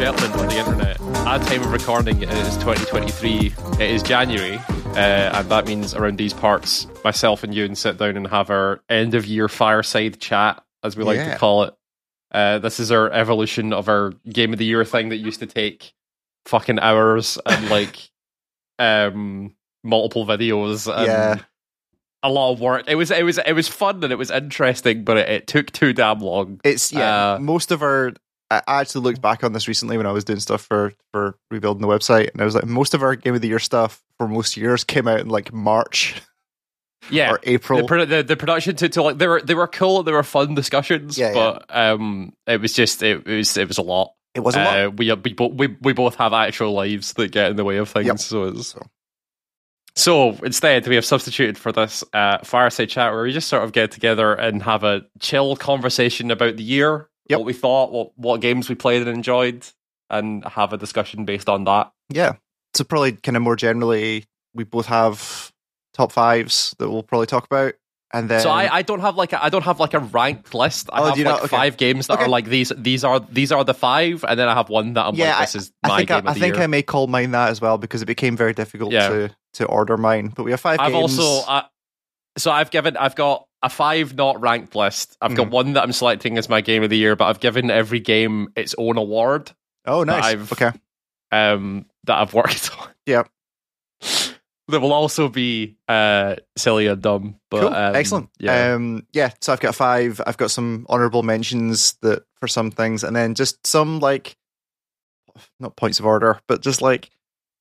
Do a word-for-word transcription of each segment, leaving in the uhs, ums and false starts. Shetland on the internet. At time of recording, it is twenty twenty-three. It is January, uh, and that means around these parts, myself and Ewan sit down and have our end-of-year fireside chat, as we like yeah. to call it. Uh, this is our evolution of our Game of the Year thing that used to take fucking hours and, like, um, multiple videos and yeah. a lot of work. It was it was it was fun and it was interesting, but it, it took too damn long. It's yeah. Uh, most of our I actually looked back on this recently when I was doing stuff for for rebuilding the website, and I was like, most of our Game of the Year stuff for most years came out in like March. Yeah, or April. The, the, the production to, to like they were they were cool, they were fun discussions, yeah, but yeah. um, it was just it, it was it was a lot. It was a lot. Uh, we we both we, we both have actual lives that get in the way of things, yep. so it's. So instead, we have substituted for this uh, fireside chat where we just sort of get together and have a chill conversation about the year, yep. what we thought, what what games we played and enjoyed, and have a discussion based on that. Yeah, so probably kind of more generally, we both have top fives that we'll probably talk about, and then so I, I don't have like a, I don't have like a ranked list. I oh, have like okay. five games that okay. are like these these are these are the five, and then I have one that I'm yeah, like this I, is my I think game I, of the I think year. I may call mine that as well because it became very difficult yeah. to. to order mine, but we have five I've games. I've also, uh, so I've given, I've got a five not ranked list. I've mm-hmm. got one that I'm selecting as my game of the year, but I've given every game its own award. Oh, nice. That I've, okay. Um, that I've worked on. Yep. There will also be uh, silly and dumb. But, cool. Um, Excellent. Yeah. Um, yeah. So I've got five. I've got some honorable mentions that for some things, and then just some like, not points of order, but just like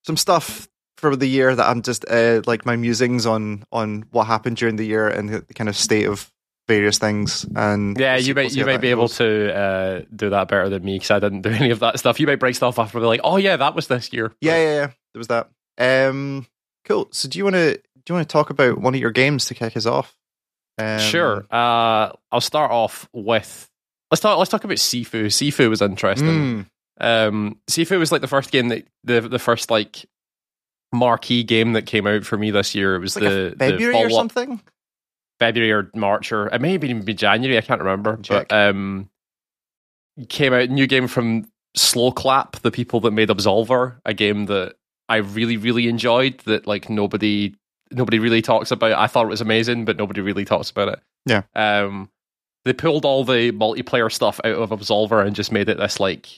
some stuff for the year that I'm just uh, like my musings on on what happened during the year and the kind of state of various things. And yeah, you might you might be able to uh, do that better than me because I didn't do any of that stuff. You might break stuff off and be like, oh yeah, that was this year. Yeah, yeah, yeah. There was that. Um, cool. So do you want to do you want to talk about one of your games to kick us off? Um, sure. Uh, I'll start off with let's talk let's talk about Sifu. Sifu was interesting. Mm. Um, Sifu was like the first game that the the first like. marquee game that came out for me this year. It was like the February the or something, February or March, or it may even be January. I can't remember. Check. But um, came out new game from Slow Clap, the people that made Absolver, a game that I really, really enjoyed. That like nobody, nobody really talks about. I thought it was amazing, but nobody really talks about it. Yeah. Um, they pulled all the multiplayer stuff out of Absolver and just made it this like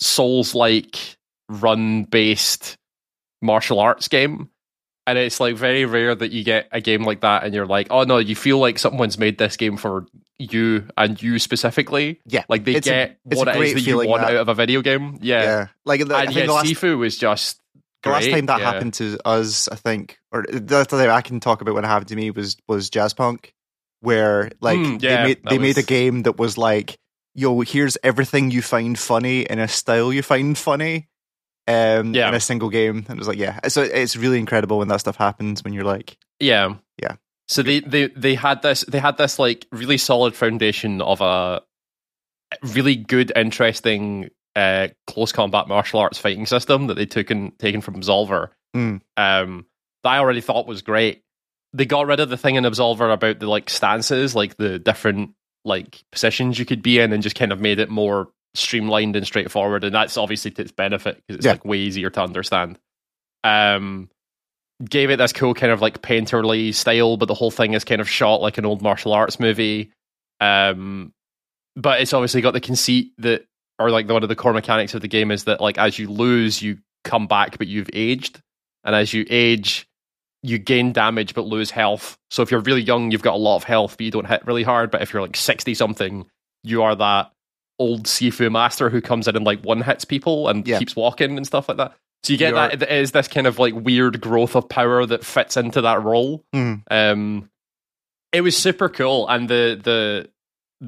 Souls-like run-based martial arts game, and it's like very rare that you get a game like that and you're like, oh no, you feel like someone's made this game for you and you specifically. Yeah, like they get a, what it is that you want that. out of a video game. Yeah, yeah. Like the, and I think yeah, last, Sifu was just great. The last time that yeah. happened to us, I think, or the last time I can talk about what happened to me was was Jazzpunk, where like mm, yeah, they made they was... made a game that was like, yo, here's everything you find funny in a style you find funny. Um, yeah. in a single game, and it was like, yeah, so it's really incredible when that stuff happens. When you're like, yeah, yeah. So they, they, they had this, they had this like really solid foundation of a really good, interesting, uh, close combat martial arts fighting system that they took and taken from Absolver. Mm. Um, that I already thought was great. They got rid of the thing in Absolver about the like stances, like the different like positions you could be in, and just kind of made it more streamlined and straightforward, and that's obviously to its benefit because it's yeah. like way easier to understand. Um, gave it this cool kind of like painterly style, but the whole thing is kind of shot like an old martial arts movie. Um, but it's obviously got the conceit that, or like one of the core mechanics of the game is that like as you lose, you come back, but you've aged, and as you age, you gain damage but lose health. So if you're really young, you've got a lot of health, but you don't hit really hard. But if you're like sixty something, you are that old Sifu master who comes in and like one hits people and yeah. keeps walking and stuff like that. So you get You're... that it is this kind of like weird growth of power that fits into that role. Mm. Um, it was super cool, and the the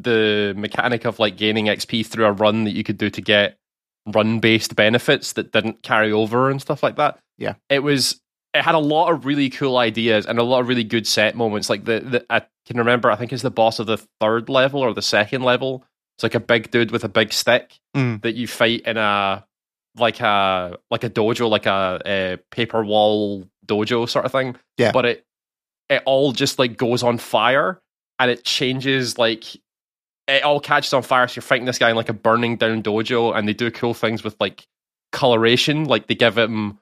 the mechanic of like gaining X P through a run that you could do to get run based benefits that didn't carry over and stuff like that. Yeah, it was. It had a lot of really cool ideas and a lot of really good set moments. Like the, the I can remember, I think it's the boss of the third level or the second level. It's like a big dude with a big stick mm. that you fight in a like a like a dojo, like a, a paper wall dojo sort of thing. Yeah. But it it all just like goes on fire, and it changes like it all catches on fire. So you're fighting this guy in like a burning down dojo, and they do cool things with like coloration. Like they give him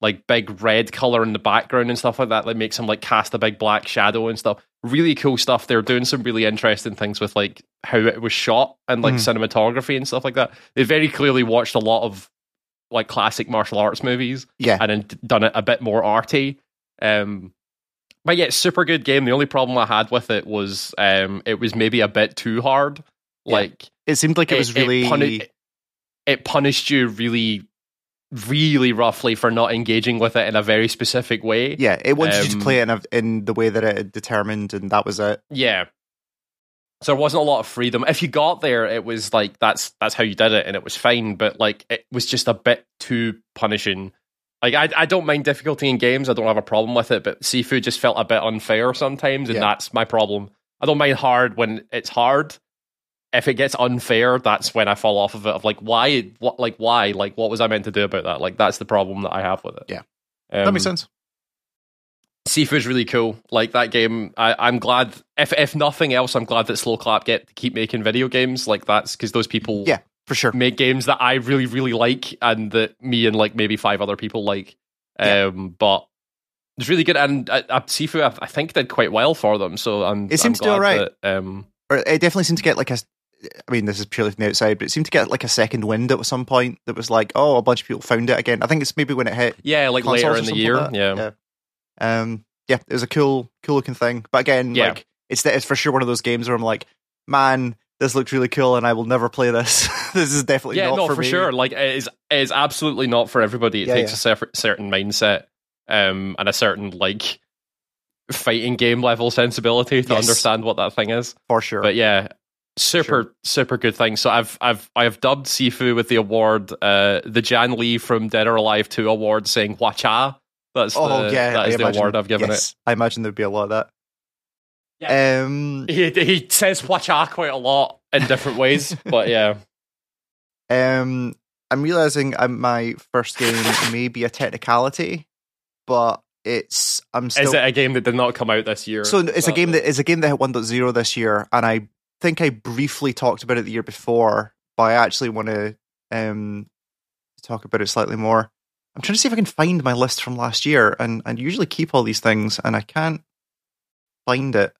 like big red color in the background and stuff like that. That makes him like cast a big black shadow and stuff. Really cool stuff. They're doing some really interesting things with like how it was shot and like mm. cinematography and stuff like that. They very clearly watched a lot of like classic martial arts movies, yeah, and then done it a bit more arty. Um, but yeah, super good game. The only problem I had with it was um, it was maybe a bit too hard. Yeah. Like it seemed like it, it was really it, puni- it, it punished you really, really roughly for not engaging with it in a very specific way. Yeah, it wanted um, you to play it in, a, in the way that it had determined, and that was it. Yeah. So there wasn't a lot of freedom. If you got there, it was like, that's that's how you did it, and it was fine, but like it was just a bit too punishing. Like I I don't mind difficulty in games, I don't have a problem with it, but Sifu just felt a bit unfair sometimes, and yeah. that's my problem. I don't mind hard when it's hard. If it gets unfair, that's when I fall off of it, of like, why, what, like, why, like, what was I meant to do about that? Like, that's the problem that I have with it. Yeah, um, that makes sense. Sifu's really cool. Like that game, I, I'm glad. If if nothing else, I'm glad that Slow Clap get to keep making video games. Like that's because those people, yeah, for sure, make games that I really, really like, and that me and like maybe five other people like. Yeah. Um, but it's really good, and uh, Sifu, I, I think, did quite well for them. So I'm. It seemed I'm to do all right. That, um, or it definitely seemed to get like a. I mean, this is purely from the outside, but it seemed to get like a second wind at some point. That was like, oh, a bunch of people found it again. I think it's maybe when it hit. Yeah, like later in the year. Like yeah. yeah. Um, yeah, it was a cool, cool looking thing. But again, yeah. like it's it's for sure one of those games where I'm like, man, this looked really cool, and I will never play this. This is definitely yeah, not no, for, for me. Sure. Like it is, it is absolutely not for everybody. It yeah, takes yeah. a sef- certain mindset, um, and a certain like fighting game level sensibility to yes. understand what that thing is. For sure. But yeah, super, sure. super good thing. So I've, I've, I've dubbed Sifu with the award, uh, the Jan Lee from Dead or Alive two award, saying "Wacha." That's oh, the, yeah, that is I the imagine, award I've given yes, it. I imagine there'd be a lot of that. Yeah. Um, he, he says "wacha" quite a lot in different ways, but yeah. Um, I'm realizing I'm, my first game may be a technicality, but it's I'm still. Is it a game that did not come out this year? So it's a game that is a game that hit one point oh this year, and I think I briefly talked about it the year before, but I actually want to um talk about it slightly more. I'm trying to see if I can find my list from last year, and I usually keep all these things, and I can't find it.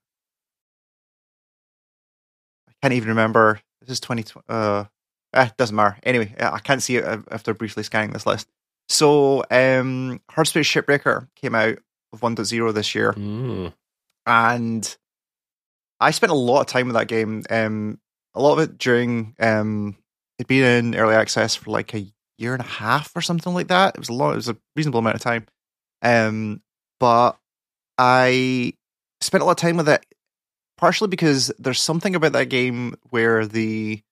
I can't even remember. This is twenty twenty. Uh, eh, doesn't matter. Anyway, I can't see it after briefly scanning this list. So, um, Hardspace Shipbreaker came out of one point oh this year, mm. and I spent a lot of time with that game. Um, a lot of it during um, it'd been in early access for like a year and a half or something like that. It was a lot. It was a reasonable amount of time. Um, but I spent a lot of time with it, partially because there's something about that game where the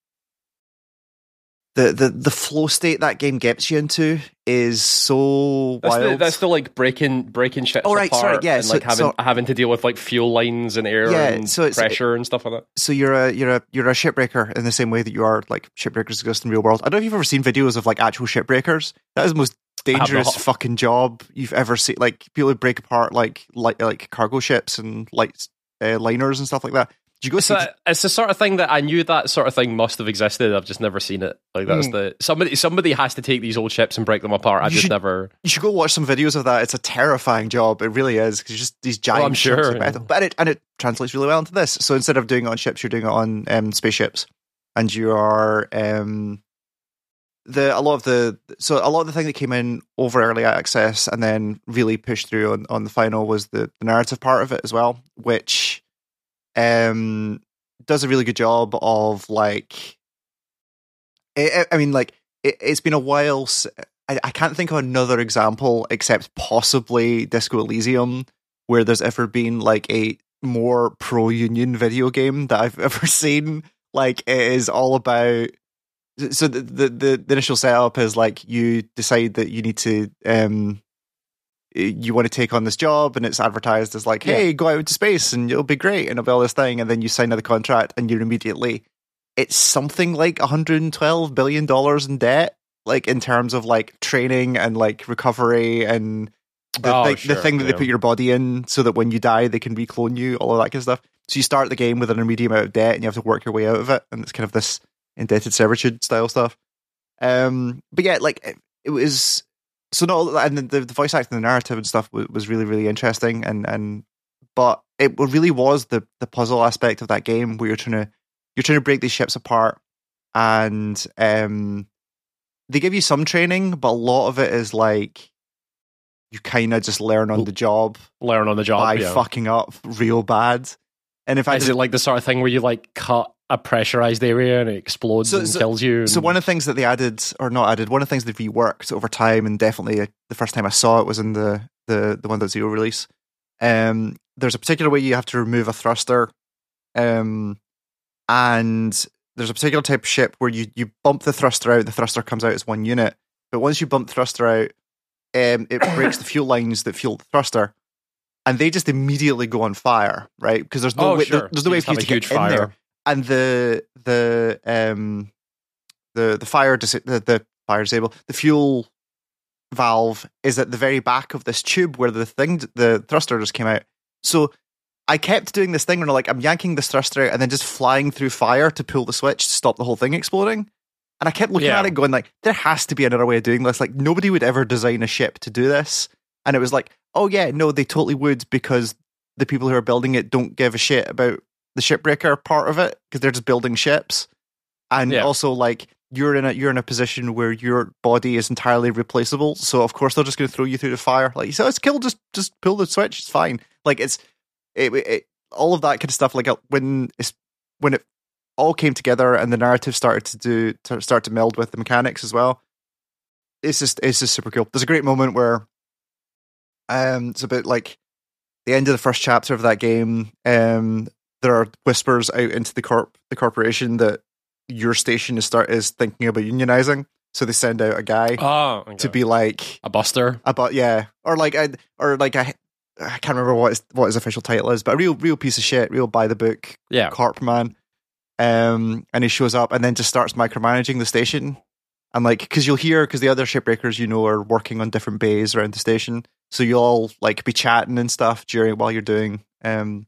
the the, the flow state that game gets you into is so that's wild. The, that's the like breaking breaking shit oh, right, apart sorry, yeah, and so, like having so, having to deal with like fuel lines and air yeah, and so pressure it, and stuff like that. So you're a you're a you're a shipbreaker in the same way that you are like shipbreakers exist in real world. I don't know if you've ever seen videos of like actual shipbreakers. That is the most dangerous fucking job you've ever seen. Like people who break apart like like like cargo ships and light uh, liners and stuff like that. Do you go it's, see, a, it's the sort of thing that I knew that sort of thing must have existed. I've just never seen it. Like that's mm. the somebody somebody has to take these old ships and break them apart. I you just should, never. You should go watch some videos of that. It's a terrifying job. It really is, because just these giant. Well, I'm sure, ships of metal. Yeah. But it, and it translates really well into this. So instead of doing it on ships, you're doing it on um, spaceships, and you are um, the a lot of the so a lot of the thing that came in over early access and then really pushed through on, on the final was the, the narrative part of it as well, which. Um, does a really good job of like. It, I mean, like it, it's been a while. So I, I can't think of another example except possibly Disco Elysium, where there's ever been like a more pro-union video game that I've ever seen. Like it is all about. So the the, the initial setup is like you decide that you need to. Um, you want to take on this job, and it's advertised as like, hey, yeah. go out into space and it'll be great and it'll be all this thing, and then you sign the contract and you're immediately it's something like one hundred twelve billion dollars in debt, like in terms of like training and like recovery and the, oh, the, sure, the thing that yeah. they put your body in so that when you die they can reclone you, all of that kind of stuff. So you start the game with an immediate amount of debt and you have to work your way out of it. And it's kind of this indebted servitude style stuff. Um, but yeah, like it, it was so not, and the, the voice acting, the narrative and stuff was, was really, really interesting. And, and, but it really was the, the puzzle aspect of that game where you're trying to, you're trying to break these ships apart, and, um, they give you some training, but a lot of it is like, you kind of just learn on the job. Learn on the job, By yeah. fucking up real bad. And in fact, is it like the sort of thing where you like cut a pressurized area and it explodes so, and so, kills you? And... So one of the things that they added, or not added, one of the things they've reworked over time, and definitely the first time I saw it was in the, the, the one point oh release. Um, there's a particular way you have to remove a thruster. Um, and there's a particular type of ship where you, you bump the thruster out, the thruster comes out as one unit. But once you bump the thruster out, Um, it breaks the fuel lines that fuel the thruster, and they just immediately go on fire, right? Because there's no oh, way, sure. there, there's no you way for you to get fire. in there. And the the um the the fire dis- the, the fire disable the fuel valve is at the very back of this tube where the thing the thruster just came out. So I kept doing this thing where I'm like I'm yanking the thruster out and then just flying through fire to pull the switch to stop the whole thing exploding. And I kept looking yeah. at it going like, there has to be another way of doing this. Like, nobody would ever design a ship to do this. And it was like, oh yeah, no, they totally would, because the people who are building it don't give a shit about the shipbreaker part of it, because they're just building ships. And yeah. also like, you're in a you're in a position where your body is entirely replaceable. So of course they're just going to throw you through the fire. Like, you say, oh, it's kill, just just pull the switch, it's fine. Like it's, it, it all of that kind of stuff. Like when it's, when it, all came together and the narrative started to do to start to meld with the mechanics as well. It's just it's just super cool. There's a great moment where um it's about like the end of the first chapter of that game. Um there are whispers out into the corp the corporation that your station is start is thinking about unionizing. So they send out a guy oh, okay. to be like a buster. A bu- yeah. Or like a or like a I can't remember what his, what his official title is, but a real real piece of shit, real by the book yeah. corp man. Um, and he shows up and then just starts micromanaging the station. And like, because you'll hear, because the other shipbreakers, you know, are working on different bays around the station. So you'll all like be chatting and stuff during while you're doing um,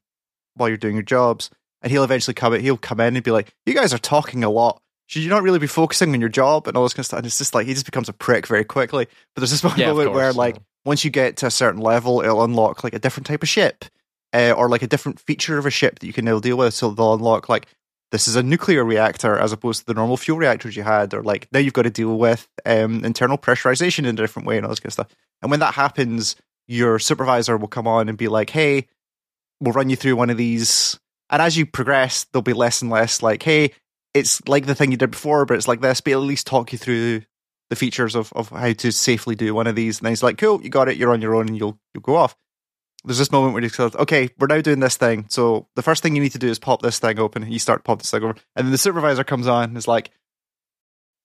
while you're doing your jobs. And he'll eventually come in, he'll come in and be like, "You guys are talking a lot. Should you not really be focusing on your job?" And all this kind of stuff. And it's just like, he just becomes a prick very quickly. But there's this one yeah, moment course, where like, yeah. once you get to a certain level, it'll unlock like a different type of ship uh, or like a different feature of a ship that you can now deal with. So they'll unlock like, this is a nuclear reactor as opposed to the normal fuel reactors you had, or like now you've got to deal with um, internal pressurization in a different way and all this kind of stuff. And when that happens, your supervisor will come on and be like, "Hey, we'll run you through one of these." And as you progress, there'll be less and less like, "Hey, it's like the thing you did before, but it's like this," but he'll at least talk you through the features of, of how to safely do one of these. And then he's like, "Cool, you got it. You're on your own," and you'll, you'll go off. There's this moment where you says, "Okay, we're now doing this thing. So the first thing you need to do is pop this thing open." You start to pop this thing over, and then the supervisor comes on and is like,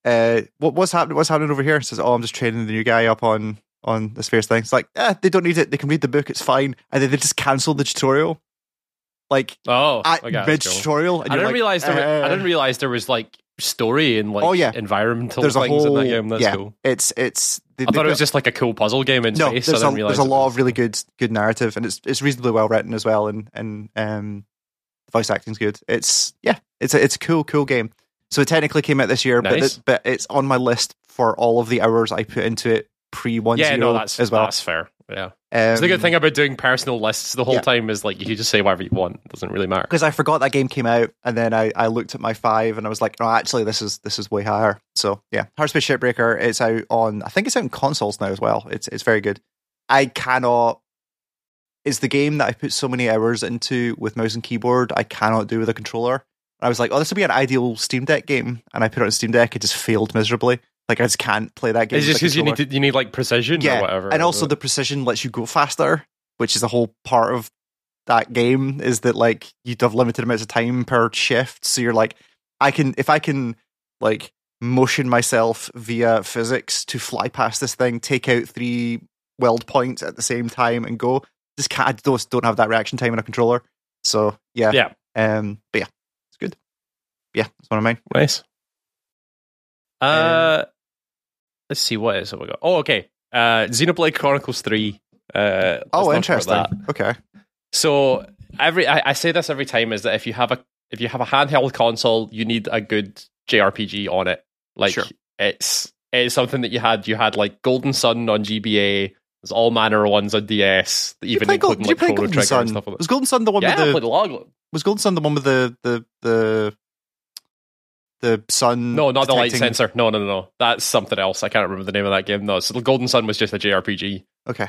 uh, what, what's happening? What's happening over here?" He says, "Oh, I'm just training the new guy up on on this various thing." It's like, eh, they don't need it. They can read the book. It's fine. And then they just cancel the tutorial. Like, oh, at okay, mid cool. tutorial, and I didn't like, realize there. Uh, was, I didn't realize there was like story and like oh, yeah. environmental there's things whole, in that game. That's yeah, cool. It's it's. They, I thought it was got, just like a cool puzzle game in no, space. There's, so I didn't a, there's a lot of really good good narrative, and it's it's reasonably well written as well, and and um, the voice acting's good. It's yeah, it's a, it's a cool cool game. So it technically came out this year, nice. but it, but it's on my list for all of the hours I put into it pre one zero. Yeah, no, that's as well. That's fair. Yeah, um, it's the good thing about doing personal lists the whole yeah. time is like you just say whatever you want. It doesn't really matter. Because I forgot that game came out, and then I, I looked at my five, and I was like, no, actually this is this is way higher. So yeah, Heartspace Shipbreaker. It's out on I think it's out on consoles now as well. It's it's very good. I cannot. It's the game that I put so many hours into with mouse and keyboard. I cannot do with a controller. I was like, oh, this would be an ideal Steam Deck game, and I put it on Steam Deck. It just failed miserably. Like, I just can't play that game. It's just because you need to, you need like precision yeah. or whatever. And also, the precision lets you go faster, which is a whole part of that game. Is that like you have limited amounts of time per shift, so you're like, I can if I can like motion myself via physics to fly past this thing, take out three weld points at the same time, and go. Just can't. I just don't have that reaction time in a controller. So yeah, yeah. Um, but yeah, it's good. Yeah, that's one of mine. Nice. Uh. Um, Let's see, what is it we got? Oh, okay. Uh, Xenoblade Chronicles three. Uh, oh, interesting. Okay. So every I, I say this every time is that if you have a if you have a handheld console, you need a good J R P G on it. Like sure. it's it's something that you had. You had like Golden Sun on G B A. There's all manner of ones on D S. That even including Gold, like Chrono Trigger Sun? And stuff like that. Was Golden Sun the one? Yeah, with the, I played a lot. Was Golden Sun the one with the the the the sun? No, not detecting... the light sensor. No, no, no, no. That's something else. I can't remember the name of that game. No, so Golden Sun was just a J R P G. Okay.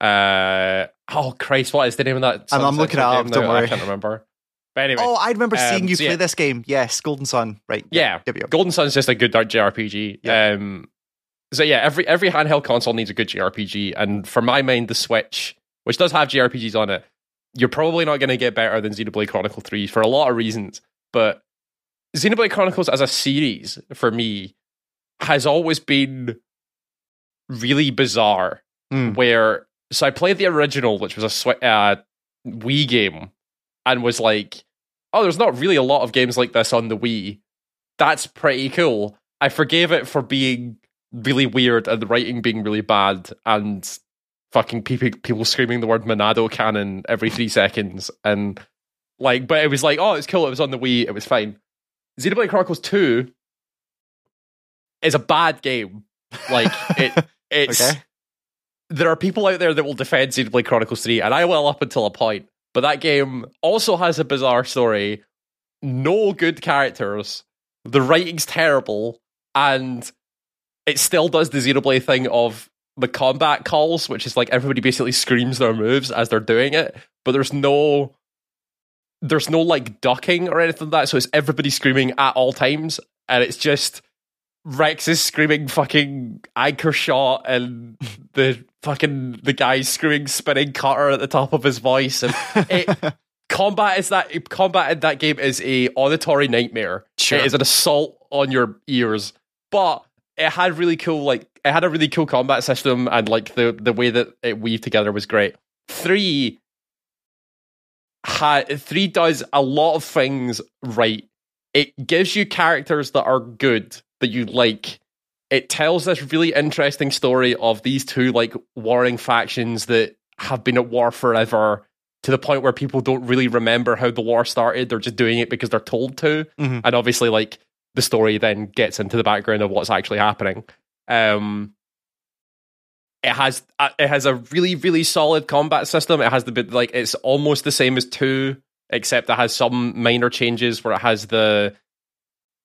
Uh oh, Christ! What is the name of that? I'm, I'm looking it up. Don't now? worry, I can't remember. But anyway, oh, I remember seeing um, you so play yeah. this game. Yes, Golden Sun. Right. Yeah, yeah. Golden Sun's just a good J R P G. Yeah. Um, so yeah, every every handheld console needs a good J R P G, and for my mind, the Switch, which does have J R P Gs on it, you're probably not going to get better than Xenoblade Chronicles three for a lot of reasons. But Xenoblade Chronicles as a series for me has always been really bizarre. Mm. Where so I played the original, which was a uh, Wii game, and was like, oh, there's not really a lot of games like this on the Wii. That's pretty cool. I forgave it for being really weird and the writing being really bad and fucking people, people screaming the word Monado Cannon every three seconds. And like, but it was like, oh, it's cool. It was on the Wii. It was fine. Xenoblade Chronicles two is a bad game. Like, it, it's... Okay. There are people out there that will defend Xenoblade Chronicles three, and I will up until a point. But that game also has a bizarre story, no good characters, the writing's terrible, and it still does the Xenoblade thing of the combat calls, which is like everybody basically screams their moves as they're doing it, but there's no there's no like ducking or anything like that, so it's everybody screaming at all times, and it's just Rex is screaming fucking anchor shot and the fucking the guy screaming spinning cutter at the top of his voice, and it, combat is that combat in that game is a auditory nightmare. Sure. It is an assault on your ears, but it had really cool like it had a really cool combat system, and like the the way that it weaved together was great. Three had three does a lot of things right. It gives you characters that are good, that you like. It tells this really interesting story of these two like warring factions that have been at war forever, to the point where people don't really remember how the war started. They're just doing it because they're told to. Mm-hmm. And obviously like the story then gets into the background of what's actually happening. Um, it has it has a really, really solid combat system. It has the bit like it's almost the same as two, except it has some minor changes where it has the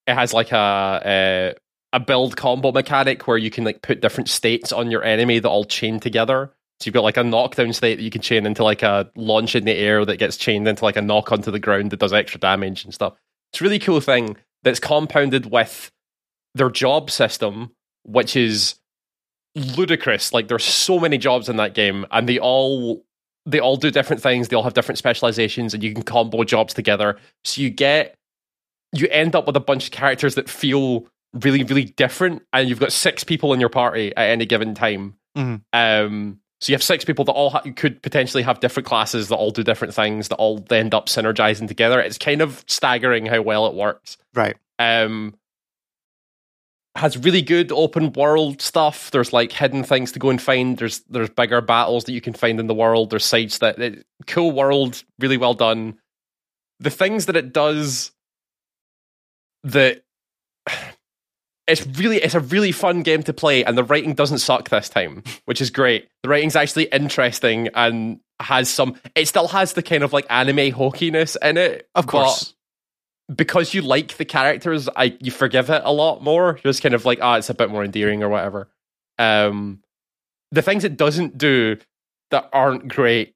It has like a, a a build combo mechanic where you can like put different states on your enemy that all chain together. So you've got like a knockdown state that you can chain into like a launch in the air that gets chained into like a knock onto the ground that does extra damage and stuff. It's a really cool thing that's compounded with their job system, which is ludicrous. Like there's so many jobs in that game, and they all they all do different things. They all have different specializations, and you can combo jobs together. So you get. You end up with a bunch of characters that feel really, really different, and you've got six people in your party at any given time. Mm-hmm. Um, so you have six people that all ha- could potentially have different classes that all do different things that all end up synergizing together. It's kind of staggering how well it works. Right. Um, has really good open world stuff. There's like hidden things to go and find. There's there's bigger battles that you can find in the world. There's sites that it, cool world, really well done. The things that it does. That it's really it's a really fun game to play, and the writing doesn't suck this time, which is great. The writing's actually interesting and has some it still has the kind of like anime hokiness in it, of course, but because you like the characters, I you forgive it a lot more. You're just kind of like, ah, oh, it's a bit more endearing or whatever. Um the things it doesn't do that aren't great,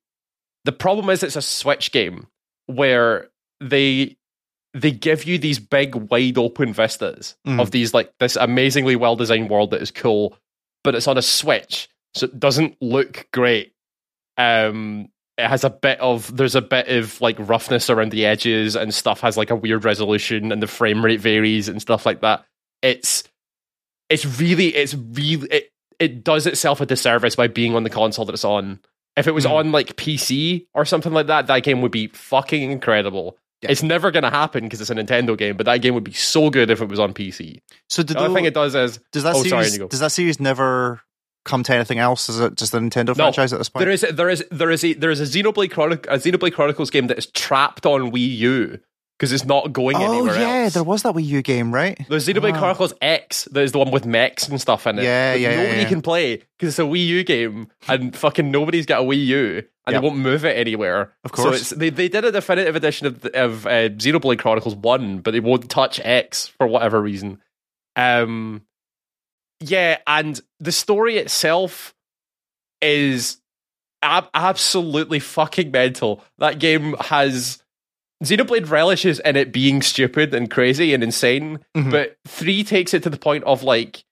the problem is it's a Switch game where they They give you these big, wide open vistas mm. of these, like, this amazingly well designed world that is cool, but it's on a Switch, so it doesn't look great. Um, it has a bit of, there's a bit of like roughness around the edges, and stuff has like a weird resolution, and the frame rate varies and stuff like that. It's, it's really, it's really, it, it does itself a disservice by being on the console that it's on. If it was mm. on like P C or something like that, that game would be fucking incredible. It's never going to happen because it's a Nintendo game, but that game would be so good if it was on P C. So did the, the other thing it does is... Does that, oh, series, sorry, does that series never come to anything else? Is it just the Nintendo no, franchise at this point? There is a, there is there is a there is a Xenoblade Chronic a Xenoblade Chronicles game that is trapped on Wii U because it's not going oh, anywhere yeah, else. Yeah, there was that Wii U game, right? There's Xenoblade oh. Chronicles X that is the one with mechs and stuff in it. Yeah, yeah. Nobody yeah. can play because it's a Wii U game and fucking nobody's got a Wii U and yep. they won't move it anywhere. Of course, so it's, they they did a definitive edition of of uh, Xenoblade Chronicles One, but they won't touch X for whatever reason. Um. Yeah, and the story itself is ab- absolutely fucking mental. That game has... Xenoblade relishes in it being stupid and crazy and insane, mm-hmm. but three takes it to the point of, like,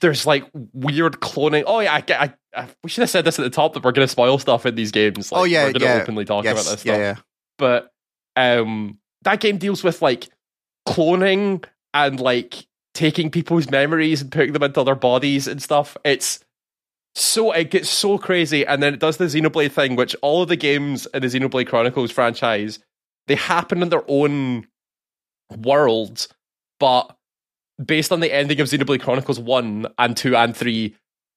there's, like, weird cloning. Oh, yeah, I, I, I, we should have said this at the top, that we're going to spoil stuff in these games. Like, oh, yeah, we're going to yeah. openly talk yes, about this yeah, stuff. Yeah. But um, that game deals with, like, cloning and, like... taking people's memories and putting them into their bodies and stuff. It's so, it gets so crazy. And then it does the Xenoblade thing, which all of the games in the Xenoblade Chronicles franchise, they happen in their own worlds, but based on the ending of Xenoblade Chronicles one and two and three,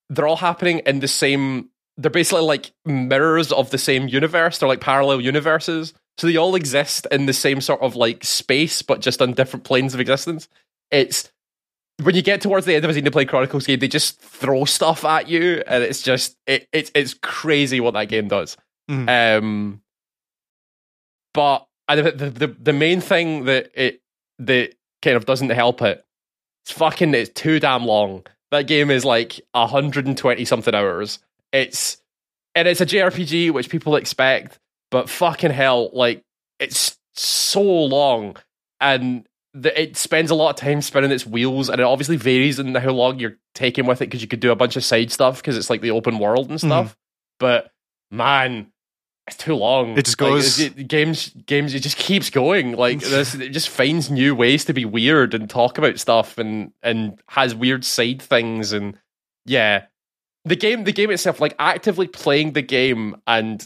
they're all happening in the same, they're basically like mirrors of the same universe. They're like parallel universes. So they all exist in the same sort of like space, but just on different planes of existence. It's, when you get towards the end of a Xenoblade Chronicles game, they just throw stuff at you, and it's just it, it's it's crazy what that game does. Mm. Um, but I, the, the the main thing that it that kind of doesn't help it, it's fucking it's too damn long. That game is like one hundred twenty something hours. It's and it's a J R P G, which people expect, but fucking hell, like it's so long. And it spends a lot of time spinning its wheels, and it obviously varies in how long you're taking with it, because you could do a bunch of side stuff because it's like the open world and stuff. Mm. But man, it's too long. It just goes like, it, games. Games. It just keeps going like this. It just finds new ways to be weird and talk about stuff, and and has weird side things. And yeah, the game. The game itself, like actively playing the game and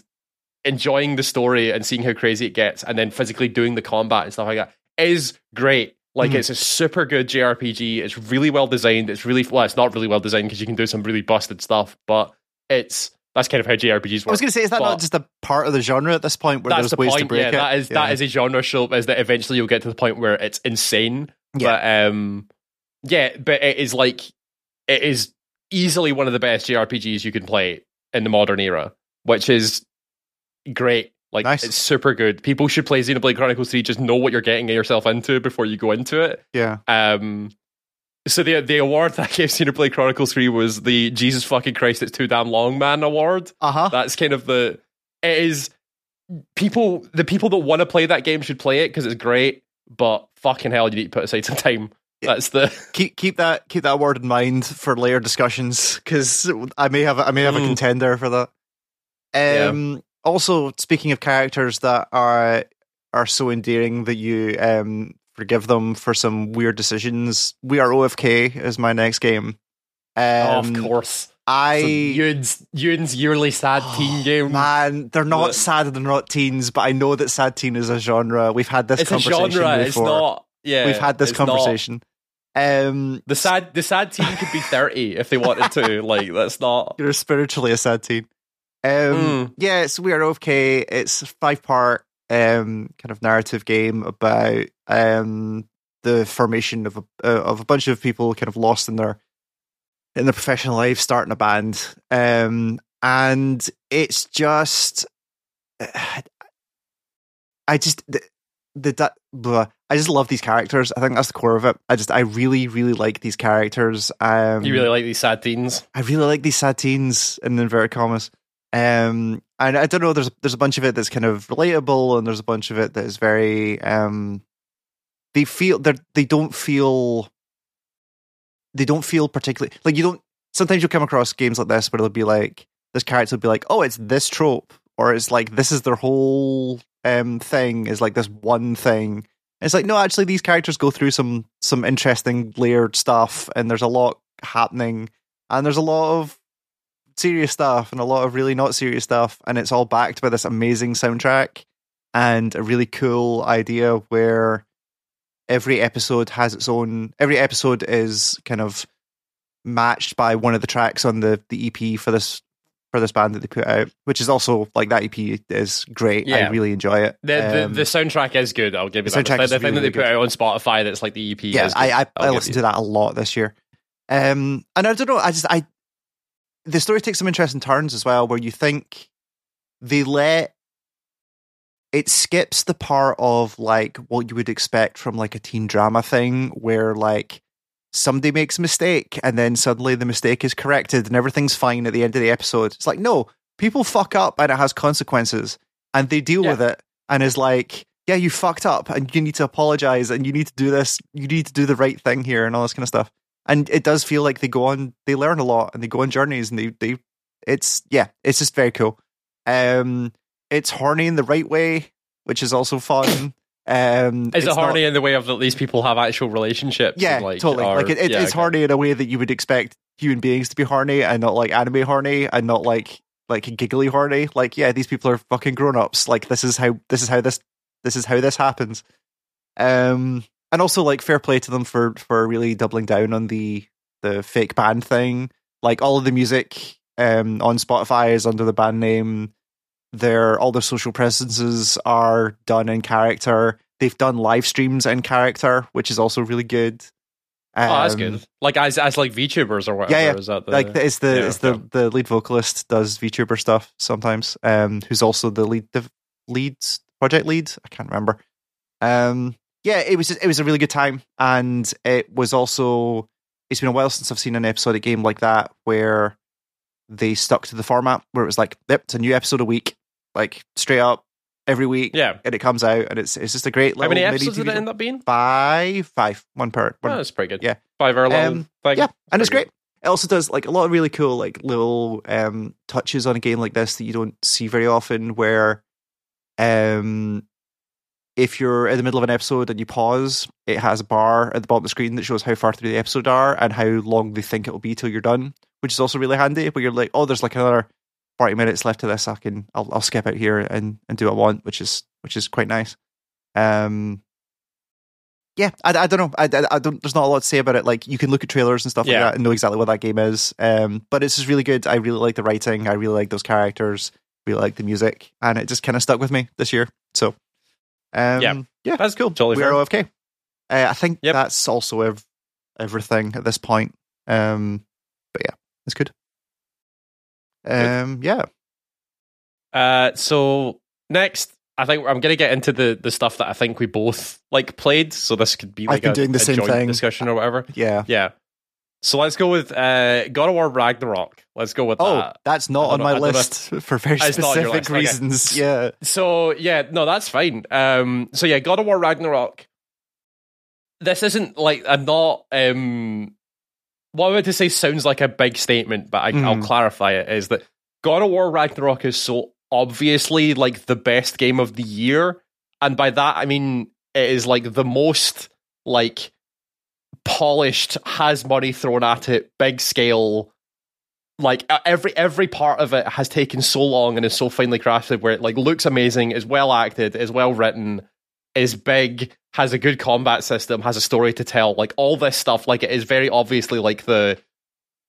enjoying the story and seeing how crazy it gets, and then physically doing the combat and stuff like that, is great. Like mm. it's a super good J R P G. It's really well designed. It's really well. It's not really well designed because you can do some really busted stuff. But it's that's kind of how J R P Gs work. I was going to say, is that but not just a part of the genre at this point where there's the ways point. to break yeah, it? That is yeah. that is a genre trope. Is that eventually you'll get to the point where it's insane. Yeah. But um, yeah, but it is like it is easily one of the best J R P Gs you can play in the modern era, which is great. Like, nice. It's super good. People should play Xenoblade Chronicles three. Just know what you're getting yourself into before you go into it. Yeah. Um. So the the award that gave Xenoblade Chronicles three was the Jesus fucking Christ, it's too damn long, man award. Uh huh. That's kind of the it is. People, the people that want to play that game should play it because it's great. But fucking hell, you need to put aside some time. That's the keep keep that keep that award in mind for later discussions, because I may have I may have mm. a contender for that. Um. Yeah. Also, speaking of characters that are are so endearing that you um, forgive them for some weird decisions, We Are O F K is my next game. Um, of course. I so Ewan's, Ewan's yearly sad oh, teen game. Man, they're not but, sad, they're not teens, but I know that sad teen is a genre. We've had this it's conversation a genre, before. It's not, yeah, We've had this conversation. Not, um, the sad the sad teen could be thirty if they wanted to. Like, that's not... You're spiritually a sad teen. Um, mm. Yeah, it's We Are O F K. It's a five-part um, kind of narrative game about um, the formation of a, uh, of a bunch of people kind of lost in their in their professional life, starting a band, um, and it's just, I just the, the blah, I just love these characters. I think that's the core of it. I just I really really like these characters. Um, you really like these sad teens. I really like these sad teens in inverted commas. Um, and I don't know, there's there's a bunch of it that's kind of relatable, and there's a bunch of it that is very um, they feel they they don't feel they don't feel particularly like you don't. Sometimes you'll come across games like this where they'll be like, this character will be like, oh, it's this trope, or it's like this is their whole um thing is like this one thing. And it's like, no, actually these characters go through some some interesting layered stuff, and there's a lot happening, and there's a lot of serious stuff and a lot of really not serious stuff, and it's all backed by this amazing soundtrack and a really cool idea where every episode has its own every episode is kind of matched by one of the tracks on the, the E P for this for this band that they put out, which is also, like, that E P is great. Yeah. I really enjoy it. The, um, the, the soundtrack is good, I'll give you that. The, the thing really that they put good. out on Spotify that's like the E P yeah, is good. I, I, I listened to that a lot this year. Um, and I don't know, I just, I the story takes some interesting turns as well, where you think they let, it skips the part of, like, what you would expect from, like, a teen drama thing, where, like, somebody makes a mistake and then suddenly the mistake is corrected and everything's fine at the end of the episode. It's like, no, people fuck up and it has consequences, and they deal yeah. with it, and is like, yeah, you fucked up and you need to apologize and you need to do this, you need to do the right thing here and all this kind of stuff. And it does feel like they go on, they learn a lot and they go on journeys and they, they it's, yeah, it's just very cool. Um, it's horny in the right way, which is also fun. Um, is it horny not, in the way of that these people have actual relationships? Yeah, and like, totally. Are, like it, it, yeah, it's okay. horny in a way that you would expect human beings to be horny, and not like anime horny, and not like like giggly horny. Like, yeah, these people are fucking grown ups. Like, this is how this is how this this is how this happens. Um, and also, like, fair play to them for for really doubling down on the the fake band thing. Like, all of the music um, on Spotify is under the band name. Their all their social presences are done in character. They've done live streams in character, which is also really good. Um, oh, that's good. Like as as like VTubers or whatever. Yeah, yeah. Is that the, like it's the yeah, it's the, yeah. the lead vocalist does VTuber stuff sometimes. Um, who's also the lead the lead project lead? I can't remember. Um, yeah, it was just, it was a really good time, and it was also it's been a while since I've seen an episodic game like that where they stuck to the format where it was like, yep, it's a new episode a week. Like, straight up every week, yeah, and it comes out, and it's it's just a great little. How many episodes did it end up being? Five, five, one per. One. Oh, that's pretty good. Yeah, five hour long. Um, like, yeah, and it's great. Good. It also does like a lot of really cool like little um, touches on a game like this that you don't see very often. Where, um, if you're in the middle of an episode and you pause, it has a bar at the bottom of the screen that shows how far through the episode are and how long they think it will be till you're done, which is also really handy. But you're like, oh, there's like another forty minutes left to this, I can I'll, I'll skip out here and, and do what I want, which is which is quite nice. Um, yeah, I, I don't know. I, I, I don't. There's not a lot to say about it. Like, you can look at trailers and stuff yeah. like that and know exactly what that game is. Um, but it's just really good. I really like the writing. I really like those characters. Really like the music, and it just kind of stuck with me this year. So, um, yeah, yeah, that's cool. Totally We Are O F K. Uh, I think yep. that's also ev- everything at this point. Um, but yeah, it's good. Um. Yeah. Uh. So next, I think I'm going to get into the, the stuff that I think we both like played. So this could be like I've been a, doing the a same joint thing. discussion or whatever. Yeah. Yeah. So let's go with uh, God of War Ragnarok. Let's go with oh, that. Oh, that's not on know, my list if, for very specific list, reasons. Okay. Yeah. So yeah, no, that's fine. Um. So yeah, God of War Ragnarok. This isn't like I'm not um. What I meant to say sounds like a big statement, but I, mm. I'll clarify it, is that God of War Ragnarok is so obviously, like, the best game of the year, and by that I mean it is, like, the most, like, polished, has money thrown at it, big scale, like, every every part of it has taken so long and is so finely crafted, where it, like, looks amazing, is well acted, is well written, is big, has a good combat system, has a story to tell, like, all this stuff, like, it is very obviously, like, the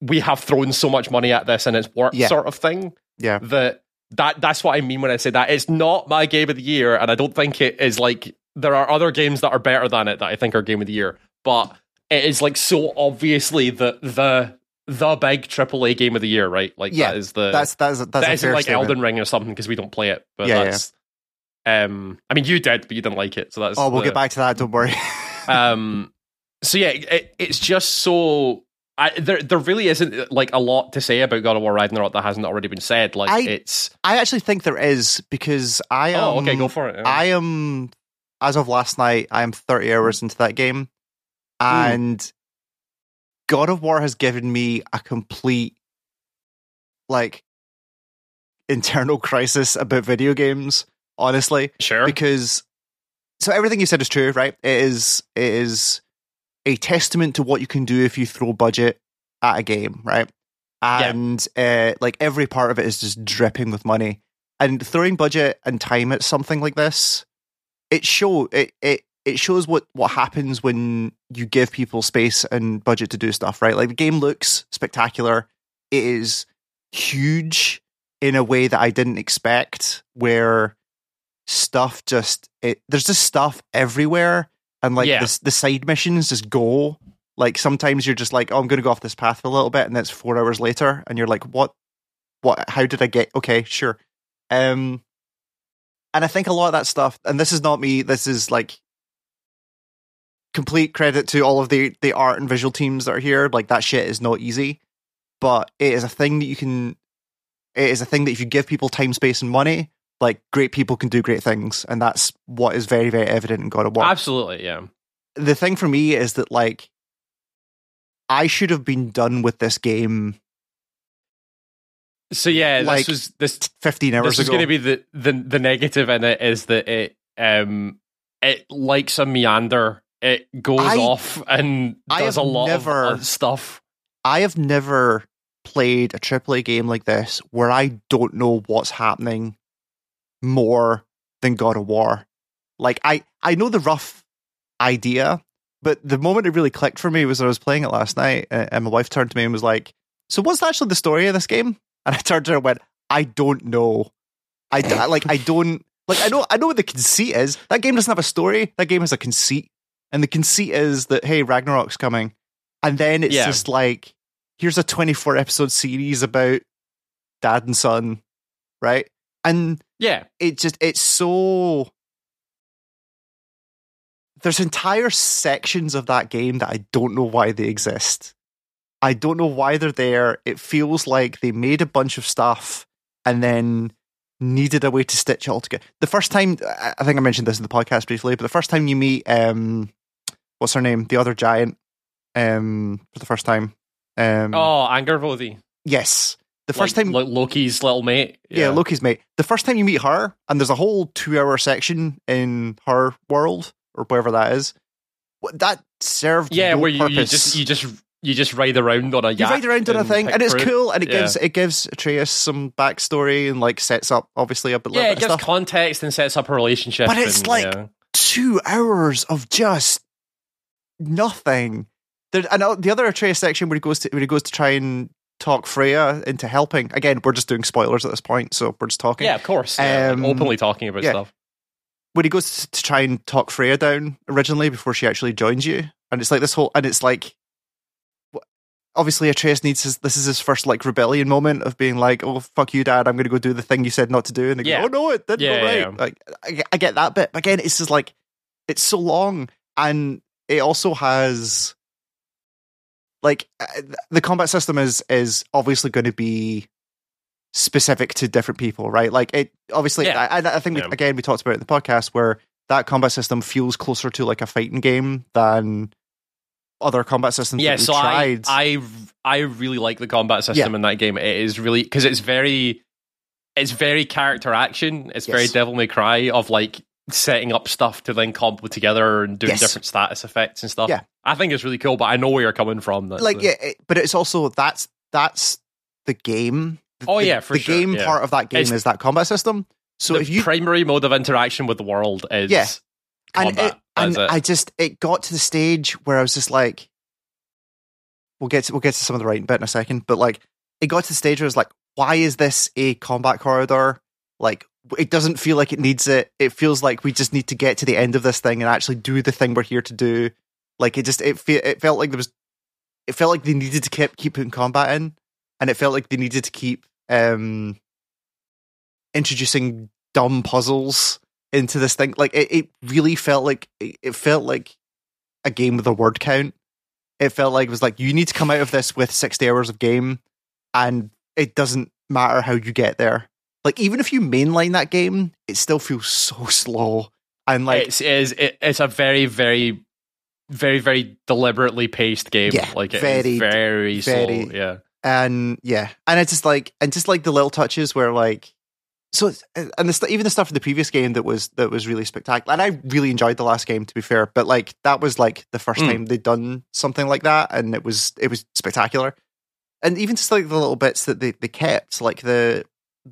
we have thrown so much money at this and it's worked yeah. sort of thing. Yeah. That, that that's what I mean when I say that. It's not my game of the year, and I don't think it is, like, there are other games that are better than it that I think are game of the year, but it is, like, so obviously the the the big triple A game of the year, right? Like, yeah, that is the... That's, that's, that's that isn't, like, statement. Elden Ring or something, because we don't play it, but yeah, that's... Yeah. Um, I mean, you did, but you didn't like it, so that's. Oh, we'll the, get back to that. Don't worry. um, so yeah, it, it's just so I, there. There really isn't like a lot to say about God of War Ragnarok that hasn't already been said. Like, I, it's. I actually think there is, because I am. Oh, okay, go for it. Yeah. I am, as of last night, I am thirty hours into that game, and mm. God of War has given me a complete, like, internal crisis about video games. Honestly, sure. Because so everything you said is true, right? It is it is a testament to what you can do if you throw budget at a game, right? And yeah. uh, like every part of it is just dripping with money, and throwing budget and time at something like this, it show it it it shows what, what happens when you give people space and budget to do stuff, right? Like, the game looks spectacular. It is huge in a way that I didn't expect, where stuff just... It, there's just stuff everywhere, and, like, yeah. the, the side missions just go. Like, sometimes you're just like, oh, I'm going to go off this path for a little bit, and that's four hours later, and you're like, what? What? How did I get... Okay, sure. Um, and I think a lot of that stuff... And this is not me, this is, like... Complete credit to all of the, the art and visual teams that are here. Like, that shit is not easy, but it is a thing that you can. It is a thing that if you give people time, space, and money, like, great people can do great things, and that's what is very, very evident in God of War. Absolutely, yeah. The thing for me is that, like, I should have been done with this game. So yeah, like, this was this fifteen hours this ago. This is going to be the, the the negative in it is that it um it likes a meander. It goes I, off and does a lot never, of stuff. I have never played a triple A game like this where I don't know what's happening more than God of War. Like, I, I know the rough idea, but the moment it really clicked for me was when I was playing it last night, and my wife turned to me and was like, so what's actually the story of this game? And I turned to her and went, I don't know. I, like, I don't... Like, I know, I know what the conceit is. That game doesn't have a story. That game has a conceit. And the conceit is that, hey, Ragnarok's coming. And then it's yeah. just like, here's a twenty-four episode series about dad and son, right? And yeah, it just, it's so... There's entire sections of that game that I don't know why they exist. I don't know why they're there. It feels like they made a bunch of stuff and then needed a way to stitch it all together. The first time, I think I mentioned this in the podcast briefly, but the first time you meet... um. What's her name? The other giant. Um, for the first time. Um, oh, Angervodi. Yes. The first like, time... Like Loki's little mate. Yeah. yeah, Loki's mate. The first time you meet her, and there's a whole two-hour section in her world, or wherever that is, that served yeah, no where you, purpose. You just, you, just, you just ride around on a yacht. You ride around on a thing, and it's fruit. cool, and it yeah. gives it gives Atreus some backstory, and, like, sets up, obviously, a bit Yeah, it gives stuff. context and sets up a relationship. But it's, and, like, yeah. two hours of just... nothing. There, and the other Atreus section where he goes to where he goes to try and talk Freya into helping. Again, we're just doing spoilers at this point, so we're just talking. Yeah, of course. Yeah, um, like openly talking about yeah. stuff. When he goes to try and talk Freya down originally before she actually joins you, and it's like this whole, and it's like, obviously Atreus needs his. This is his first like rebellion moment of being like, "Oh fuck you, Dad! I'm going to go do the thing you said not to do." And they yeah. go, "Oh no, it didn't." Yeah, yeah, right. yeah. Like I, I get that bit. But again, it's just like it's so long and. It also has, like, the combat system is is obviously going to be specific to different people, right? Like, it obviously, yeah. I, I think, yeah. we, again, we talked about it in the podcast where that combat system feels closer to, like, a fighting game than other combat systems yeah, that we so tried. I, I, I really like the combat system yeah. in that game. It is really, because it's very, it's very character action. It's yes. very Devil May Cry of, like, setting up stuff to then comp together and doing yes. different status effects and stuff. Yeah. I think it's really cool, but I know where you're coming from. That's like, the... yeah, it, but it's also that's that's the game. The, oh yeah, for the sure. game yeah. part of that game it's, is that combat system. So the if you primary mode of interaction with the world is yeah. combat. And, it, and it. I just it got to the stage where I was just like, we'll get to, we'll get to some of the writing bit in a second, but like it got to the stage where I was like, why is this a combat corridor? Like. It doesn't feel like it needs it. It feels like we just need to get to the end of this thing and actually do the thing we're here to do. Like it just, it, fe- it felt like there was, it felt like they needed to keep, keep putting combat in, and it felt like they needed to keep um, introducing dumb puzzles into this thing. Like it, it really felt like it, it felt like a game with a word count. It felt like it was like you need to come out of this with sixty hours of game, and it doesn't matter how you get there. Like, even if you mainline that game, it still feels so slow. And like, it's, it is, it, it's a very, very, very, very deliberately paced game. Yeah, like, it very, is very, very slow. Yeah. And yeah. And it's just like, and just like the little touches where like, so, and the, even the stuff in the previous game that was, that was really spectacular. And I really enjoyed the last game, to be fair, but like, that was like the first mm. time they'd done something like that. And it was, it was spectacular. And even just like the little bits that they, they kept, like the,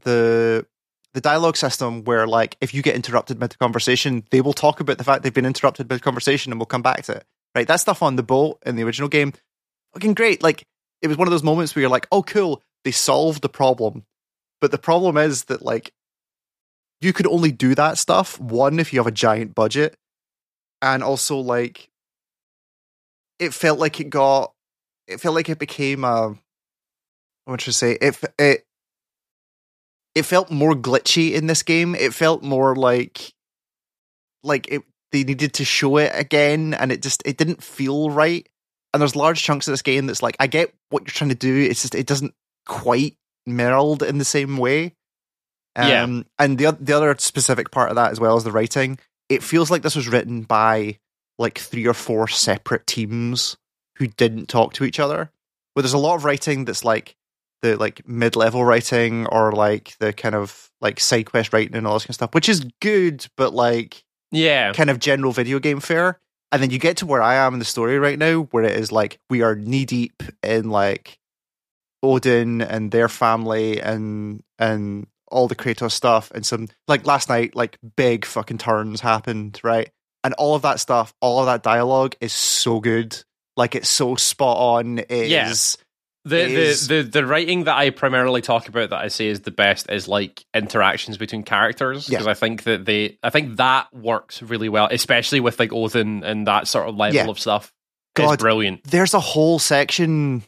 the the dialogue system where, like, if you get interrupted mid-conversation, they will talk about the fact they've been interrupted mid-conversation and we'll come back to it. Right? That stuff on the boat in the original game, fucking great. Like, it was one of those moments where you're like, oh, cool, they solved the problem. But the problem is that, like, you could only do that stuff, one, if you have a giant budget, and also, like, it felt like it got, it felt like it became a, I want to say, it, it, it felt more glitchy in this game. It felt more like, like it, they needed to show it again, and it just, it didn't feel right. And there's large chunks of this game that's like, I get what you're trying to do, it's just, it doesn't quite meld in the same way. Um, yeah. And the, the other specific part of that as well is the writing. It feels like this was written by like three or four separate teams who didn't talk to each other. Where there's a lot of writing that's like the like mid-level writing or like the kind of like side quest writing and all this kind of stuff, which is good, but like yeah, kind of general video game fare. And then you get to where I am in the story right now, where it is like we are knee deep in like Odin and their family and and all the Kratos stuff and some like last night like big fucking turns happened, right? And all of that stuff, all of that dialogue is so good. Like, it's so spot on. It yeah. is, the, it the, is... the the writing that I primarily talk about that I say is the best is like interactions between characters, because yeah. I think that they I think that works really well, especially with like Odin and that sort of level yeah. of stuff. God, it's brilliant. There's a whole section.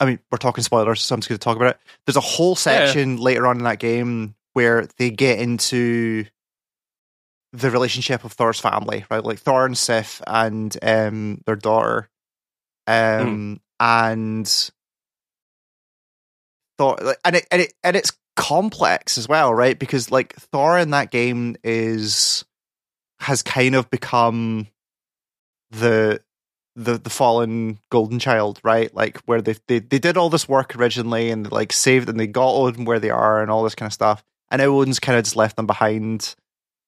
I mean, we're talking spoilers, so I'm just going to talk about it. There's a whole section yeah. later on in that game where they get into the relationship of Thor's family, right? Like Thor and Sif and um, their daughter, um, mm. and Thor, and it, and it and it's complex as well, right? Because like Thor in that game is has kind of become the. the the fallen golden child, right? Like where they, they they did all this work originally and like saved and they got Odin where they are and all this kind of stuff, and now Odin's kind of just left them behind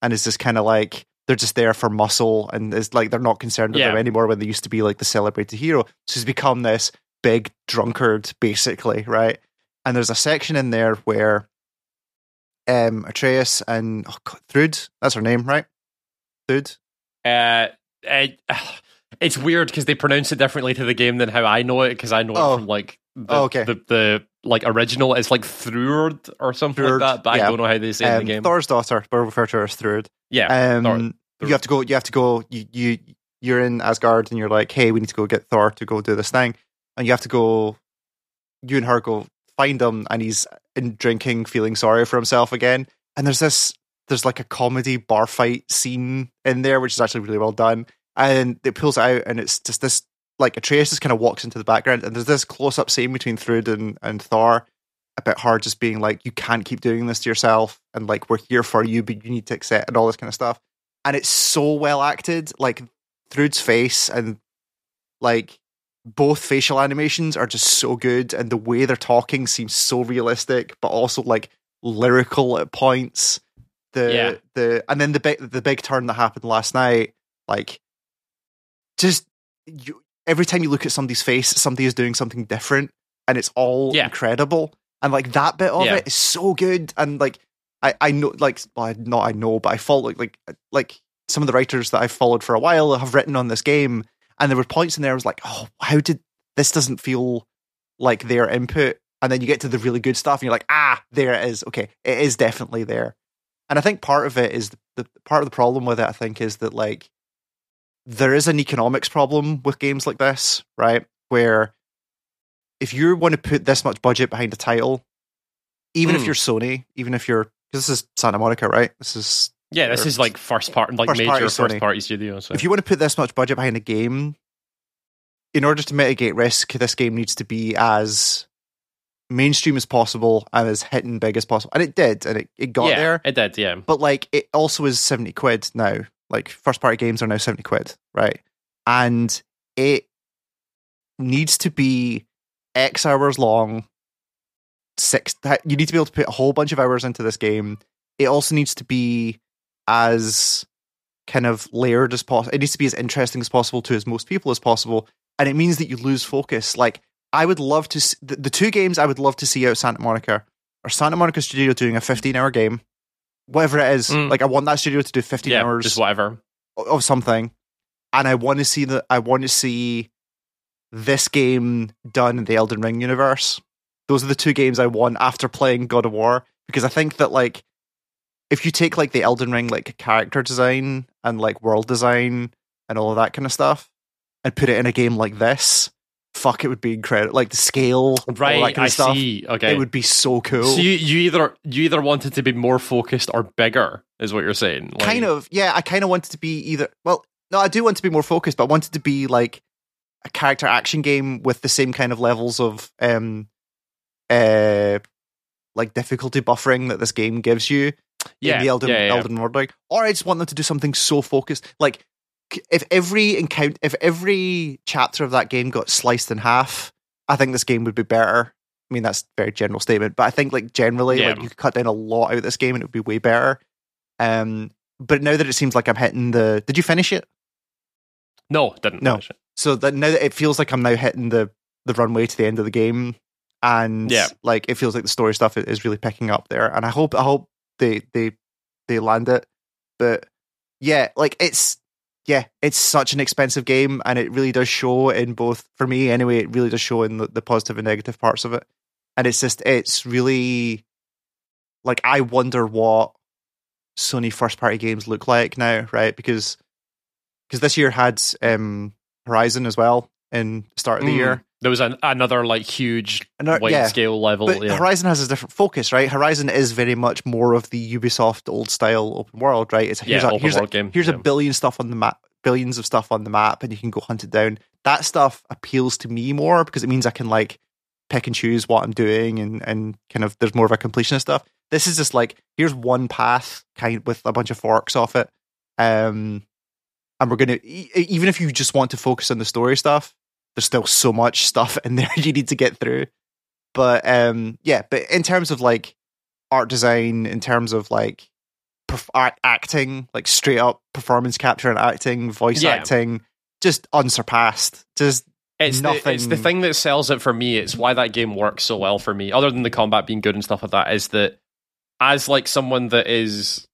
and it's just kind of like they're just there for muscle and it's like they're not concerned with yeah. them anymore when they used to be like the celebrated hero. So he's become this big drunkard basically, right? And there's a section in there where um Atreus and oh God, Thrud, that's her name, right? Thrud uh I, It's weird because they pronounce it differently to the game than how I know it, because I know oh. it from like the, oh, okay. the the like original. It's like Thrud or something Thrud, like that, but yeah. I don't know how they say um, it in the game. Thor's daughter, but refer to her as Thrud. Yeah, um, Thor, you have to go. You have to go. You, you you're in Asgard, and you're like, hey, we need to go get Thor to go do this thing, and you have to go. You and her go find him, and he's in drinking, feeling sorry for himself again. And there's this, there's like a comedy bar fight scene in there, which is actually really well done. And it pulls out, and it's just this, like, Atreus just kind of walks into the background, and there's this close-up scene between Thrud and, and Thor about her just being like, you can't keep doing this to yourself, and, like, we're here for you, but you need to accept, and all this kind of stuff. And it's so well acted. Like, Thrud's face and, like, both facial animations are just so good, and the way they're talking seems so realistic, but also, like, lyrical at points. The yeah. the And then the big, the big turn that happened last night, like, Just you, every time you look at somebody's face, somebody is doing something different, and it's all yeah. incredible. And like that bit of yeah. it is so good. And like I, I know, like well, not I know, but I follow like like some of the writers that I've followed for a while have written on this game, and there were points in there I was like, oh, how did this doesn't feel like their input? And then you get to the really good stuff, and you're like, ah, there it is. Okay, it is definitely there. And I think part of it is the, the part of the problem with it. I think is that like. There is an economics problem with games like this, right? Where if you want to put this much budget behind a title, even mm. if you're Sony, even if you're, because this is Santa Monica, right? This is yeah, this is like first part, like first major party first party studios. So. If you want to put this much budget behind a game, in order to mitigate risk, this game needs to be as mainstream as possible and as hitting big as possible. And it did, and it, it got yeah, there. It did, yeah. But like, it also is seventy quid now. Like, first-party games are now seventy quid, right? And it needs to be X hours long. Six. You need to be able to put a whole bunch of hours into this game. It also needs to be as kind of layered as possible. It needs to be as interesting as possible to as most people as possible. And it means that you lose focus. Like, I would love to... S- the, the two games I would love to see out of Santa Monica are Santa Monica Studio doing a fifteen-hour game whatever it is. Mm. Like, I want that studio to do fifteen yeah, hours, just whatever, of something, and I want to see that. I want to see this game done in the Elden Ring universe. Those are the two games I want after playing God of War, because I think that, like, if you take, like, the Elden Ring, like, character design and, like, world design and all of that kind of stuff, and put it in a game like this, fuck, it would be incredible. Like, the scale, right, all that kind of I stuff, see. Okay. It would be so cool. So you, you either you either want it to be more focused or bigger, is what you're saying. Like, kind of, yeah, I kind of want it to be either... Well, no, I do want it to be more focused, but I want it to be, like, a character action game with the same kind of levels of... um, uh, like, difficulty buffering that this game gives you. Yeah, in the Elden, yeah, yeah. Elden Ring. Or I just want them to do something so focused. Like, if every encounter, if every chapter of that game got sliced in half, I think this game would be better. I mean, that's a very general statement, but I think, like, generally, yeah. like, you could cut down a lot out of this game and it would be way better. Um, but now that it seems like I'm hitting the... Did you finish it? No, didn't no. finish it. So that now that it feels like I'm now hitting the, the runway to the end of the game, and yeah. like, it feels like the story stuff is really picking up there, and I hope I hope they they they land it. But yeah, like, it's yeah, it's such an expensive game, and it really does show in both, for me anyway, it really does show in the, the positive and negative parts of it. And it's just, it's really, like, I wonder what Sony first party games look like now, right? Because because this year had um, Horizon as well in the start of the mm. year. There was an, another, like, huge another, wide yeah. scale level. But yeah. Horizon has a different focus, right? Horizon is very much more of the Ubisoft old style open world, right? It's here's yeah, a, open here's world a, game. Here's yeah. a billion stuff on the map, billions of stuff on the map, and you can go hunt it down. That stuff appeals to me more because it means I can, like, pick and choose what I'm doing, and and kind of there's more of a completionist stuff. This is just like, here's one path kind with a bunch of forks off it, um, and we're gonna e- even if you just want to focus on the story stuff. There's still so much stuff in there you need to get through. But um, yeah, but in terms of, like, art design, in terms of, like, perf- acting, like, straight up performance capture and acting, voice yeah. acting, just unsurpassed. Just it's nothing. The, it's the thing that sells it for me. It's why that game works so well for me, other than the combat being good and stuff like that, is that as, like, someone that is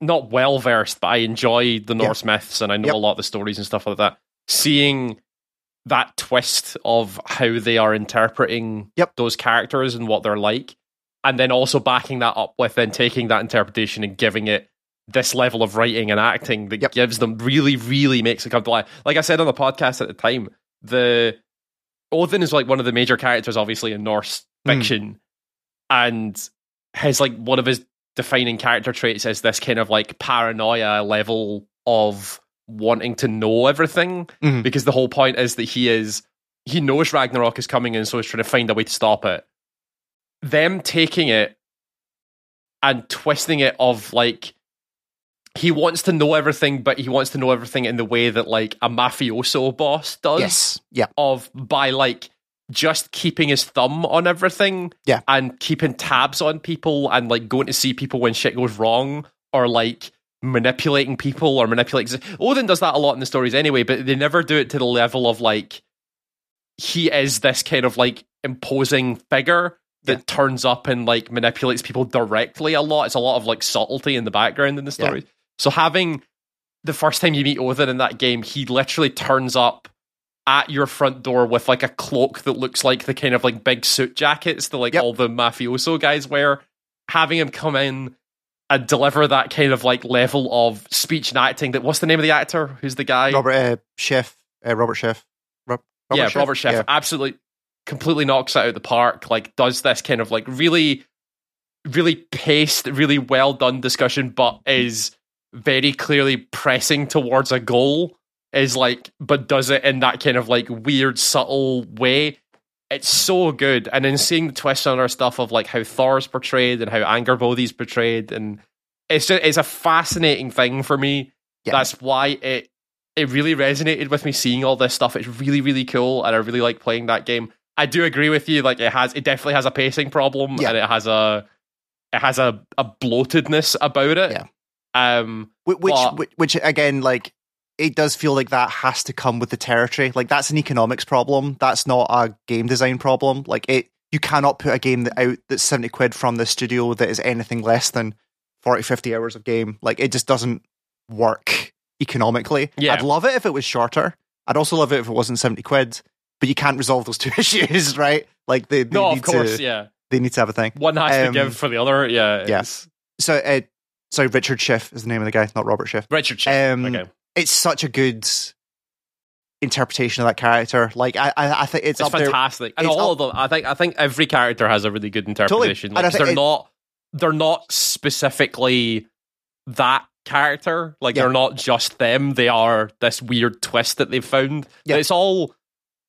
not well versed, but I enjoy the Norse yep. myths and I know yep. a lot of the stories and stuff like that, seeing that twist of how they are interpreting yep. those characters and what they're like, and then also backing that up with then taking that interpretation and giving it this level of writing and acting that yep. gives them really, really makes it come to life. Like I said on the podcast at the time, the Odin is, like, one of the major characters, obviously, in Norse fiction, mm. and his, like, one of his defining character traits is this kind of, like, paranoia level of wanting to know everything, mm-hmm. because the whole point is that he is he knows Ragnarok is coming, and so he's trying to find a way to stop it. Them taking it and twisting it of, like, he wants to know everything, but he wants to know everything in the way that, like, a mafioso boss does. Yes. Yeah. Of by, like, just keeping his thumb on everything, yeah. and keeping tabs on people, and, like, going to see people when shit goes wrong, or, like, manipulating people or manipulating. Odin does that a lot in the stories anyway, but they never do it to the level of, like, he is this kind of, like, imposing figure that yeah. turns up and, like, manipulates people directly a lot. It's a lot of, like, subtlety in the background in the stories. Yeah. So having the first time you meet Odin in that game, he literally turns up at your front door with, like, a cloak that looks like the kind of, like, big suit jackets that, like, yep. all the mafioso guys wear. Having him come in and deliver that kind of, like, level of speech and acting. That what's the name of the actor? Who's the guy? Robert uh, Schiff. Uh, Robert Schiff. Rob- Robert yeah, Schiff? Robert Schiff. Yeah. Absolutely, completely knocks it out of the park. Like, does this kind of, like, really, really paced, really well done discussion, but is very clearly pressing towards a goal. Is like, but does it in that kind of, like, weird, subtle way. It's so good. And then seeing the twist on our stuff of, like, how Thor's portrayed and how Angerbody's portrayed, and it's just, it's a fascinating thing for me. Yeah. That's why it it really resonated with me seeing all this stuff. It's really, really cool, and I really like playing that game. I do agree with you, like, it has it definitely has a pacing problem, yeah. and it has a it has a, a bloatedness about it. Yeah. Um which, but, which which again, like, it does feel like that has to come with the territory. Like, that's an economics problem. That's not a game design problem. Like, it, you cannot put a game that out that's seventy quid from the studio that is anything less than forty, fifty hours of game. Like, it just doesn't work economically. Yeah. I'd love it if it was shorter. I'd also love it if it wasn't seventy quid, but you can't resolve those two issues, right? Like, they, they no, need of course, to, yeah. They need to have a thing. One has um, to give for the other, yeah. Yes. Yeah. So, uh, sorry, Richard Schiff is the name of the guy, not Robert Schiff. Richard Schiff, um, okay. It's such a good interpretation of that character. Like, I, I, I think it's, it's up fantastic. There. And it's all up, of them, I think, I think every character has a really good interpretation. Totally. Like, they're it, not, they're not specifically that character. Like, yeah. They're not just them. They are this weird twist that they've found. Yeah. It's all,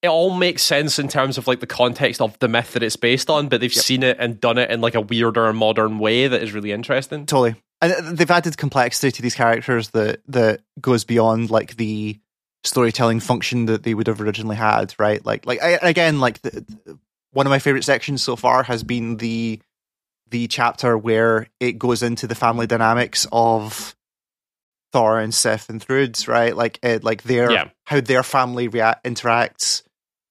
it all makes sense in terms of like the context of the myth that it's based on. But they've yep. seen it and done it in like a weirder, modern way that is really interesting. Totally. And they've added complexity to these characters that that goes beyond like the storytelling function that they would have originally had, right? Like, like I, again, like the, the, one of my favorite sections so far has been the the chapter where it goes into the family dynamics of Thor and Sif and Thrud, right? Like, uh, like their yeah. how their family react interacts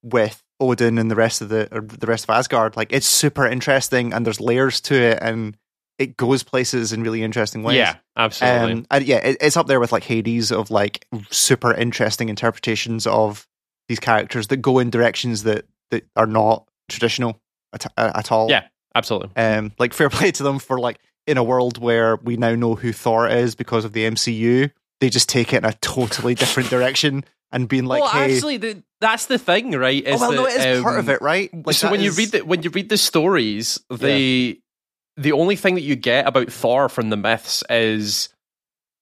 with Odin and the rest of the or the rest of Asgard. Like, it's super interesting, and there's layers to it, and it goes places in really interesting ways. Yeah, absolutely. Um, and yeah, it, it's up there with like Hades of like super interesting interpretations of these characters that go in directions that, that are not traditional at, at all. Yeah, absolutely. Um, like fair play to them for like in a world where we now know who Thor is because of the M C U, they just take it in a totally different direction and being like, well, hey, actually, the, that's the thing, right? Is oh, well, that, no, it is um, part of it, right? Like, so when is, you read the when you read the stories, they. Yeah. The only thing that you get about Thor from the myths is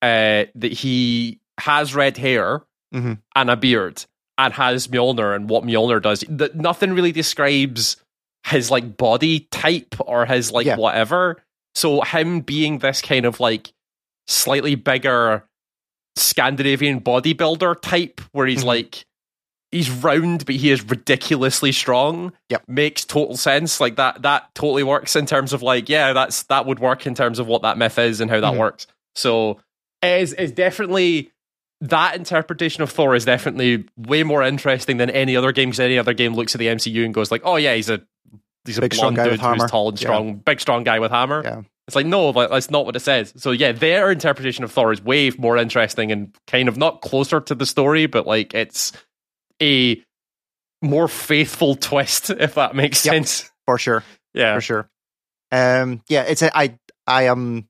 uh, that he has red hair mm-hmm. and a beard and has Mjolnir and what Mjolnir does. The, nothing really describes his like body type or his like yeah. whatever. So him being this kind of like slightly bigger Scandinavian bodybuilder type where he's mm-hmm. like, he's round, but he is ridiculously strong. Yep. Makes total sense. Like that, that totally works in terms of like, yeah, that's, that would work in terms of what that myth is and how that mm-hmm. works. So it is, it's definitely, that interpretation of Thor is definitely way more interesting than any other game, because any other game looks at the M C U and goes like, oh yeah, he's a, he's a big, blonde dude who's tall and strong, yeah. big, strong guy with hammer. Yeah. It's like, no, that's not what it says. So yeah, their interpretation of Thor is way more interesting and kind of not closer to the story, but like it's a more faithful twist, if that makes yep, sense. For sure. Yeah. For sure. Um, yeah, it's a, I I am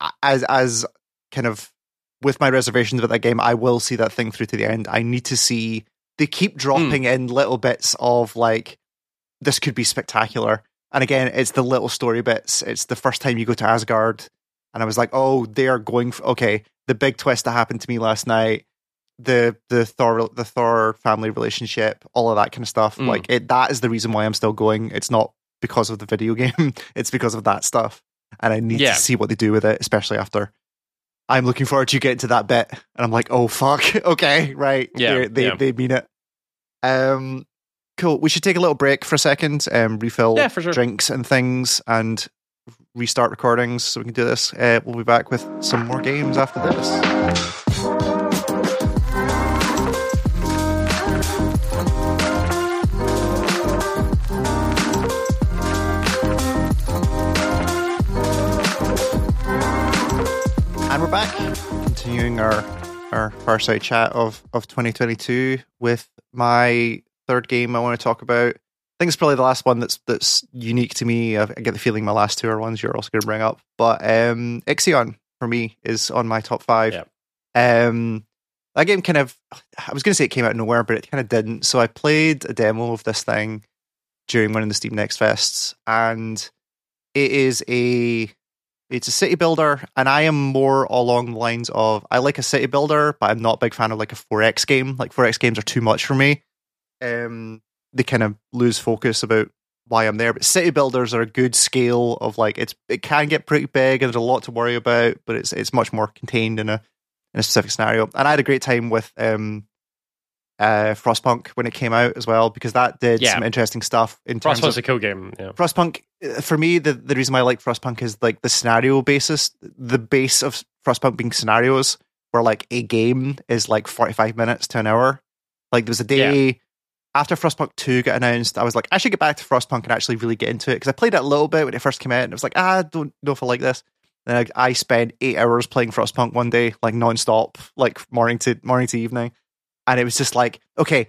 um, as as kind of with my reservations about that game, I will see that thing through to the end. I need to see, they keep dropping mm. in little bits of like, this could be spectacular. And again, it's the little story bits. It's the first time you go to Asgard and I was like, oh, they're going for, okay, the big twist that happened to me last night, the the Thor the Thor family relationship, all of that kind of stuff. Mm. Like it, that is the reason why I'm still going. It's not because of the video game. It's because of that stuff, and I need yeah. to see what they do with it. Especially after I'm looking forward to getting to that bit, and I'm like, oh fuck, okay, right, yeah, They're, they yeah. they mean it. Um, cool. We should take a little break for a second, um, refill yeah, for sure. drinks and things, and restart recordings so we can do this. Uh, we'll be back with some more games after this. Continuing our our fireside chat of of twenty twenty-two with my third game I want to talk about. I think it's probably the last one that's that's unique to me. I get the feeling my last two are ones you're also going to bring up, but um, Ixion for me is on my top five. Yeah. Um, that game kind of, I was going to say it came out of nowhere, but it kind of didn't. So I played a demo of this thing during one of the Steam Next Fests, and it is a It's a city builder, and I am more along the lines of, I like a city builder, but I'm not a big fan of like a four X game. Like four X games are too much for me. Um, they kind of lose focus about why I'm there. But city builders are a good scale of like, it's it can get pretty big and there's a lot to worry about, but it's it's much more contained in a in a specific scenario. And I had a great time with um, uh, Frostpunk when it came out as well, because that did yeah. some interesting stuff in terms Frostpunk's of a cool game. Yeah. Frostpunk, for me, the, the reason why I like Frostpunk is like the scenario basis, the base of Frostpunk being scenarios, where like a game is like forty-five minutes to an hour. Like there was a day yeah. after Frostpunk two got announced, I was like, I should get back to Frostpunk and actually really get into it, because I played it a little bit when it first came out and it was like, ah, I don't know if I like this. And I, I spent eight hours playing Frostpunk one day, like nonstop, like morning to morning to evening. And it was just like, okay,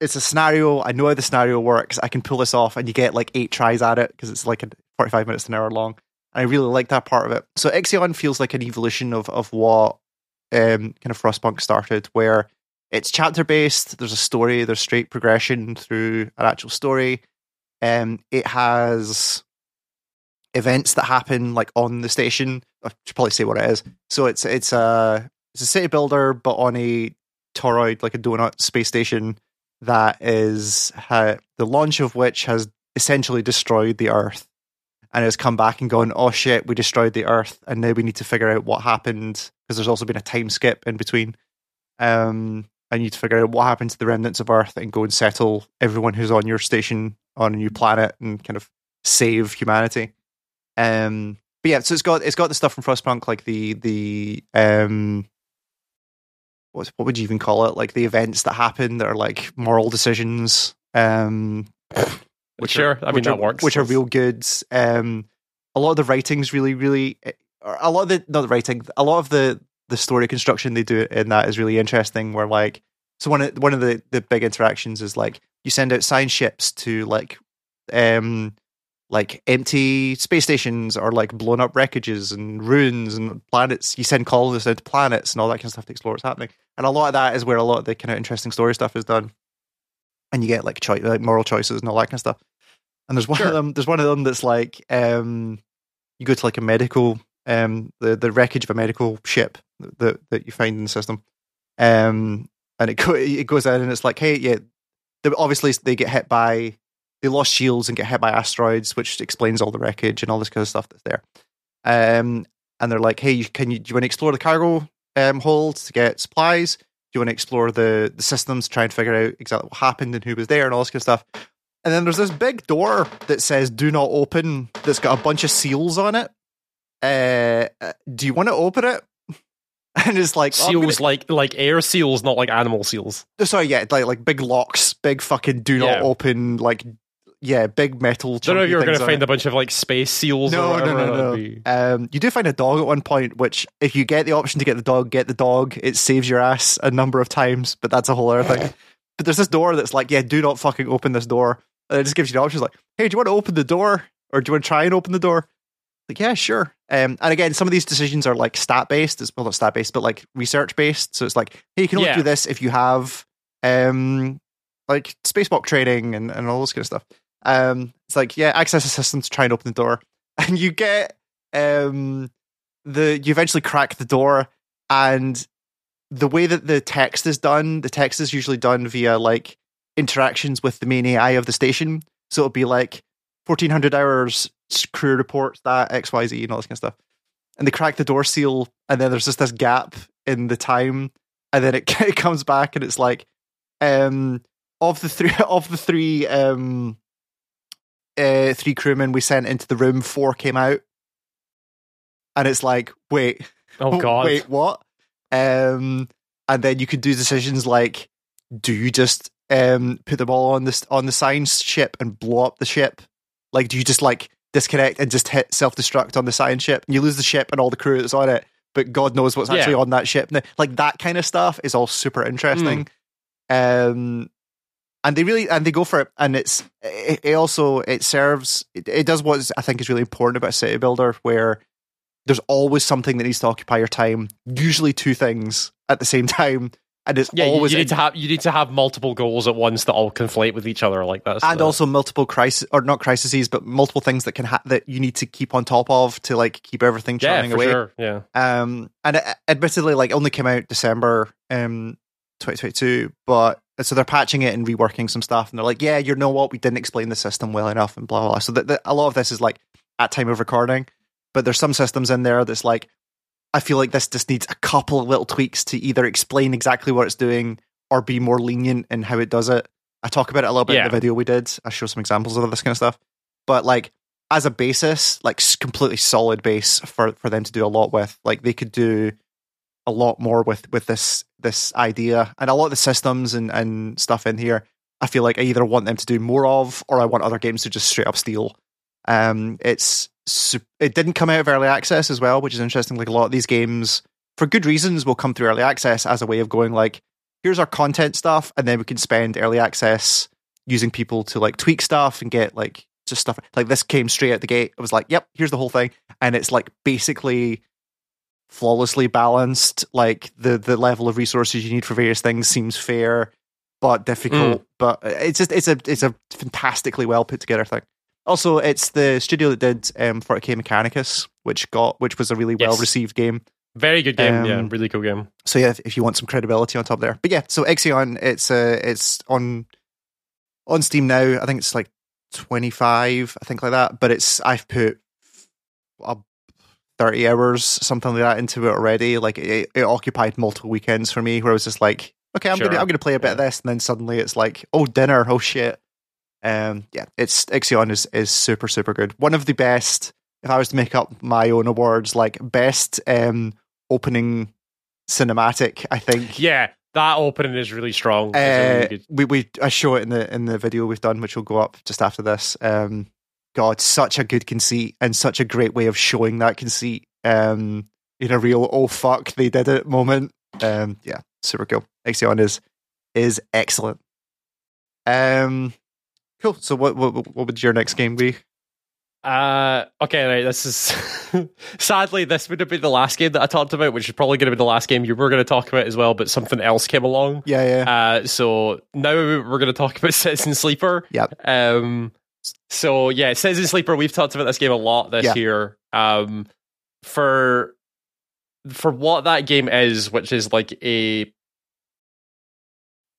it's a scenario. I know how the scenario works. I can pull this off. And you get like eight tries at it because it's like forty-five minutes to an hour long. And I really like that part of it. So Ixion feels like an evolution of of what um, kind of Frostpunk started, where it's chapter based. There's a story. There's straight progression through an actual story. Um, it has events that happen like on the station. I should probably say what it is. So it's it's a it's a city builder, but on a toroid, like a donut space station that is uh, the launch of which has essentially destroyed the Earth, and has come back and gone, oh shit, we destroyed the Earth, and now we need to figure out what happened, because there's also been a time skip in between. Um, I need to figure out what happened to the remnants of Earth and go and settle everyone who's on your station on a new planet and kind of save humanity. Um, but yeah, so it's got it's got the stuff from Frostpunk, like the the um, what what would you even call it? Like the events that happen that are like moral decisions. Um, which sure, are, I mean which that are, works. Which are real good. Um, a lot of the writing's really, really a lot of the not the writing, a lot of the the story construction they do in that is really interesting. Where like so one of one of the the big interactions is like you send out science ships to like um. like empty space stations or like blown up wreckages and ruins and planets. You send colonists into planets and all that kind of stuff to explore what's happening. And a lot of that is where a lot of the kind of interesting story stuff is done. And you get like cho- like moral choices and all that kind of stuff. And there's one sure. of them, there's one of them that's like, um, you go to like a medical, um, the, the wreckage of a medical ship that, that you find in the system. Um, and it, go- it goes out and it's like, hey, yeah, obviously they get hit by, they lost shields and get hit by asteroids, which explains all the wreckage and all this kind of stuff that's there. Um, and they're like, hey, can you, do you want to explore the cargo um, hold to get supplies? Do you want to explore the, the systems to try and figure out exactly what happened and who was there and all this kind of stuff? And then there's this big door that says, do not open, that's got a bunch of seals on it. Uh, do you want to open it? And it's like seals, oh, gonna... like like air seals, not like animal seals. Sorry, yeah, like like big locks, big fucking do not yeah. open, like yeah, big metal. I don't know if you're going to find it. a bunch of like space seals. No, or whatever, no, no, no. Be... Um, you do find a dog at one point, which if you get the option to get the dog, get the dog. It saves your ass a number of times, but that's a whole other thing. But there's this door that's like, yeah, do not fucking open this door. And it just gives you the options like, hey, do you want to open the door, or do you want to try and open the door? Like, yeah, sure. Um, and again, some of these decisions are like stat based. It's well, not stat based, but like research based. So it's like, hey, you can only yeah. do this if you have um, like spacewalk training and, and all this kind of stuff. Um, it's like, yeah, access a system to try and open the door, and you get um, the you eventually crack the door, and the way that the text is done, the text is usually done via like interactions with the main A I of the station. So it'll be like fourteen hundred hours. Crew reports that X Y Z and all this kind of stuff, and they crack the door seal, and then there's just this gap in the time, and then it, it comes back, and it's like, um, of the three of the three um, uh, three crewmen we sent into the room, four came out, and it's like, wait, oh god, wait, what? Um, and then you could do decisions like, do you just um put them all on this on the science ship and blow up the ship? Like, do you just like disconnect and just hit self-destruct on the science ship, and you lose the ship and all the crew that's on it, but God knows what's yeah. actually on that ship. Like, that kind of stuff is all super interesting. Mm. Um, and they really, and they go for it, and it's, it, it also, it serves, it, it does what I think is really important about City Builder, where there's always something that needs to occupy your time, usually two things at the same time, and it's yeah, always... You need, in- to have, you need to have multiple goals at once that all conflate with each other like this. And so. also multiple crises, or not crises, but multiple things that can ha- that you need to keep on top of to like keep everything churning yeah, away. Sure. Yeah, um, and it, admittedly, like, only came out December um, twenty twenty-two, but so they're patching it and reworking some stuff, and they're like, yeah, you know what, we didn't explain the system well enough, and blah, blah, blah. So that, that, a lot of this is like at time of recording, but there's some systems in there that's like, I feel like this just needs a couple of little tweaks to either explain exactly what it's doing or be more lenient in how it does it. I talk about it a little bit yeah. in the video we did. I show some examples of this kind of stuff. But like, as a basis, like, completely solid base for, for them to do a lot with. Like, they could do a lot more with, with this this idea. And a lot of the systems and, and stuff in here, I feel like I either want them to do more of, or I want other games to just straight up steal. Um, it's it didn't come out of early access as well, which is interesting. Like, a lot of these games, for good reasons, will come through early access as a way of going like, here's our content stuff, and then we can spend early access using people to like tweak stuff and get like just stuff. Like, this came straight out the gate. It was like, yep, here's the whole thing, and it's like basically flawlessly balanced. Like, the the level of resources you need for various things seems fair but difficult. Mm. But it's just it's a it's a fantastically well put together thing. Also, it's the studio that did um, forty K Mechanicus, which got which was a really yes. well received game. Very good game, um, yeah, really cool game. So yeah, if, if you want some credibility on top there, but yeah, so Ixion, it's uh, it's on on Steam now. I think it's like twenty-five, I think like that. But it's I've put uh, thirty hours, something like that, into it already. Like it, it occupied multiple weekends for me, where I was just like, okay, I'm sure. gonna I'm gonna play a bit yeah. of this, and then suddenly it's like, oh, dinner, oh shit. Um, yeah, it's Ixion is is super super good. One of the best. If I was to make up my own awards, like best um, opening cinematic, I think. Yeah, that opening is really strong. Uh, really we we I show it in the in the video we've done, which will go up just after this. Um, God, such a good conceit and such a great way of showing that conceit um, in a real oh fuck they did it moment. Um, yeah, super cool. Ixion is is excellent. Um, cool. So what what what would your next game be? Uh, okay, right, this is... sadly, this would have been the last game that I talked about, which is probably going to be the last game you were going to talk about as well, but something else came along. Yeah, yeah. Uh, so now we're going to talk about Citizen Sleeper. Yep. Um, so, yeah, Citizen Sleeper, we've talked about this game a lot this yeah. year. Um, for, for what that game is, which is like a...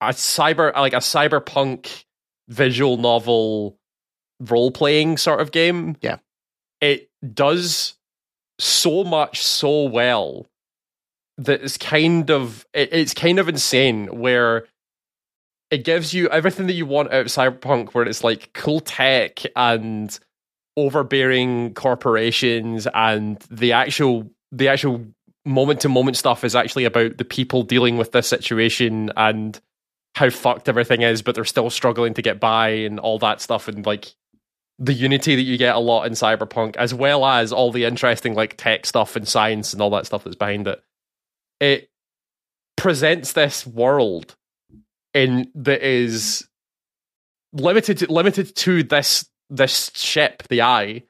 a cyber... like a cyberpunk visual novel... role-playing sort of game. Yeah. It does so much so well that it's kind of it, it's kind of insane, where it gives you everything that you want out of cyberpunk, where it's like cool tech and overbearing corporations, and the actual the actual moment-to-moment stuff is actually about the people dealing with this situation and how fucked everything is, but they're still struggling to get by and all that stuff, and like the unity that you get a lot in cyberpunk, as well as all the interesting like tech stuff and science and all that stuff that's behind it. It presents this world in that is limited to, limited to this this ship, the Eye,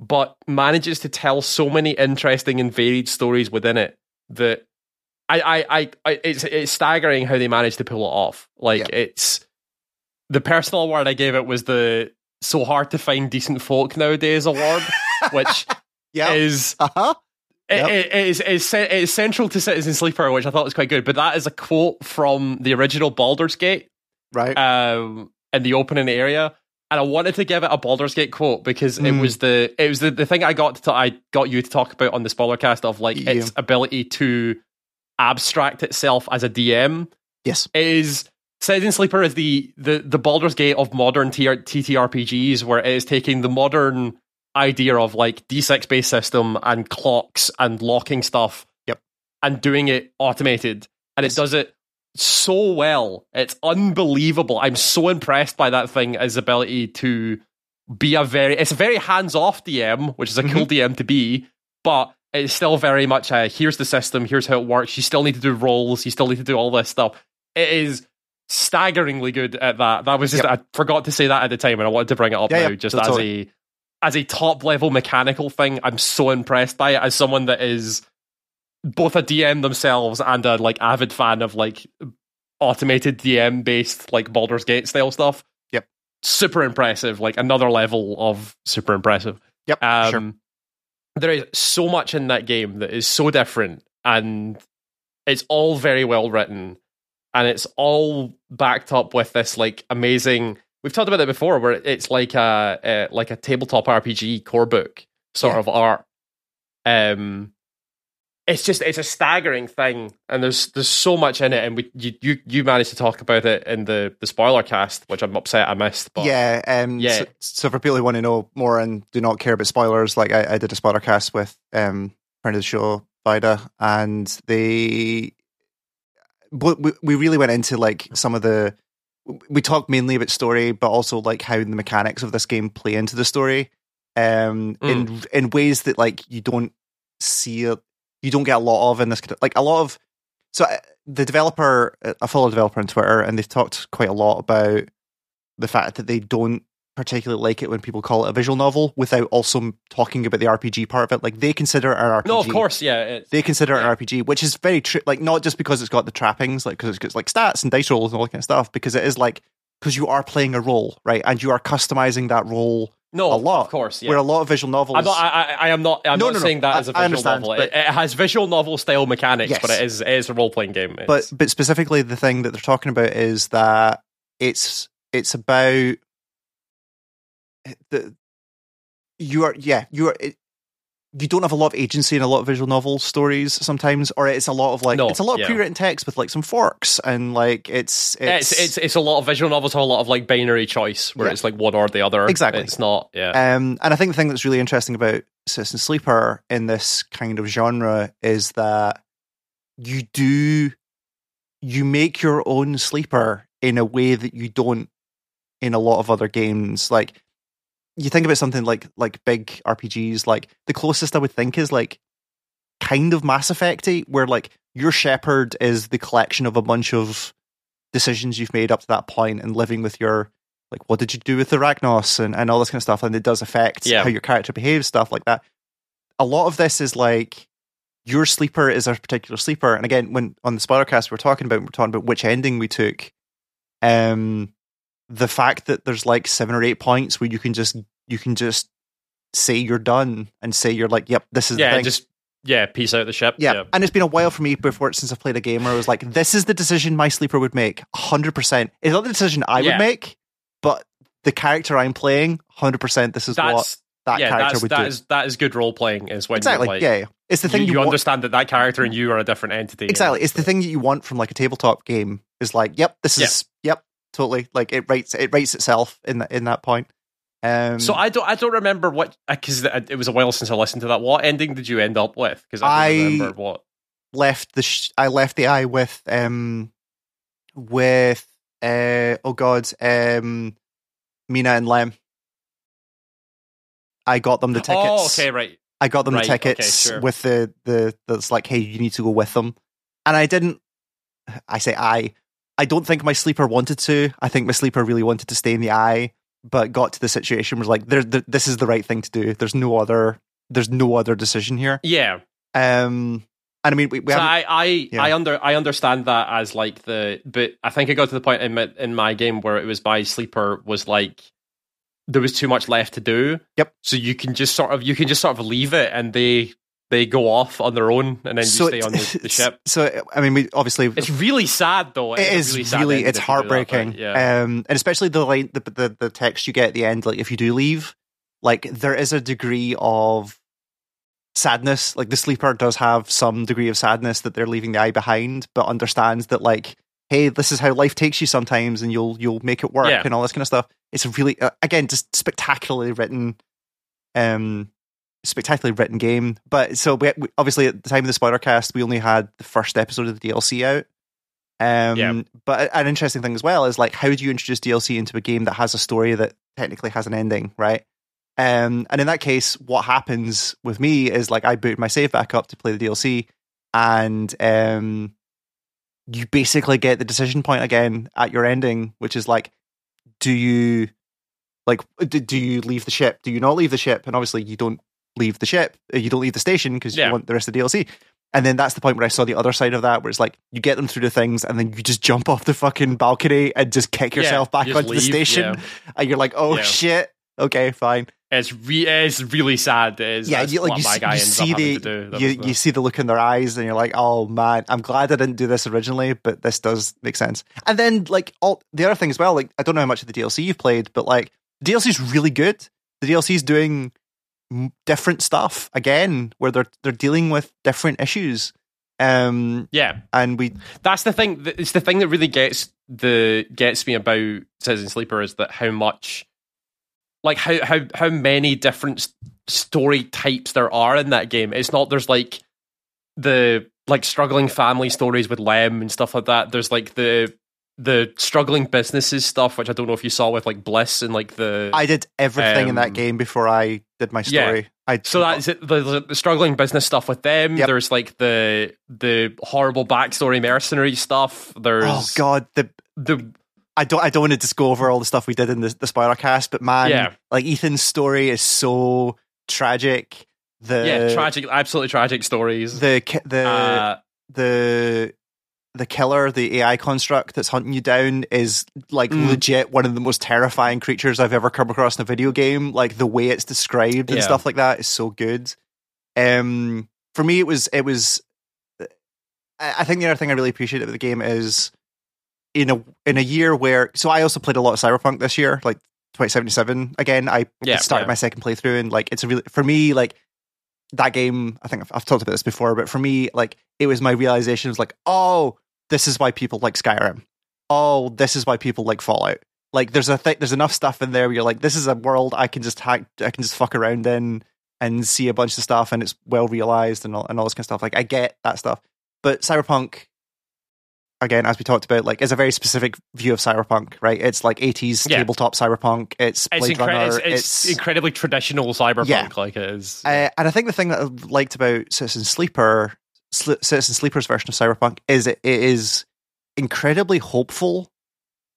but manages to tell so many interesting and varied stories within it that I, I, I, I it's it's staggering how they managed to pull it off. Like yeah. It's the personal award I gave it was the so hard to find decent folk nowadays award, which yep. is uh-huh. yep. it, it is is it is central to Citizen Sleeper, which I thought was quite good. But that is a quote from the original Baldur's Gate, right? Um, in the opening area, and I wanted to give it a Baldur's Gate quote because mm. it was the it was the, the thing I got to t- I got you to talk about on the spoiler cast of like yeah. its ability to abstract itself as a D M. Yes, it is. Citizen Sleeper is the the the Baldur's Gate of modern T T R P Gs, where it is taking the modern idea of like D six based system and clocks and locking stuff, yep, and doing it automated, and yes. it does it so well. It's unbelievable. I'm so impressed by that thing, as ability to be a very it's a very hands off D M, which is a mm-hmm. cool D M to be, but it's still very much a, here's the system, here's how it works, you still need to do rolls, you still need to do all this stuff. It is staggeringly good at that. That was just, yep. I forgot to say that at the time, and I wanted to bring it up yeah, now, yeah, just as totally. a as a top-level mechanical thing. I'm so impressed by it, as someone that is both a D M themselves and a like avid fan of like automated D M-based like Baldur's Gate-style stuff. Yep. Super impressive, like another level of super impressive. Yep, um, sure. There is so much in that game that is so different, and it's all very well written, and it's all backed up with this like amazing. We've talked about it before, where it's like a, a like a tabletop R P G core book sort yeah. of art. Um, it's just it's a staggering thing, and there's there's so much in it, and we you you, you managed to talk about it in the, the spoiler cast, which I'm upset I missed. But. Yeah. Um, yeah. So, so for people who want to know more and do not care about spoilers, like I, I did a spoiler cast with um friend of the show Vida, and they we we really went into like some of the we talked mainly about story, but also like how the mechanics of this game play into the story. um, mm. in in ways that like you don't see it, you don't get a lot of in this. Like a lot of, so I, the developer, I follow a developer on Twitter, and they've talked quite a lot about the fact that they don't particularly like it when people call it a visual novel without also talking about the R P G part of it. Like they consider it an R P G. No, of course, yeah. It, they consider yeah. it an R P G, which is very true. Like not just because it's got the trappings, like because it's got like stats and dice rolls and all that kind of stuff. Because it is like because you are playing a role, right, and you are customizing that role. No, a lot, of course. Yeah. Where a lot of visual novels, I'm not, I, I, I am not. I'm no, not no, saying no. that I, as a visual novel. It, it has visual novel style mechanics, yes. but it is it is a role playing game. It's, but but specifically, the thing that they're talking about is that it's it's about. The, you are yeah you are it, you don't have a lot of agency in a lot of visual novel stories sometimes, or it's a lot of like no, it's a lot of yeah. pre-written text with like some forks and like it's it's, it's it's it's a lot of visual novels have a lot of like binary choice where yeah. it's like one or the other, exactly. It's not yeah um and I think the thing that's really interesting about Citizen Sleeper in this kind of genre is that you do you make your own sleeper in a way that you don't in a lot of other games. Like you think about something like like big R P Gs, like the closest I would think is like kind of Mass Effect-y, where like your shepherd is the collection of a bunch of decisions you've made up to that point and living with your like what did you do with the Ragnos and, and all this kind of stuff, and it does affect yeah. how your character behaves, stuff like that. A lot of this is like your sleeper is a particular sleeper. And again, when on the Spoilercast we're talking about we're talking about which ending we took, um the fact that there's like seven or eight points where you can just you can just say you're done and say you're like, yep, this is yeah, the thing. Just yeah, peace out the ship. Yeah. yeah, and it's been a while for me before since I've played a game where I was like, this is the decision my sleeper would make, one hundred percent. It's not the decision I yeah. would make, but the character I'm playing, one hundred percent. This is that's, what that yeah, character would that do. Is, that is good role playing. Is when exactly like, yeah, it's the thing you, you, you want. Understand that that character and you are a different entity. Exactly, yeah. It's the thing that you want from like a tabletop game. Is like, yep, this yeah. is yep. Totally, like it writes it writes itself in that in that point. Um, so I don't I don't remember what because it was a while since I listened to that. What ending did you end up with? Because I, I remember what left the sh- I left the eye with um with uh oh god um Mina and Lem. I got them the tickets. Oh, okay, right. I got them right, the tickets okay, sure. with the the that's like, hey, you need to go with them, and I didn't. I say I. I don't think my sleeper wanted to. I think my sleeper really wanted to stay in the eye, but got to the situation where like, there, there, this is the right thing to do. There's no other, there's no other decision here. Yeah. Um, and I mean, we, we so I, I, yeah. I under, I understand that as like the, but I think I got to the point in my, in my game where it was my sleeper was like, there was too much left to do. Yep. So you can just sort of, you can just sort of leave it, and they. They go off on their own, and then so you stay on the, the ship. So, I mean, we obviously it's really sad, though. It, it is really, sad really it's heartbreaking, that, yeah. um, and especially the like the, the the text you get at the end. Like, if you do leave, like there is a degree of sadness. Like the sleeper does have some degree of sadness that they're leaving the eye behind, but understands that like, hey, this is how life takes you sometimes, and you'll you'll make it work yeah. and all this kind of stuff. It's really uh, again just spectacularly written. Um. Spectacularly written game, but so we, we obviously at the time of the spoiler cast we only had the first episode of the D L C out. Um yeah. But an interesting thing as well is like, how do you introduce D L C into a game that has a story that technically has an ending, right? Um and in that case, what happens with me is like I boot my save back up to play the D L C, and um you basically get the decision point again at your ending, which is like, do you like do, do you leave the ship? Do you not leave the ship? And obviously you don't leave the ship, you don't leave the station because yeah. you want the rest of the D L C. And then that's the point where I saw the other side of that, where it's like you get them through the things and then you just jump off the fucking balcony and just kick yourself yeah, back onto leave, the station yeah. and you're like, oh yeah. shit, okay, fine. It's re- it's really sad. It is, yeah, you, like, you, you, see the, you, you see the look in their eyes and you're like, oh man, I'm glad I didn't do this originally, but this does make sense. And then like all the other thing as well, like I don't know how much of the D L C you've played, but like the D L C is really good. The D L C is doing different stuff again, where they're they're dealing with different issues. Um, yeah, and we that's the thing. It's the thing that really gets the gets me about Citizen Sleeper is that how much, like how how how many different story types there are in that game. It's not there's like the like struggling family stories with Lem and stuff like that. There's like the the struggling businesses stuff, which I don't know if you saw with like Bliss and like the. I did everything um, in that game before I did my story. Yeah. I so that's it, the, the struggling business stuff with them. Yep. There's like the the horrible backstory mercenary stuff. There's oh god the the. I don't. I don't want to just go over all the stuff we did in the, the spoiler cast, but man, yeah. like Ethan's story is so tragic. The yeah, tragic, absolutely tragic stories. The the uh, the the killer, the A I construct that's hunting you down, is like mm. legit one of the most terrifying creatures I've ever come across in a video game. Like the way it's described and yeah. stuff like that is so good. Um, for me, it was it was. I think the other thing I really appreciate about the game is. In a in a year where... So I also played a lot of Cyberpunk this year, like twenty seventy-seven. Again, I yeah, started yeah. my second playthrough, and like it's a really... For me, like, that game... I think I've, I've talked about this before, but for me, like, it was my realization. It was like, oh, this is why people like Skyrim. Oh, this is why people like Fallout. Like, there's a th- there's enough stuff in there where you're like, this is a world I can just hack, I can just fuck around in and see a bunch of stuff, and it's well-realized and all, and all this kind of stuff. Like, I get that stuff. But Cyberpunk... Again, as we talked about, like, it's a very specific view of cyberpunk, right? It's like eighties yeah. tabletop cyberpunk. It's Blade it's incre- Runner. It's, it's, it's incredibly traditional cyberpunk, yeah. like it is. Uh, and I think the thing that I liked about Citizen Sleeper, Sl- Citizen Sleeper's version of cyberpunk, is it, it is incredibly hopeful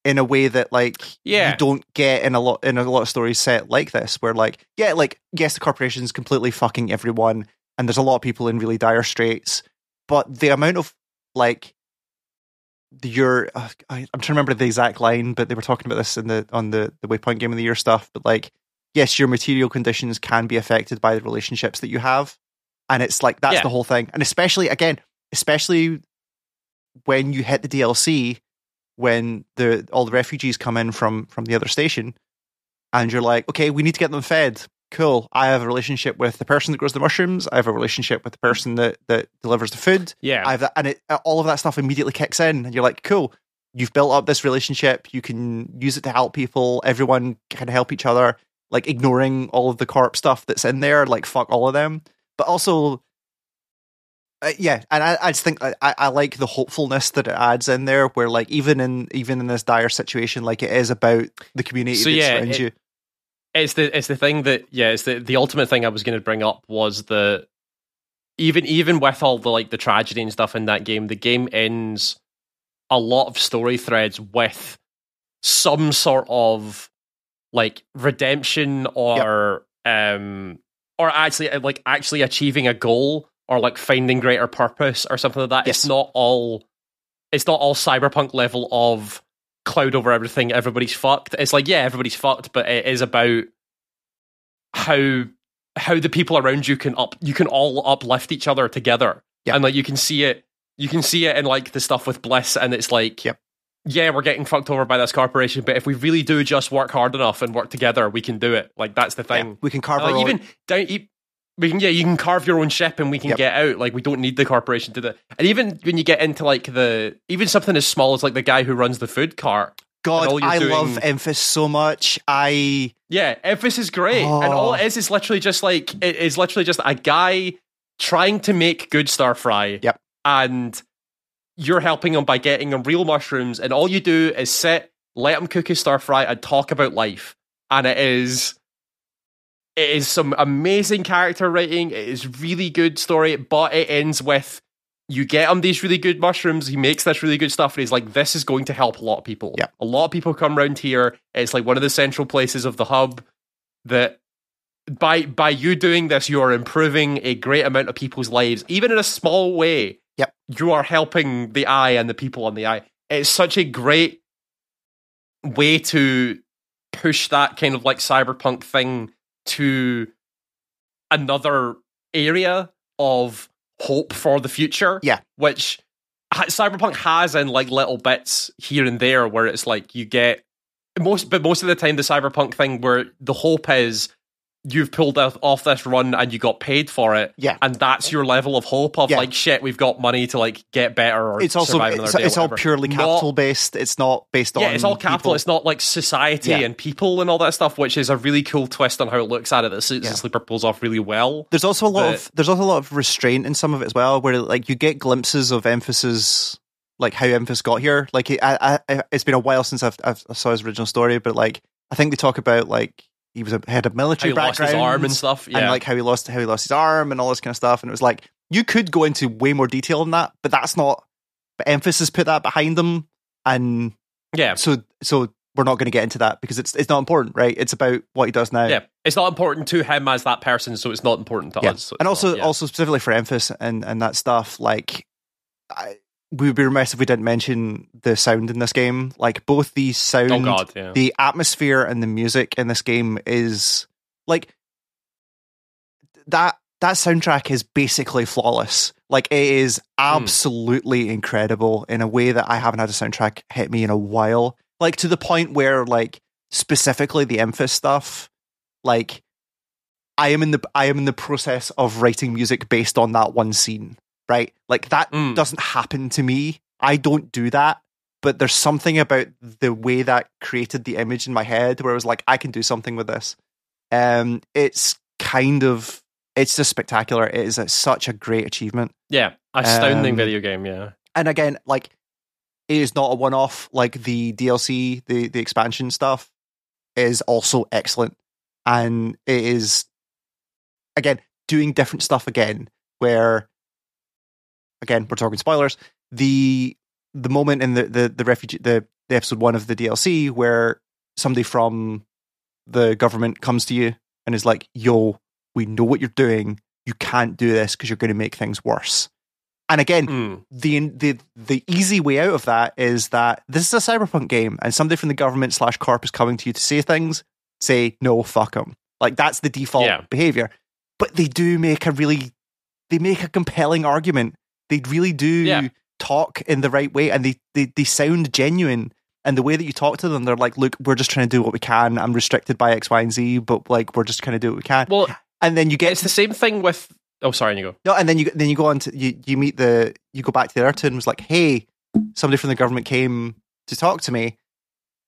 in a way that, like, yeah. you don't get in a lot in a lot of stories set like this, where, like, yeah, like, yes, the corporation's completely fucking everyone, and there's a lot of people in really dire straits, but the amount of like. Your, uh, I, I'm trying to remember the exact line, but they were talking about this in the on the, the Waypoint Game of the Year stuff. But like, yes, your material conditions can be affected by the relationships that you have, and it's like that's yeah. the whole thing. And especially again, especially when you hit the D L C, when the all the refugees come in from from the other station, and you're like, okay, we need to get them fed. Cool. I have a relationship with the person that grows the mushrooms. I have a relationship with the person that, that delivers the food. Yeah. I have that, and it, all of that stuff immediately kicks in, and you're like, cool, you've built up this relationship. You can use it to help people. Everyone can help each other, like ignoring all of the corp stuff that's in there. Like, fuck all of them. But also, uh, yeah. And I, I just think I, I like the hopefulness that it adds in there, where like, even in, even in this dire situation, like it is about the community so, that yeah, surrounds it- you. It's the it's the thing that yeah it's the, the ultimate thing I was going to bring up was that even even with all the like the tragedy and stuff in that game, the game ends a lot of story threads with some sort of like redemption or yep. um or actually like actually achieving a goal or like finding greater purpose or something like that. Yes. It's not all it's not all cyberpunk level of cloud over everything, everybody's fucked. It's like, yeah, everybody's fucked, but it is about how how the people around you can up you can all uplift each other together. Yep. And like you can see it you can see it in like the stuff with Bliss, and it's like yep. yeah, we're getting fucked over by this corporation, but if we really do just work hard enough and work together, we can do it. Like that's the thing. Yeah, we can carve like, our even own. Down e- we can yeah, you can carve your own ship and we can yep. get out. Like we don't need the corporation to do that. And even when you get into like the even something as small as like the guy who runs the food cart. God, I doing, love Emphis so much. I Yeah, Emphis is great. Oh. And all it is is literally just like it is literally just a guy trying to make good stir fry. Yep. And you're helping him by getting him real mushrooms, and all you do is sit, let him cook his stir fry and talk about life. And it is It is some amazing character writing. It is really good story, but it ends with you get him these really good mushrooms. He makes this really good stuff, and he's like, "This is going to help a lot of people. Yep. A lot of people come around here. It's like one of the central places of the hub. That by by you doing this, you are improving a great amount of people's lives, even in a small way. Yep, you are helping the eye and the people on the eye. It's such a great way to push that kind of like cyberpunk thing." To another area of hope for the future, yeah. Which Cyberpunk has in like little bits here and there, where it's like you get most, but most of the time the Cyberpunk thing where the hope is you've pulled off this run and you got paid for it, yeah. And that's your level of hope of yeah. like shit, we've got money to like get better. Or it's also survive another it's, day it's all purely capital not, based. It's not based on yeah. It's all capital. People. It's not like society yeah. and people and all that stuff, which is a really cool twist on how it looks at it. That Citizen yeah. Sleeper pulls off really well. There's also a lot but, of there's also a lot of restraint in some of it as well, where like you get glimpses of Emphas's like how Emphas got here. Like I, I, it's been a while since I've, I've I saw his original story, but like I think they talk about like. he was a, had a military how he background, lost his arm and stuff, yeah. and like how he lost how he lost his arm and all this kind of stuff. And it was like you could go into way more detail than that, but that's not. But emphasis put that behind them, and yeah, so so we're not going to get into that because it's it's not important, right? It's about what he does now. Yeah, it's not important to him as that person, so it's not important to yeah. us. So and also, not, yeah. also specifically for emphasis and and that stuff, like I, we would be remiss if we didn't mention the sound in this game. Like both the sound, oh God, yeah. the atmosphere, and the music in this game is like that. That soundtrack is basically flawless. Like, it is absolutely mm. incredible in a way that I haven't had a soundtrack hit me in a while. Like, to the point where, like, specifically the Memphis stuff, like, I am in the I am in the process of writing music based on that one scene, right? Like, that mm. doesn't happen to me. I don't do that. But there's something about the way that created the image in my head where I was like, I can do something with this. Um, it's kind of... It's just spectacular. It is a, such a great achievement. Yeah, astounding um, video game, yeah. And again, like, it is not a one-off. Like, the D L C, the, the expansion stuff is also excellent. And it is, again, doing different stuff again, where, again, we're talking spoilers, the the moment in the, the, the refugee, the, the episode one of the D L C where somebody from the government comes to you and is like, yo, we know what you're doing. You can't do this because you're going to make things worse. And again, mm. the the the easy way out of that is that this is a cyberpunk game, and somebody from the government slash corp is coming to you to say things. Say no, fuck them. Like that's the default yeah. behavior. But they do make a really, they make a compelling argument. They really do yeah. talk in the right way, and they, they they sound genuine. And the way that you talk to them, they're like, "Look, we're just trying to do what we can. I'm restricted by X, Y, and Z, but like we're just trying to do what we can." Well. And then you get... It's the same thing with... Oh, sorry, and you go. No, and then you then you go on to... You, you meet the... You go back to the Ayrton and was like, hey, somebody from the government came to talk to me.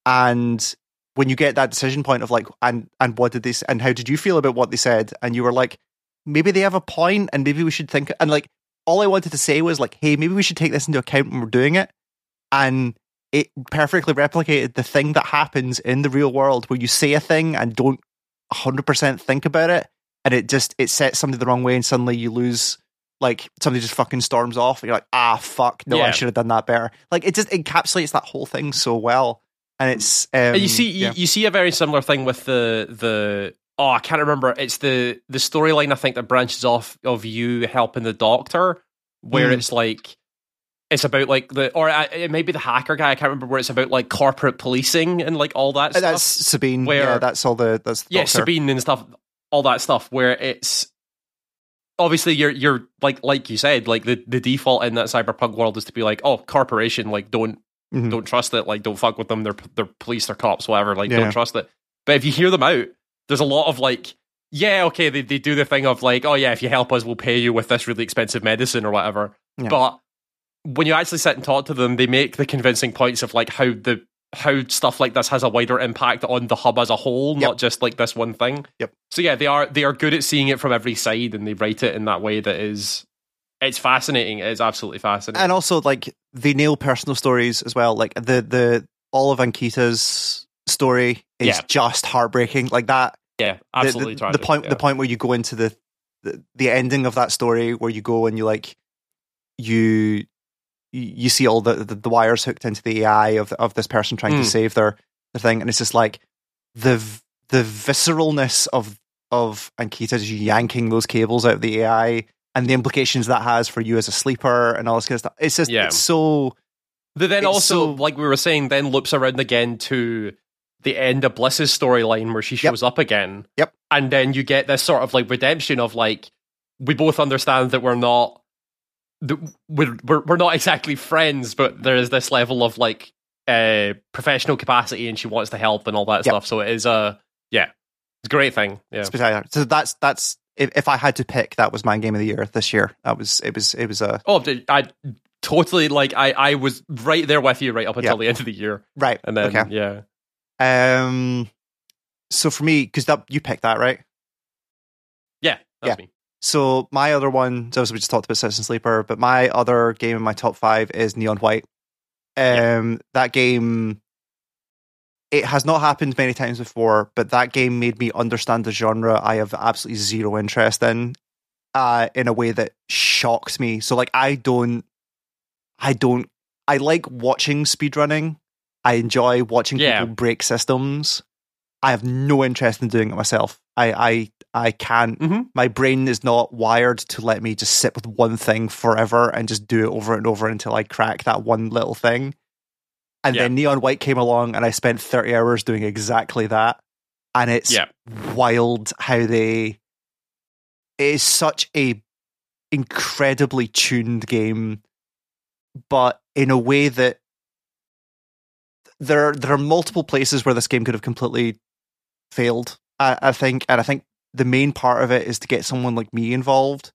And when you get that decision point of like, and and what did they... And how did you feel about what they said? And you were like, maybe they have a point and maybe we should think... And like, all I wanted to say was like, hey, maybe we should take this into account when we're doing it. And it perfectly replicated the thing that happens in the real world where you say a thing and don't one hundred percent think about it. And it just, it sets somebody the wrong way and suddenly you lose, like, somebody just fucking storms off and you're like, ah, fuck, no, yeah. I should have done that better. Like, it just encapsulates that whole thing so well. And it's... Um, and you see yeah. you, you see a very similar thing with the, the oh, I can't remember, it's the, the storyline, I think, that branches off of you helping the doctor, where mm. it's like, it's about, like, the, or I, it may be the hacker guy, I can't remember, where it's about, like, corporate policing and, like, all that and stuff. That's Sabine, where, yeah, that's all the, that's the yeah, doctor. Sabine and stuff... all that stuff where it's obviously you're you're like like you said, like the, the default in that cyberpunk world is to be like, oh, corporation, like don't mm-hmm. don't trust it, like don't fuck with them, they're they're police, they're cops, whatever, like yeah. don't trust it. But if you hear them out, there's a lot of like, yeah, okay, they, they do the thing of like, oh yeah, if you help us, we'll pay you with this really expensive medicine or whatever. Yeah. But when you actually sit and talk to them, they make the convincing points of like how the how stuff like this has a wider impact on the hub as a whole, yep. not just like this one thing. Yep. So yeah, they are they are good at seeing it from every side, and they write it in that way that is, it's fascinating. It's absolutely fascinating. And also like they nail personal stories as well. Like the the all of Ankita's story is yeah. just heartbreaking. Like that. Yeah, absolutely. The, the, tragic, the point yeah. the point where you go into the, the the ending of that story where you go and you like you. you see all the, the, the wires hooked into the A I of of this person trying mm. to save their, their thing, and it's just like the the visceralness of of Ankita just yanking those cables out of the A I and the implications that has for you as a sleeper and all this kind of stuff. It's just yeah. it's so... But then also, so, like we were saying, then loops around again to the end of Bliss's storyline where she shows yep. up again. Yep. And then you get this sort of like redemption of like, we both understand that we're not The, we're, we're we're not exactly friends, but there is this level of like uh, professional capacity, and she wants to help and all that yep. stuff. So it is a yeah, it's a great thing. Yeah, spectacular. So that's that's if, if I had to pick, that was my game of the year this year. That was it was it was a oh I totally like I, I was right there with you right up until yep. the end of the year. Right, and then okay. yeah. Um, so for me, because that you picked that right. Yeah, that's yeah. me. So my other one, so we just talked about Citizen Sleeper, but my other game in my top five is Neon White. Um, yeah. That game It has not happened many times before, but that game made me understand the genre I have absolutely zero interest in, uh, in a way that shocked me. So, like, I don't, I don't, I like watching speedrunning. I enjoy watching yeah. people break systems. I have no interest in doing it myself. I, I, I can't. Mm-hmm. My brain is not wired to let me just sit with one thing forever and just do it over and over until I crack that one little thing. And yeah. then Neon White came along and I spent thirty hours doing exactly that. And it's yeah. wild how they... It is such a incredibly tuned game, but in a way that there, there are multiple places where this game could have completely failed, I, I think. And I think the main part of it is to get someone like me involved,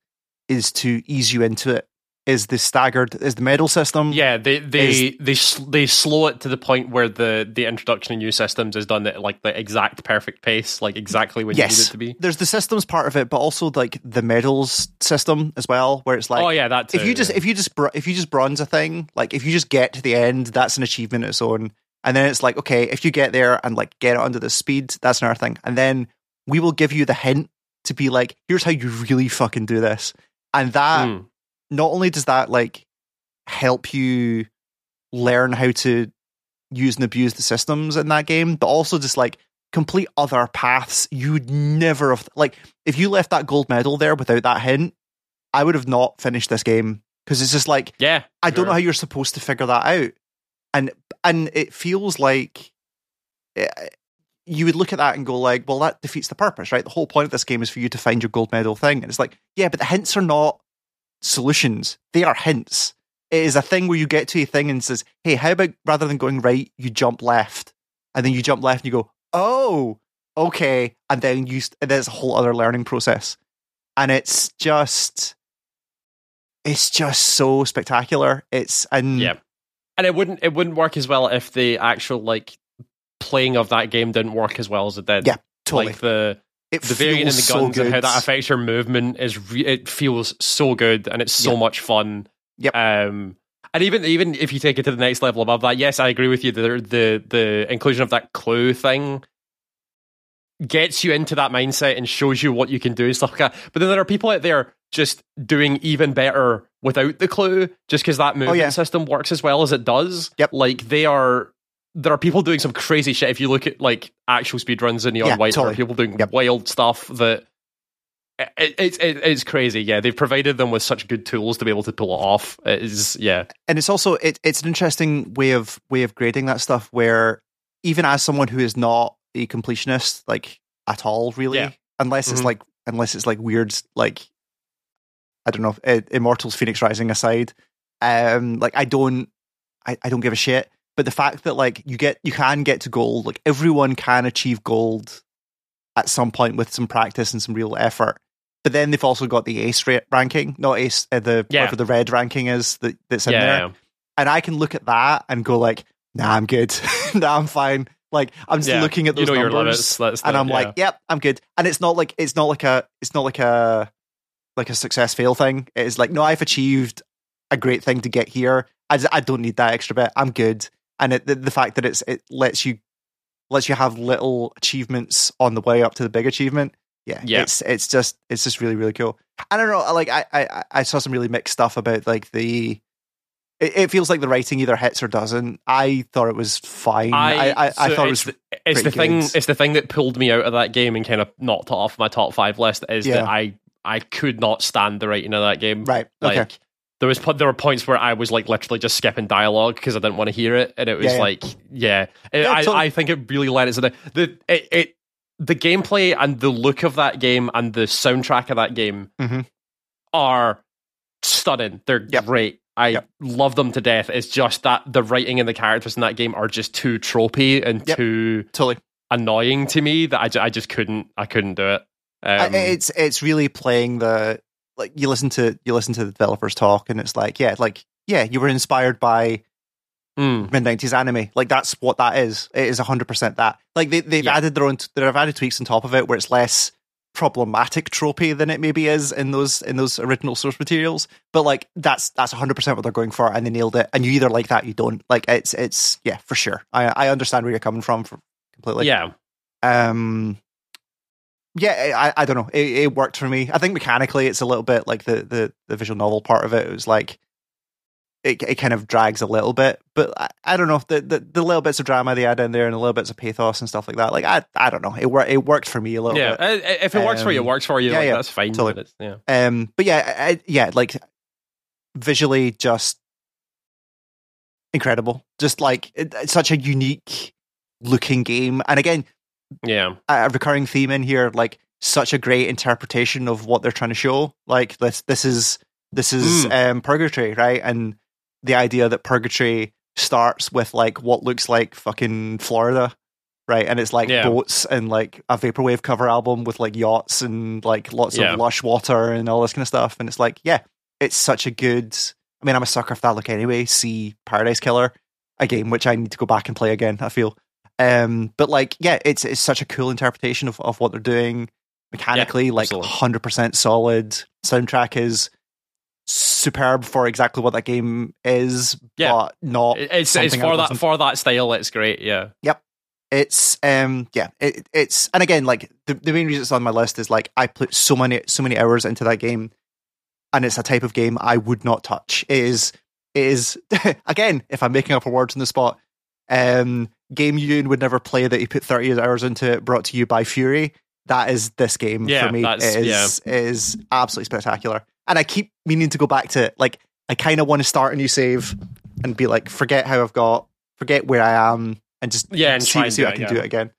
is to ease you into it. Is the staggered? Is the medal system? Yeah, they they is, they sl- they slow it to the point where the, the introduction of new systems is done at like the exact perfect pace, like exactly when yes. you need it to be. There's the systems part of it, but also like the medals system as well, where it's like, oh yeah, that too, if you just yeah. if you just br- if you just bronze a thing, like if you just get to the end, that's an achievement of its own. And then it's like, okay, if you get there and like get it under the speed, that's another thing. And then we will give you the hint to be like, here's how you really fucking do this, and that. Mm. Not only does that like help you learn how to use and abuse the systems in that game, but also just like complete other paths you'd never have. Like if you left that gold medal there without that hint, I would have not finished this game, because it's just like, yeah, I sure. don't know how you're supposed to figure that out. And and it feels like it, you would look at that and go like, well, that defeats the purpose, right? The whole point of this game is for you to find your gold medal thing. And it's like, yeah, but the hints are not solutions, they are hints. It is a thing where you get to a thing and says, hey, how about rather than going right, you jump left, and then you jump left and you go, oh, okay, and then you st- there's a whole other learning process. And it's just it's just so spectacular. It's and yeah and it wouldn't it wouldn't work as well if the actual like playing of that game didn't work as well as it did. Yeah, totally. Like the It the variant in the guns so and how that affects your movement is re- it feels so good, and it's so yep. much fun. Yep. Um, and even even if you take it to the next level above that, yes, I agree with you. The the the inclusion of that clue thing gets you into that mindset and shows you what you can do and stuff like that. But then there are people out there just doing even better without the clue, just because that movement oh, yeah. system works as well as it does. Yep. Like they are. There are people doing some crazy shit. If you look at like actual speedruns in Neon yeah, White, totally. There are people doing yep. wild stuff that it's it, it, it's crazy. Yeah, they've provided them with such good tools to be able to pull it off. It is yeah, and it's also it, it's an interesting way of way of grading that stuff. Where even as someone who is not a completionist, like at all, really, yeah. unless mm-hmm. it's like unless it's like weird, like I don't know, if, uh, Immortals, Phoenix Rising aside, um, like I don't, I, I don't give a shit. But the fact that like you get you can get to gold, like everyone can achieve gold at some point with some practice and some real effort. But then they've also got the ace rate ranking, not ace uh, the yeah. whatever the red ranking is that, that's in yeah, there. Yeah. And I can look at that and go like, nah, I'm good. nah, I'm fine. Like I'm just yeah. looking at those you know numbers, your limits. and I'm yeah. like, yep, I'm good. And it's not like it's not like a it's not like a like a success fail thing. It is like, no, I've achieved a great thing to get here. I just, I don't need that extra bit. I'm good. And it, the, the fact that it's it lets you lets you have little achievements on the way up to the big achievement. Yeah, yeah. It's it's just it's just really really cool. I don't know. Like I I, I saw some really mixed stuff about like the. It, it feels like the writing either hits or doesn't. I thought it was fine. I I, I, so I thought it was. The, it's the good. thing. It's the thing that pulled me out of that game and kind of knocked it off my top five list. Is yeah. that I I could not stand the writing of that game. Right. Like, okay. There was there were points where I was like literally just skipping dialogue because I didn't want to hear it, and it was yeah, yeah. like yeah. It, yeah totally. I, I think it really led it to the the it, it the gameplay and the look of that game and the soundtrack of that game mm-hmm. are stunning. They're yep. great. I yep. love them to death. It's just that the writing and the characters in that game are just too tropey and yep. too totally. annoying to me that I, j- I just couldn't I couldn't do it. Um, it's it's really playing the. Like you listen to you listen to the developers talk, and it's like, yeah, like yeah, you were inspired by mm. mid nineties anime. Like that's what that is. It is a hundred percent that. Like they they've yeah. added their own, they've added tweaks on top of it, where it's less problematic tropey than it maybe is in those in those original source materials, but like that's that's one hundred percent what they're going for, and they nailed it. And you either like that, you don't. Like it's it's yeah, for sure. I I understand where you're coming from for, completely. Yeah. Um. Yeah, I I don't know. It, it worked for me. I think mechanically, it's a little bit like the the, the visual novel part of it. It was like it it kind of drags a little bit, but I, I don't know the, the the little bits of drama they add in there and the little bits of pathos and stuff like that. Like I I don't know. It worked it worked for me a little yeah, bit. Yeah, if it um, works for you, it works for you. Yeah, like, yeah that's fine. Totally. But it's, yeah. Um, but yeah, I, yeah, like visually just incredible. Just like it, it's such a unique looking game, and again. Yeah, a recurring theme in here, like such a great interpretation of what they're trying to show. Like this, this is this is mm. um, purgatory, right? And the idea that purgatory starts with like what looks like fucking Florida, right? And it's like yeah. boats and like a vaporwave cover album with like yachts and like lots yeah. of lush water and all this kind of stuff. And it's like, yeah, it's such a good. I mean, I'm a sucker for that look anyway. See Paradise Killer, a game which I need to go back and play again. I feel. Um, but like, yeah, it's it's such a cool interpretation of, of what they're doing mechanically. Yeah, like, hundred percent solid. Soundtrack is superb for exactly what that game is, yeah. but not. It's it's for that for that style. It's great. Yeah. Yep. It's um yeah it, it's and again like the, the main reason it's on my list is like I put so many so many hours into that game, and it's a type of game I would not touch. It is it is again if I'm making up a word on the spot. Um, game you would never play that he put thirty hours into it, brought to you by Fury. That is this game yeah, for me. It is, yeah. It is absolutely spectacular, and I keep meaning to go back to it. Like I kind of want to start a new save and be like, forget how I've got, forget where I am, and just yeah, and see, try and see do if it, I can yeah. do it again.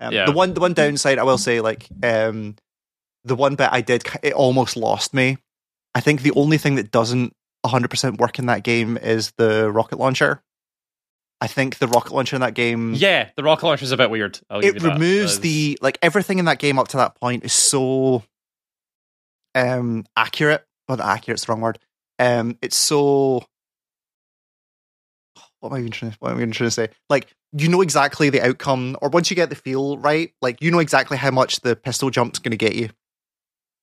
Um, yeah. The one, the one downside I will say, like um, the one bit I did, it almost lost me. I think the only thing that doesn't one hundred percent work in that game is the rocket launcher. I think the rocket launcher in that game... Yeah, the rocket launcher is a bit weird. I'll it give you that. removes the... Like, everything in that game up to that point is so um, accurate. Well, not accurate is the wrong word. Um, it's so... What am I even trying to, what am I even trying to say? Like, you know exactly the outcome, or once you get the feel right, like, you know exactly how much the pistol jump's going to get you.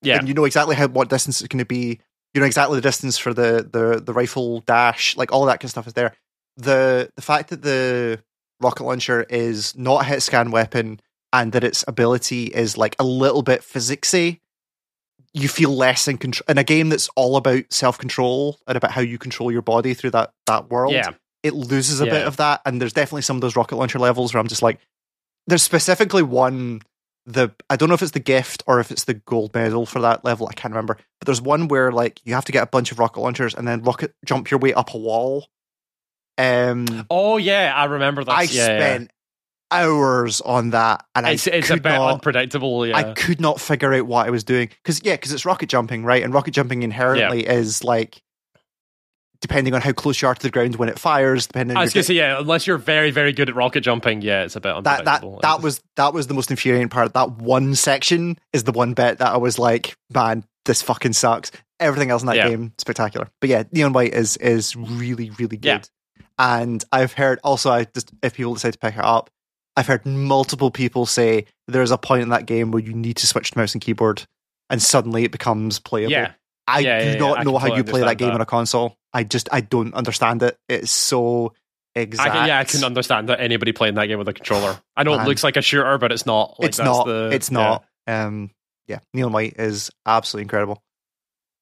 Yeah. And you know exactly how what distance it's going to be. You know exactly the distance for the, the, the rifle dash. Like, all that kind of stuff is there. The the fact that the rocket launcher is not a hit scan weapon and that its ability is like a little bit physicsy, you feel less in control. In a game that's all about self-control and about how you control your body through that, that world, yeah. it loses a yeah. bit of that. And there's definitely some of those rocket launcher levels where I'm just like, there's specifically one, the I don't know if it's the gift or if it's the gold medal for that level, I can't remember. But there's one where like you have to get a bunch of rocket launchers and then rocket jump your way up a wall. Um, oh yeah, I remember that. I yeah, spent yeah. hours on that, and it's, I it's a bit not, unpredictable. Yeah. I could not figure out what I was doing because yeah, because it's rocket jumping, right? And rocket jumping inherently yeah. is like depending on how close you are to the ground when it fires. Depending, I was gonna say yeah, unless you're very very good at rocket jumping, yeah, it's a bit unpredictable. That that, that was that was the most infuriating part. That one section is the one bit that I was like, man, this fucking sucks. Everything else in that yeah. game spectacular, but yeah, Neon White is is really really good. Yeah. And I've heard also, I just if people decide to pick it up, I've heard multiple people say there's a point in that game where you need to switch to mouse and keyboard, and suddenly it becomes playable. Yeah. I yeah, do yeah, not yeah. know how you play that game that. on a console. I just I don't understand it. It's so exact. I can, yeah, I can understand that anybody playing that game with a controller. I know Man. it looks like a shooter, but it's not. Like, it's, that's not the, it's not. It's yeah. not. Um, yeah, Neon White is absolutely incredible.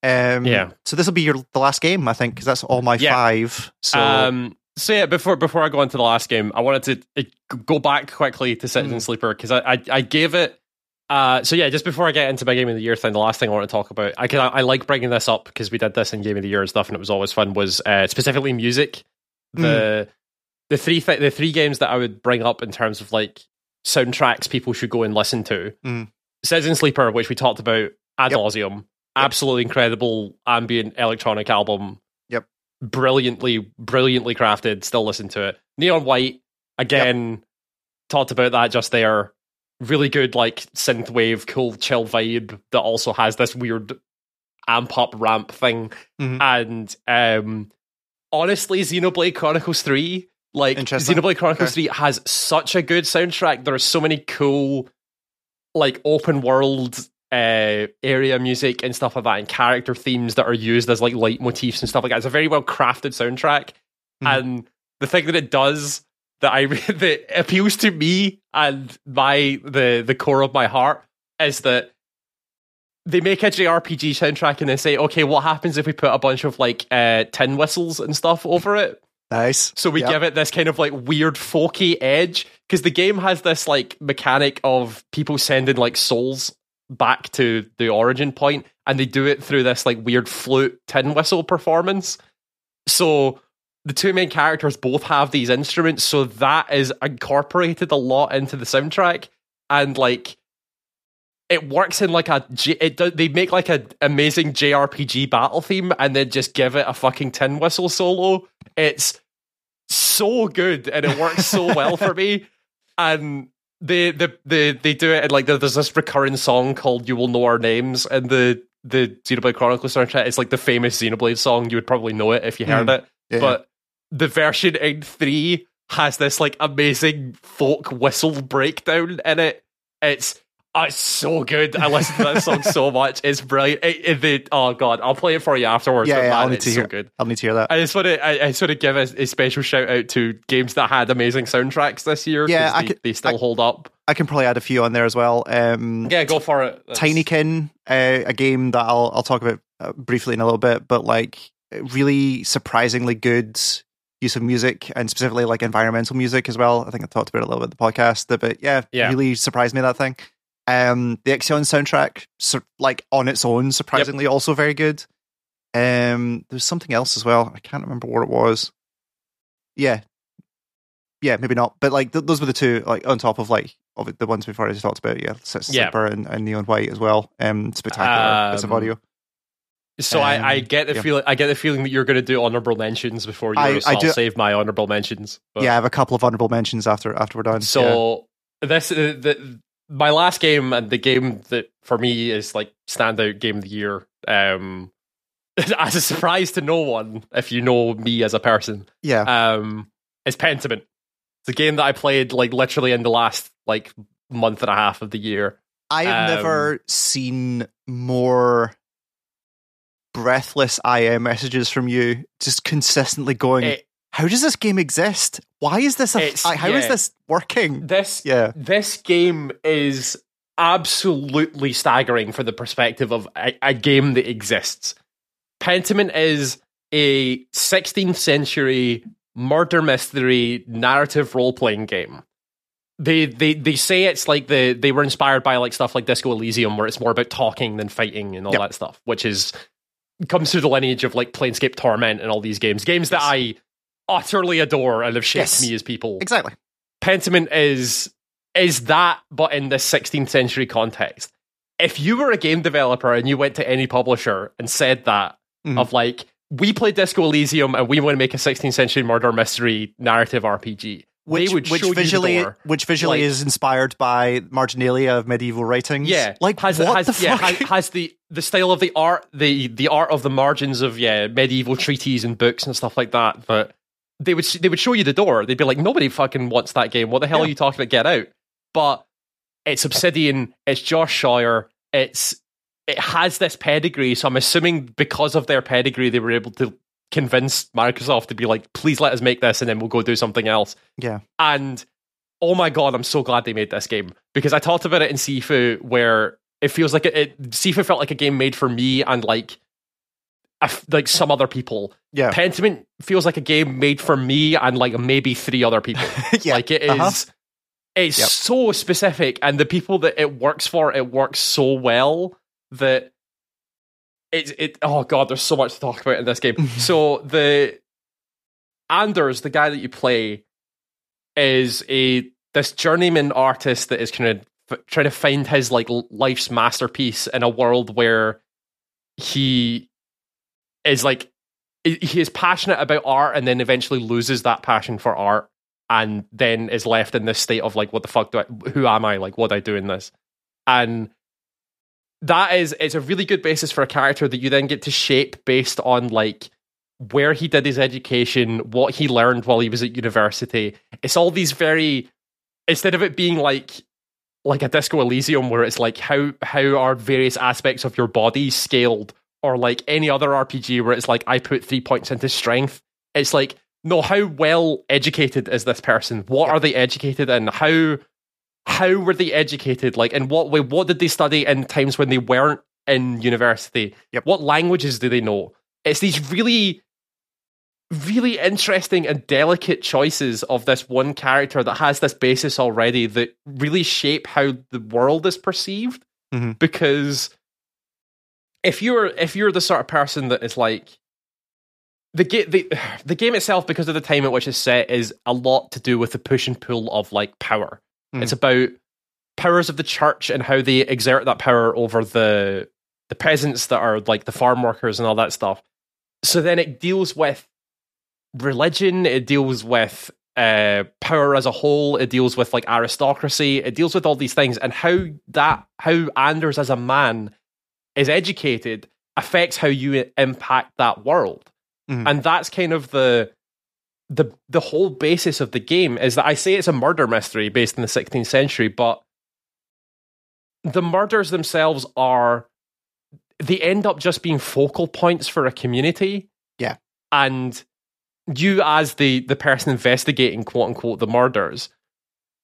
Um, yeah. So this will be your the last game, I think, because that's all my yeah. five. So. Um, So yeah, before before I go on to the last game, I wanted to uh, go back quickly to Citizen mm. Sleeper because I, I I gave it. Uh, so yeah, just before I get into my Game of the Year thing, the last thing I want to talk about, I can, I, I like bringing this up because we did this in Game of the Year and stuff, and it was always fun. Was uh, specifically music. The mm. the three th- the three games that I would bring up in terms of like soundtracks people should go and listen to. Mm. Citizen Sleeper, which we talked about ad nauseum, yep. absolutely yep. incredible ambient electronic album. brilliantly brilliantly crafted, still listen to it. Neon White again, yep. talked about that just there, really good like synthwave cool chill vibe that also has this weird amp up ramp thing, mm-hmm. and um honestly Xenoblade Chronicles three, like Xenoblade Chronicles okay. three has such a good soundtrack. There are so many cool like open world uh, area music and stuff like that, and character themes that are used as like leitmotifs and stuff like that. It's a very well crafted soundtrack, mm-hmm. and the thing that it does that I that appeals to me and my the the core of my heart is that they make a J R P G soundtrack and they say, okay, what happens if we put a bunch of like uh, tin whistles and stuff over it? Nice. So we yep. give it this kind of like weird folky edge, because the game has this like mechanic of people sending like souls back to the origin point, and they do it through this like weird flute tin whistle performance. So the two main characters both have these instruments, so that is incorporated a lot into the soundtrack, and like it works in like a it do, they make like an amazing J R P G battle theme and then just give it a fucking tin whistle solo. It's so good and it works so well for me. And they they they, they do it, and like there's this recurring song called "You Will Know Our Names" and the the Xenoblade Chronicles soundtrack. It's like the famous Xenoblade song. You would probably know it if you heard mm, it. Yeah. But the version in three has this like amazing folk whistle breakdown in it. It's Oh, it's so good. I listen to that song so much. It's brilliant. It, it, it, oh, God. I'll play it for you afterwards. Yeah, yeah, man, I'll need it's to hear, so good. I'll need to hear that. I just want to, I, I sort of give a, a special shout out to games that had amazing soundtracks this year. Yeah, I they, can, they still I, hold up. I can probably add a few on there as well. Um, yeah, go for it. That's... Tinykin, uh, a game that I'll, I'll talk about briefly in a little bit, but like really surprisingly good use of music, and specifically like environmental music as well. I think I talked about it a little bit in the podcast, but yeah, yeah. really surprised me, that thing. Um, the Ixion soundtrack, so, like on its own, surprisingly yep. also very good. Um, there was something else as well. I can't remember what it was. Yeah, yeah, maybe not. But like th- those were the two, like on top of like of the ones we've already talked about. Yeah, Citizen Sleeper yep. and, and Neon White as well. Um, spectacular bits um, of audio. So um, I, I get the yeah. feeling. I get the feeling that you're going to do honorable mentions before you. I, so I I'll do, save my honorable mentions. But. Yeah, I have a couple of honorable mentions after after we're done. So yeah. this uh, the. My last game, and the game that for me is like standout game of the year, um, as a surprise to no one, if you know me as a person, yeah, um, is Pentiment. It's a game that I played like literally in the last like month and a half of the year. I have um, never seen more breathless I M messages from you, just consistently going. It, How does this game exist? Why is this? A, how yeah. is this working? This yeah. this game is absolutely staggering for the perspective of a, a game that exists. Pentiment is a sixteenth century murder mystery narrative role playing game. They they they say it's like the they were inspired by like stuff like Disco Elysium, where it's more about talking than fighting and all yep. that stuff, which is comes through the lineage of like Planescape Torment and all these games, games yes. that I. utterly adore and have shaped yes, me as people. Exactly. Pentiment is is that, but in this sixteenth century context. If you were a game developer and you went to any publisher and said that, mm-hmm. of like, we play Disco Elysium and we want to make a sixteenth century murder mystery narrative R P G, which, they would which show visually, you the door. Which visually like, is inspired by marginalia of medieval writings. Yeah, like has, what has, the yeah, fuck? Has, has the the style of the art, the the art of the margins of yeah medieval treaties and books and stuff like that, but. They would they would show you the door. They'd be like, nobody fucking wants that game. What the hell yeah. are you talking about? Get out! But it's Obsidian. It's Josh Shire. It's it has this pedigree. So I'm assuming because of their pedigree, they were able to convince Microsoft to be like, please let us make this, and then we'll go do something else. Yeah. And oh my god, I'm so glad they made this game, because I talked about it in Sifu, where it feels like it, it Sifu felt like a game made for me and like. like some other people. Yeah. Pentiment feels like a game made for me and like maybe three other people. yeah. Like it is uh-huh. it's yep. so specific, and the people that it works for, it works so well that it it oh god, there's so much to talk about in this game. So the Anders, the guy that you play, is a this journeyman artist that is kind of trying to find his like life's masterpiece in a world where he is like he is passionate about art and then eventually loses that passion for art and then is left in this state of like, what the fuck do I, who am I? Like, what do I do in this? And that is, it's a really good basis for a character that you then get to shape based on like where he did his education, what he learned while he was at university. It's all these very, instead of it being like like a Disco Elysium, where it's like how how are various aspects of your body scaled, or like any other R P G where it's like I put three points into strength. It's like, no, how well educated is this person? What are they educated in? How how were they educated? Like, in what way? What did they study in times when they weren't in university? Yep. What languages do they know? It's these really, really interesting and delicate choices of this one character that has this basis already that really shape how the world is perceived. Mm-hmm. Because if you're if you're the sort of person that is like, the game the, the game itself, because of the time at which it's set, is a lot to do with the push and pull of like power. Mm. It's about powers of the church and how they exert that power over the the peasants that are like the farm workers and all that stuff. So then it deals with religion, it deals with uh, power as a whole, it deals with like aristocracy, it deals with all these things, and how that how Anders as a man is educated affects how you impact that world. Mm-hmm. And that's kind of the the the whole basis of the game, is that I say it's a murder mystery based in the sixteenth century, but the murders themselves are, they end up just being focal points for a community. Yeah. And you, as the, the person investigating, quote unquote, the murders,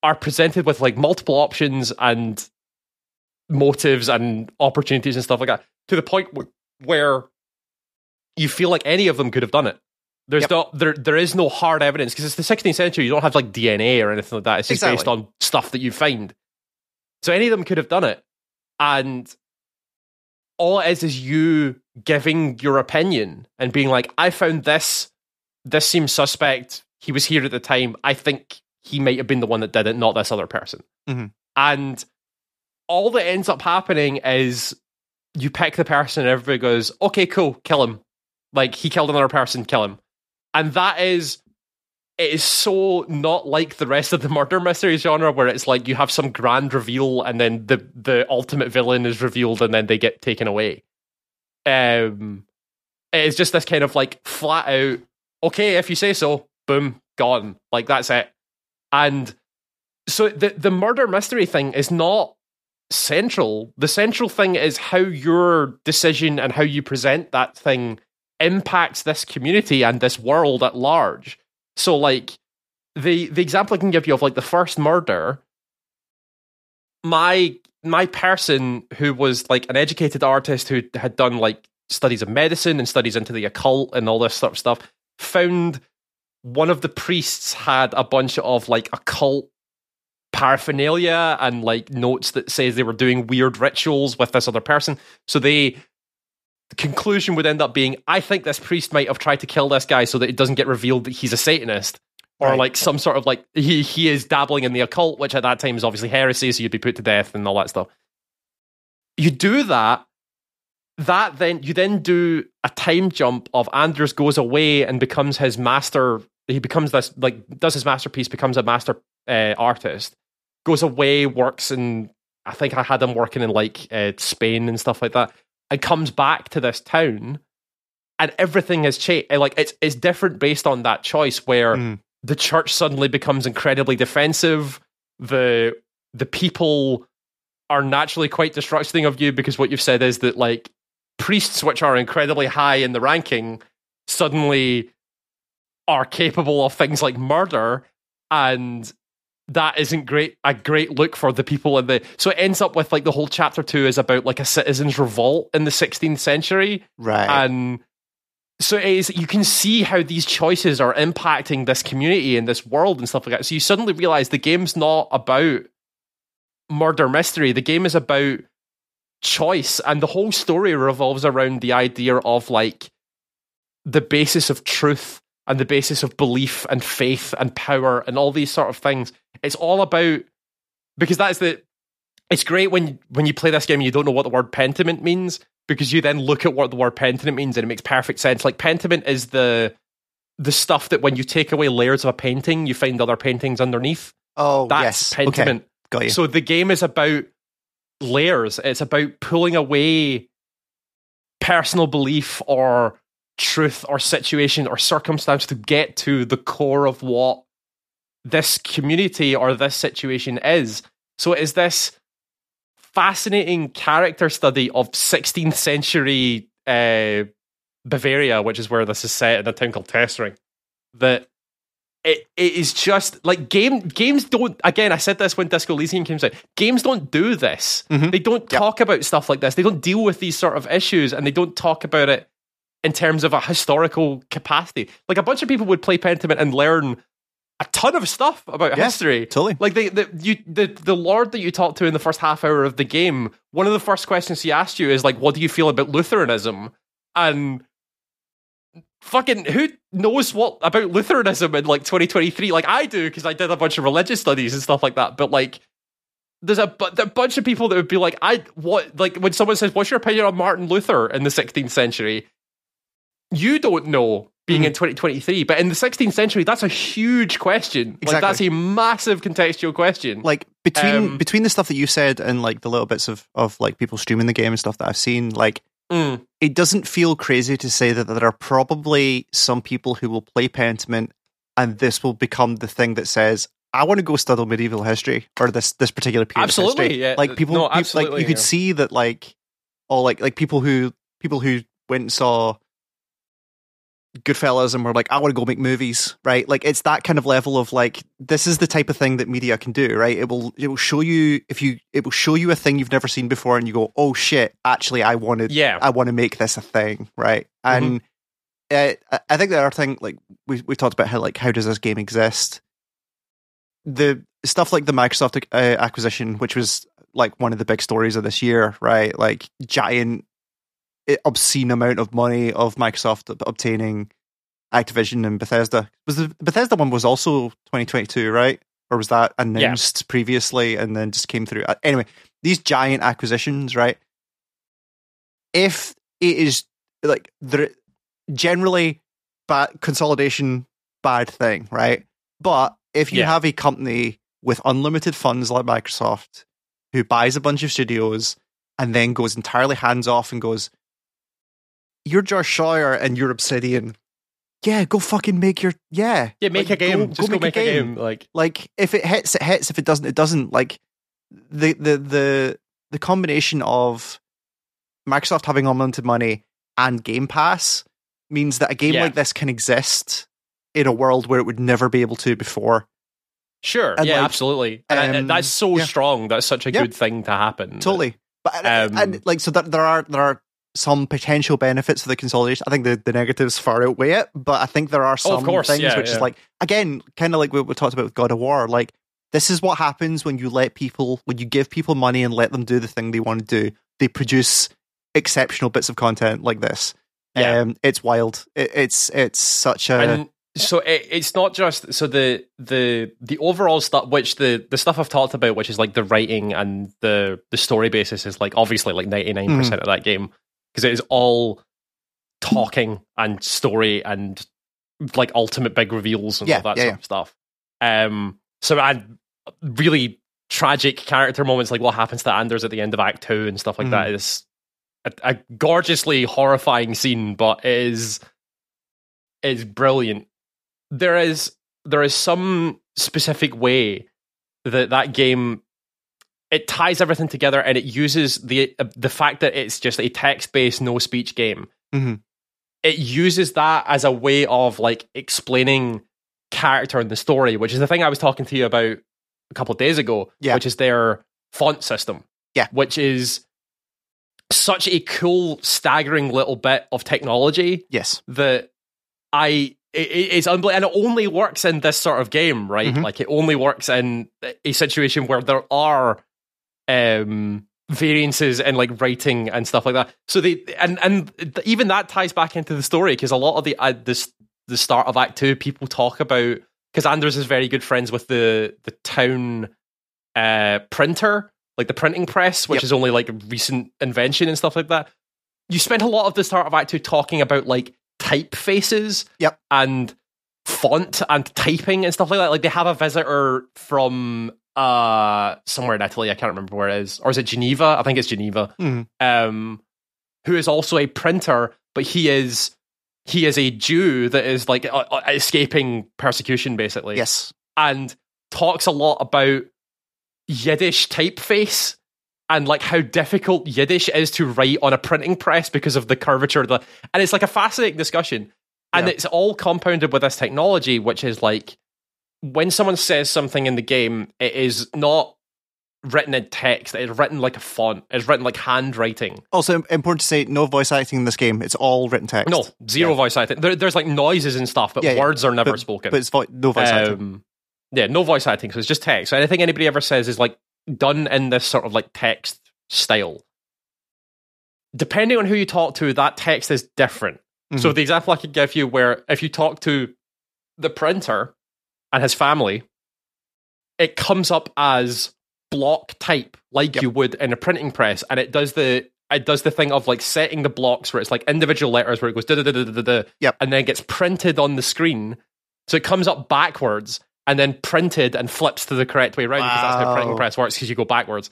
are presented with like multiple options and motives and opportunities and stuff like that, to the point w- where you feel like any of them could have done it. There's yep. not, there, there is no hard evidence, because it's the sixteenth century. You don't have like D N A or anything like that. It's just exactly. based on stuff that you find. So any of them could have done it. And all it is is you giving your opinion and being like, I found this. This seems suspect. He was here at the time. I think he might have been the one that did it, not this other person. Mm-hmm. And all that ends up happening is you pick the person and everybody goes, okay, cool, kill him. Like, he killed another person, kill him. And that is, it is so not like the rest of the murder mystery genre, where it's like you have some grand reveal and then the, the ultimate villain is revealed and then they get taken away. Um, it's just this kind of like flat out, okay, if you say so, boom, gone. Like, that's it. And so the, the murder mystery thing is not central. The central thing is how your decision and how you present that thing impacts this community and this world at large. So, like, the the example I can give you of, like, the first murder, my my person, who was, like, an educated artist who had done, like, studies of medicine and studies into the occult and all this sort of stuff, found one of the priests had a bunch of like occult paraphernalia and like notes that says they were doing weird rituals with this other person. So they, the conclusion would end up being, I think this priest might have tried to kill this guy so that it doesn't get revealed that he's a Satanist, or right. like some sort of like he he is dabbling in the occult, which at that time is obviously heresy, so you'd be put to death and all that stuff. You do that. That then you then do a time jump of Anders goes away and becomes his master. He becomes this like does his masterpiece, becomes a master uh, artist, goes away, works in. I think I had him working in like uh, Spain and stuff like that, and comes back to this town, and everything has changed. Like it's it's different based on that choice, where mm. the church suddenly becomes incredibly defensive. The the people are naturally quite distrusting of you, because what you've said is that like. Priests, which are incredibly high in the ranking, suddenly are capable of things like murder, and that isn't great a great look for the people in the. So it ends up with like the whole chapter two is about like a citizens' revolt in the sixteenth century, right? And so it is, you can see how these choices are impacting this community and this world and stuff like that. So you suddenly realize the game's not about murder mystery. The game is about choice, and the whole story revolves around the idea of like the basis of truth and the basis of belief and faith and power and all these sort of things. It's all about, because that's the, it's great when when you play this game and you don't know what the word pentiment means, because you then look at what the word pentiment means and it makes perfect sense. Like pentiment is the the stuff that when you take away layers of a painting, you find other paintings underneath. Oh, that's yes. Pentiment. Okay. Got you. So the game is about layers. It's about pulling away personal belief or truth or situation or circumstance to get to the core of what this community or this situation is. So it is this fascinating character study of sixteenth century uh, Bavaria, which is where this is set, in a town called Tessering. That it, it is just like game games don't. Again, I said this when Disco Elysium came out. Games don't do this. Mm-hmm. They don't yep. talk about stuff like this. They don't deal with these sort of issues, and they don't talk about it in terms of a historical capacity. Like a bunch of people would play Pentiment and learn a ton of stuff about yes, history. Totally. Like the the, you, the the lord that you talked to in the first half hour of the game, one of the first questions he asked you is like, what do you feel about Lutheranism? And fucking who knows what about Lutheranism in like twenty twenty-three? Like I do, because I did a bunch of religious studies and stuff like that. But like there's a, there are a bunch of people that would be like, I what like when someone says, what's your opinion on Martin Luther in the sixteenth century? You don't know, being mm-hmm. in twenty twenty-three, but in the sixteenth century, that's a huge question. Exactly. Like that's a massive contextual question. Like between um, between the stuff that you said and like the little bits of, of like people streaming the game and stuff that I've seen, like mm. it doesn't feel crazy to say that there are probably some people who will play Pentiment and this will become the thing that says, I want to go study medieval history or this this particular period absolutely, of history. Yeah. Like people, no, absolutely, people like you yeah. could see that like all like like people who people who went and saw Goodfellas and we're like, I want to go make movies, right? Like it's that kind of level of like, this is the type of thing that media can do, right? It will it will show you if you it will show you a thing you've never seen before, and you go, oh shit, actually, I want to yeah, I want to make this a thing, right? Mm-hmm. And uh, I think the other thing, like we we talked about how like how does this game exist? The stuff like the Microsoft uh, acquisition, which was like one of the big stories of this year, right? Like giant. Obscene amount of money of Microsoft obtaining Activision and Bethesda. Was the Bethesda one was also twenty twenty-two, right? Or was that announced yeah. previously and then just came through? Anyway, these giant acquisitions, right? If it is like there, generally bad consolidation, bad thing, right? But if you yeah. have a company with unlimited funds like Microsoft who buys a bunch of studios and then goes entirely hands off and goes, you're Josh Sawyer and you're Obsidian. Yeah, go fucking make your yeah. Yeah, make like, a game. Go, Just go, go make, make a game. game. Like, like if it hits, it hits. If it doesn't, it doesn't. Like the the the the combination of Microsoft having unlimited money and Game Pass means that a game yeah. like this can exist in a world where it would never be able to before. Sure. And yeah, like, absolutely. Um, and, and that's so yeah. strong. That's such a yeah. good thing to happen. Totally. But um, and, and like so that there are there are some potential benefits for the consolidation. I think the, the negatives far outweigh it, but I think there are some oh, of course, things yeah, which yeah. is like, again, kind of like what we talked about with God of War, like this is what happens when you let people, when you give people money and let them do the thing they want to do. They produce exceptional bits of content like this. Yeah. Um, it's wild. It, it's it's such a... And so it, it's not just, so the the the overall stuff, which the, the stuff I've talked about, which is like the writing and the, the story basis is like obviously like ninety-nine percent mm. of that game. Because it is all talking and story and like ultimate big reveals and yeah, all that yeah, sort yeah. of stuff. Um, so I really tragic character moments like what happens to Anders at the end of Act Two and stuff like mm. that is a, a gorgeously horrifying scene, but it is it is brilliant. There is there is some specific way that that game. It ties everything together, and it uses the uh, the fact that it's just a text-based, no-speech game. Mm-hmm. It uses that as a way of like explaining character and the story, which is the thing I was talking to you about a couple of days ago, yeah. which is their font system, yeah. which is such a cool, staggering little bit of technology yes. that I... It, it's unbelievable, and it only works in this sort of game, right? Mm-hmm. Like, it only works in a situation where there are... um variances and like writing and stuff like that, so they and and even that ties back into the story, because a lot of the uh, this the start of Act Two, people talk about, because Anders is very good friends with the the town uh printer, like the printing press, which yep. is only like a recent invention and stuff like that. You spend a lot of the start of Act Two talking about like typefaces yep and font and typing and stuff like that. Like they have a visitor from uh somewhere in Italy, I can't remember where it is, or is it Geneva? I think it's Geneva. Mm. Um, who is also a printer, but he is he is a Jew that is like uh, escaping persecution, basically. Yes, and talks a lot about Yiddish typeface and like how difficult Yiddish is to write on a printing press because of the curvature of the, and it's like a fascinating discussion. And yeah. It's all compounded with this technology, which is like when someone says something in the game, it is not written in text, it's written like a font, it's written like handwriting. Also important to say, no voice acting in this game, it's all written text. No, zero yeah. voice acting. There, there's like noises and stuff, but yeah, words yeah. are never but, spoken. But it's vo- no voice um, acting. Yeah, no voice acting, so it's just text. So anything anybody ever says is like done in this sort of like text style. Depending on who you talk to, that text is different. Mm-hmm. So the example I could give you where if you talk to the printer and his family, it comes up as block type like yep. you would in a printing press, and it does the it does the thing of like setting the blocks where it's like individual letters where it goes da da da da da yep. and then gets printed on the screen, so it comes up backwards and then printed and flips to the correct way around wow. because that's how printing press works, because you go backwards.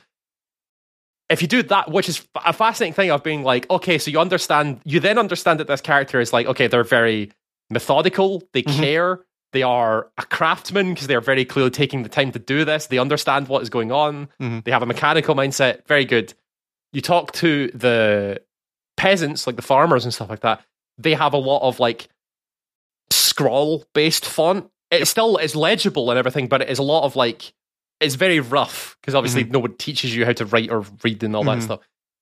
If you do that, which is a fascinating thing of being like, okay, so you understand you then understand that this character is like, okay, they're very methodical, they mm-hmm. care. They are a craftsman because they are very clearly taking the time to do this. They understand what is going on. Mm-hmm. They have a mechanical mindset. Very good. You talk to the peasants, like the farmers and stuff like that. They have a lot of like scroll-based font. It's still it's legible and everything, but it is a lot of like it's very rough because obviously mm-hmm. no one teaches you how to write or read and all mm-hmm. that stuff.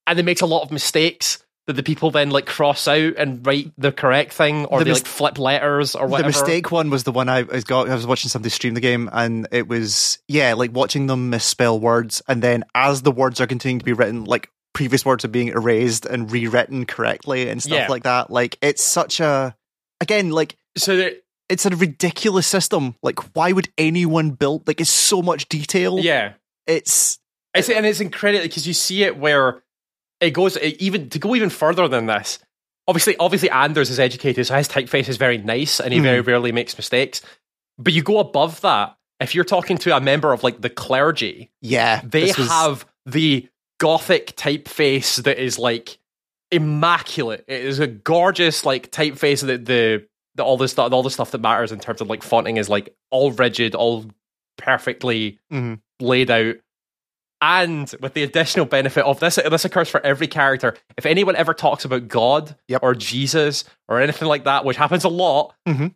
And it makes a lot of mistakes that the people then like cross out and write the correct thing, or the they mis- like flip letters or whatever. The mistake one was the one I got. I was watching somebody stream the game, and it was yeah, like watching them misspell words, and then as the words are continuing to be written, like previous words are being erased and rewritten correctly and stuff yeah. like that. Like it's such a again like so there, it's a ridiculous system. Like why would anyone build like it's so much detail? Yeah, it's it's and it's incredible because you see it where. It goes it even to go even further than this. Obviously, obviously Anders is educated, so his typeface is very nice, and he mm. very rarely makes mistakes. But you go above that. If you're talking to a member of like the clergy, yeah, they was... have the Gothic typeface that is like immaculate. It is a gorgeous like typeface that the, the all this stuff, all the stuff that matters in terms of like fonting is like all rigid, all perfectly mm. laid out. And with the additional benefit of this, this occurs for every character. If anyone ever talks about God yep. or Jesus or anything like that, which happens a lot, mm-hmm.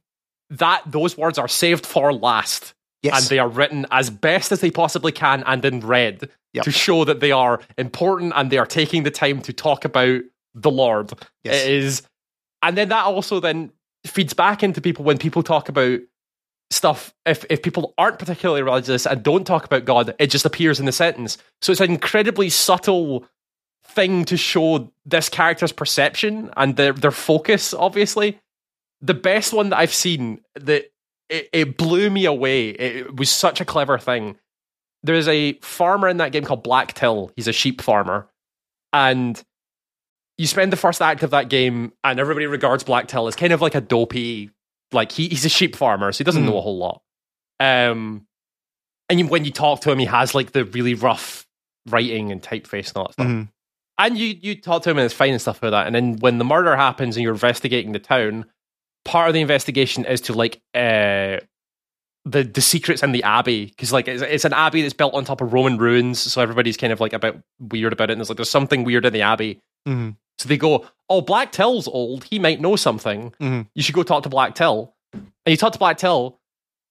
that those words are saved for last. Yes. And they are written as best as they possibly can and in red yep. to show that they are important and they are taking the time to talk about the Lord. Yes. It is, and then that also then feeds back into people when people talk about stuff. If if people aren't particularly religious and don't talk about God, it just appears in the sentence. So it's an incredibly subtle thing to show this character's perception and their their focus. Obviously, the best one that I've seen that it, it blew me away. It was such a clever thing. There's a farmer in that game called Black Till. He's a sheep farmer, and you spend the first act of that game, and everybody regards Black Till as kind of like a dopey. Like he, he's a sheep farmer, so he doesn't mm. know a whole lot. Um, and you, when you talk to him, he has like the really rough writing and typeface and all that stuff. Mm. And you you talk to him and it's fine and stuff like that. And then when the murder happens and you're investigating the town, part of the investigation is to like uh, the the secrets in the abbey, because like it's, it's an abbey that's built on top of Roman ruins, so everybody's kind of like a bit weird about it. And it's like there's something weird in the abbey. Mm. So they go, oh, Black Till's old. He might know something. Mm-hmm. You should go talk to Black Till. And you talk to Black Till,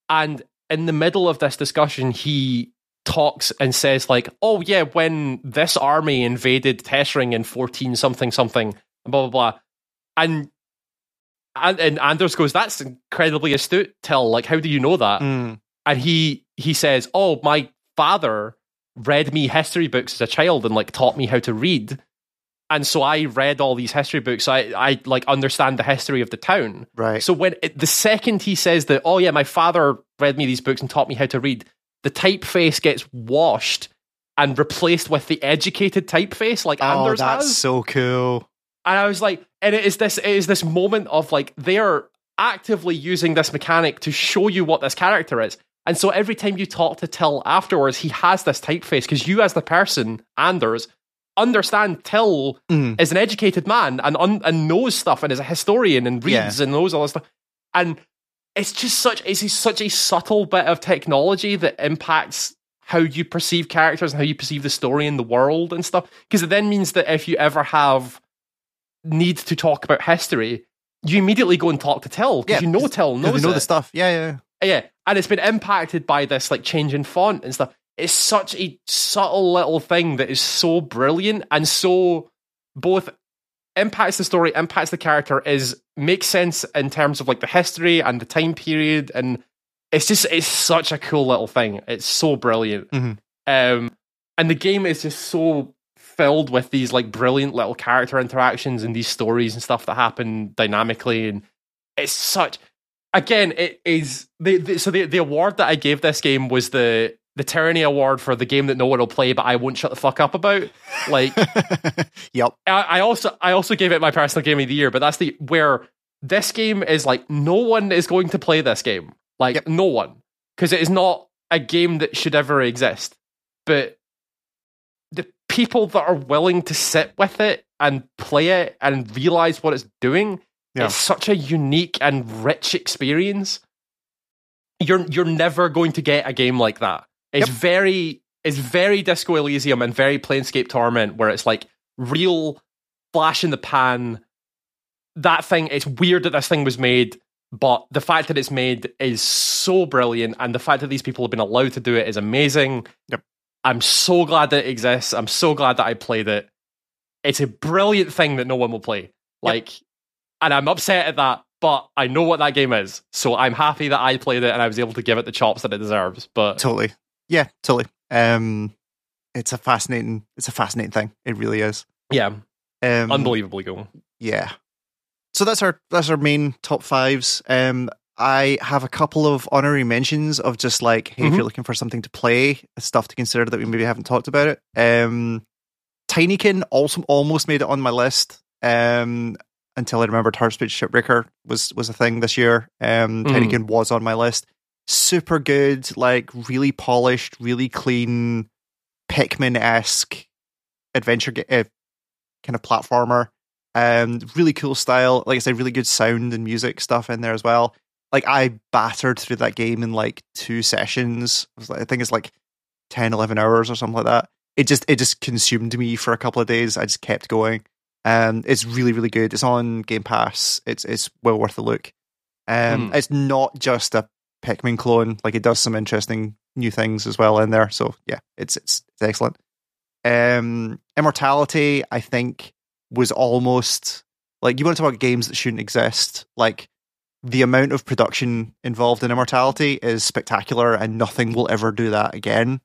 and in the middle of this discussion, he talks and says, like, oh, yeah, when this army invaded Tessering in fourteen something something, blah, blah, blah. And, and, and Anders goes, that's incredibly astute, Till. Like, how do you know that? Mm. And he he says, oh, my father read me history books as a child and, like, taught me how to read. And so I read all these history books. I, I like understand the history of the town. Right. So when it, the second he says that, oh yeah, my father read me these books and taught me how to read, the typeface gets washed and replaced with the educated typeface, like oh, Anders has. Oh, that's so cool. And I was like, and it is this it is this moment of like they are actively using this mechanic to show you what this character is. And so every time you talk to Till afterwards, he has this typeface because you, as the person, Anders, understand Till mm. is an educated man and un- and knows stuff and is a historian and reads yeah. and knows all this stuff, and it's just such it's such a subtle bit of technology that impacts how you perceive characters and how you perceive the story and the world and stuff. Because it then means that if you ever have need to talk about history, you immediately go and talk to Till, because yeah, you know Till knows know it. The stuff. Yeah, yeah, yeah. And it's been impacted by this like change in font and stuff. It's such a subtle little thing that is so brilliant and so both impacts the story, impacts the character, is makes sense in terms of like the history and the time period, and it's just it's such a cool little thing. It's so brilliant, mm-hmm. um, and the game is just so filled with these like brilliant little character interactions and these stories and stuff that happen dynamically, and it's such. Again, it is the, the so the the award that I gave this game was the. The Tyranny Award for the game that no one will play, but I won't shut the fuck up about. Like, yep. I, I also I also gave it my personal game of the year, but that's the where this game is like no one is going to play this game, like yep. no one, because it is not a game that should ever exist. But the people that are willing to sit with it and play it and realize what it's doing, yeah. it's such a unique and rich experience. You're you're never going to get a game like that. It's yep. very, it's very Disco Elysium and very Planescape Torment, where it's like real flash in the pan. That thing, it's weird that this thing was made, but the fact that it's made is so brilliant, and the fact that these people have been allowed to do it is amazing. Yep. I'm so glad that it exists. I'm so glad that I played it. It's a brilliant thing that no one will play. Like, yep. and I'm upset at that, but I know what that game is, so I'm happy that I played it and I was able to give it the chops that it deserves. But totally. Yeah, totally. Um, it's a fascinating, it's a fascinating thing. It really is. Yeah, um, unbelievably cool. Yeah. So that's our that's our main top fives. Um, I have a couple of honorary mentions of just like, hey, mm-hmm. if you're looking for something to play, stuff to consider that we maybe haven't talked about it. Um, Tinykin also almost made it on my list. Um, until I remembered Heartspeed Shipbreaker was was a thing this year. Um, mm. Tinykin was on my list. Super good, like really polished, really clean, Pikmin-esque adventure ge- uh, kind of platformer. Um, really cool style. Like I said, really good sound and music stuff in there as well. Like I battered through that game in like two sessions. It was like, I think it's like ten, eleven hours or something like that. It just it just consumed me for a couple of days. I just kept going. Um, it's really, really good. It's on Game Pass. It's it's well worth a look. Um, mm. It's not just a Pikmin clone. Like it does some interesting new things as well in there. So yeah, it's it's, it's excellent. Um, Immortality, I think, was almost like you want to talk about games that shouldn't exist. Like the amount of production involved in Immortality is spectacular, and nothing will ever do that again.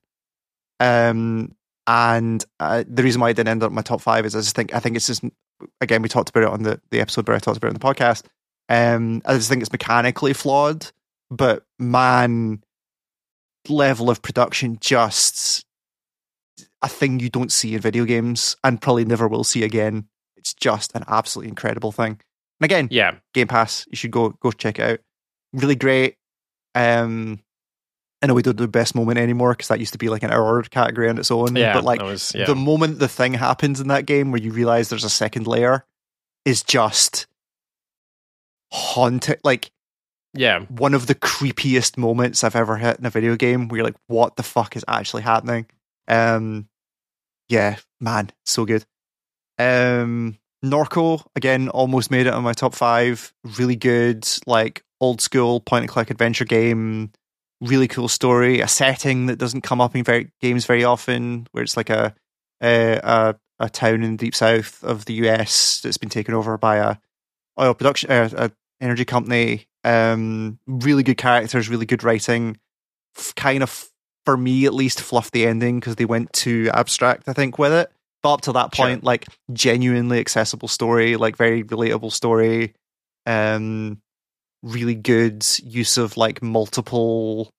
Um. And uh, the reason why I didn't end up in my top five is I just think I think it's just again we talked about it on the, the episode where I talked about it on the podcast. Um, I just think it's mechanically flawed, but man, level of production just a thing you don't see in video games and probably never will see again. It's just an absolutely incredible thing. And again, yeah, Game Pass, you should go go check it out. Really great. Um, I know we don't do best moment anymore because that used to be like an hour category on its own. Yeah, but like was, yeah. the moment the thing happens in that game where you realize there's a second layer is just haunted. Like, yeah, one of the creepiest moments I've ever hit in a video game where you're like, what the fuck is actually happening? Um, yeah, man, so good. Um, Norco, again, almost made it on my top five. Really good, like old school point and click adventure game. Really cool story, a setting that doesn't come up in very, games very often, where it's like a a, a a town in the deep south of the U S that's been taken over by a oil production, uh, a energy company. Um, really good characters, really good writing. F- kind of, for me at least, fluffed the ending because they went too abstract, I think, with it. But up to that point, sure. like genuinely accessible story, like very relatable story. Um. Really good use of like multiple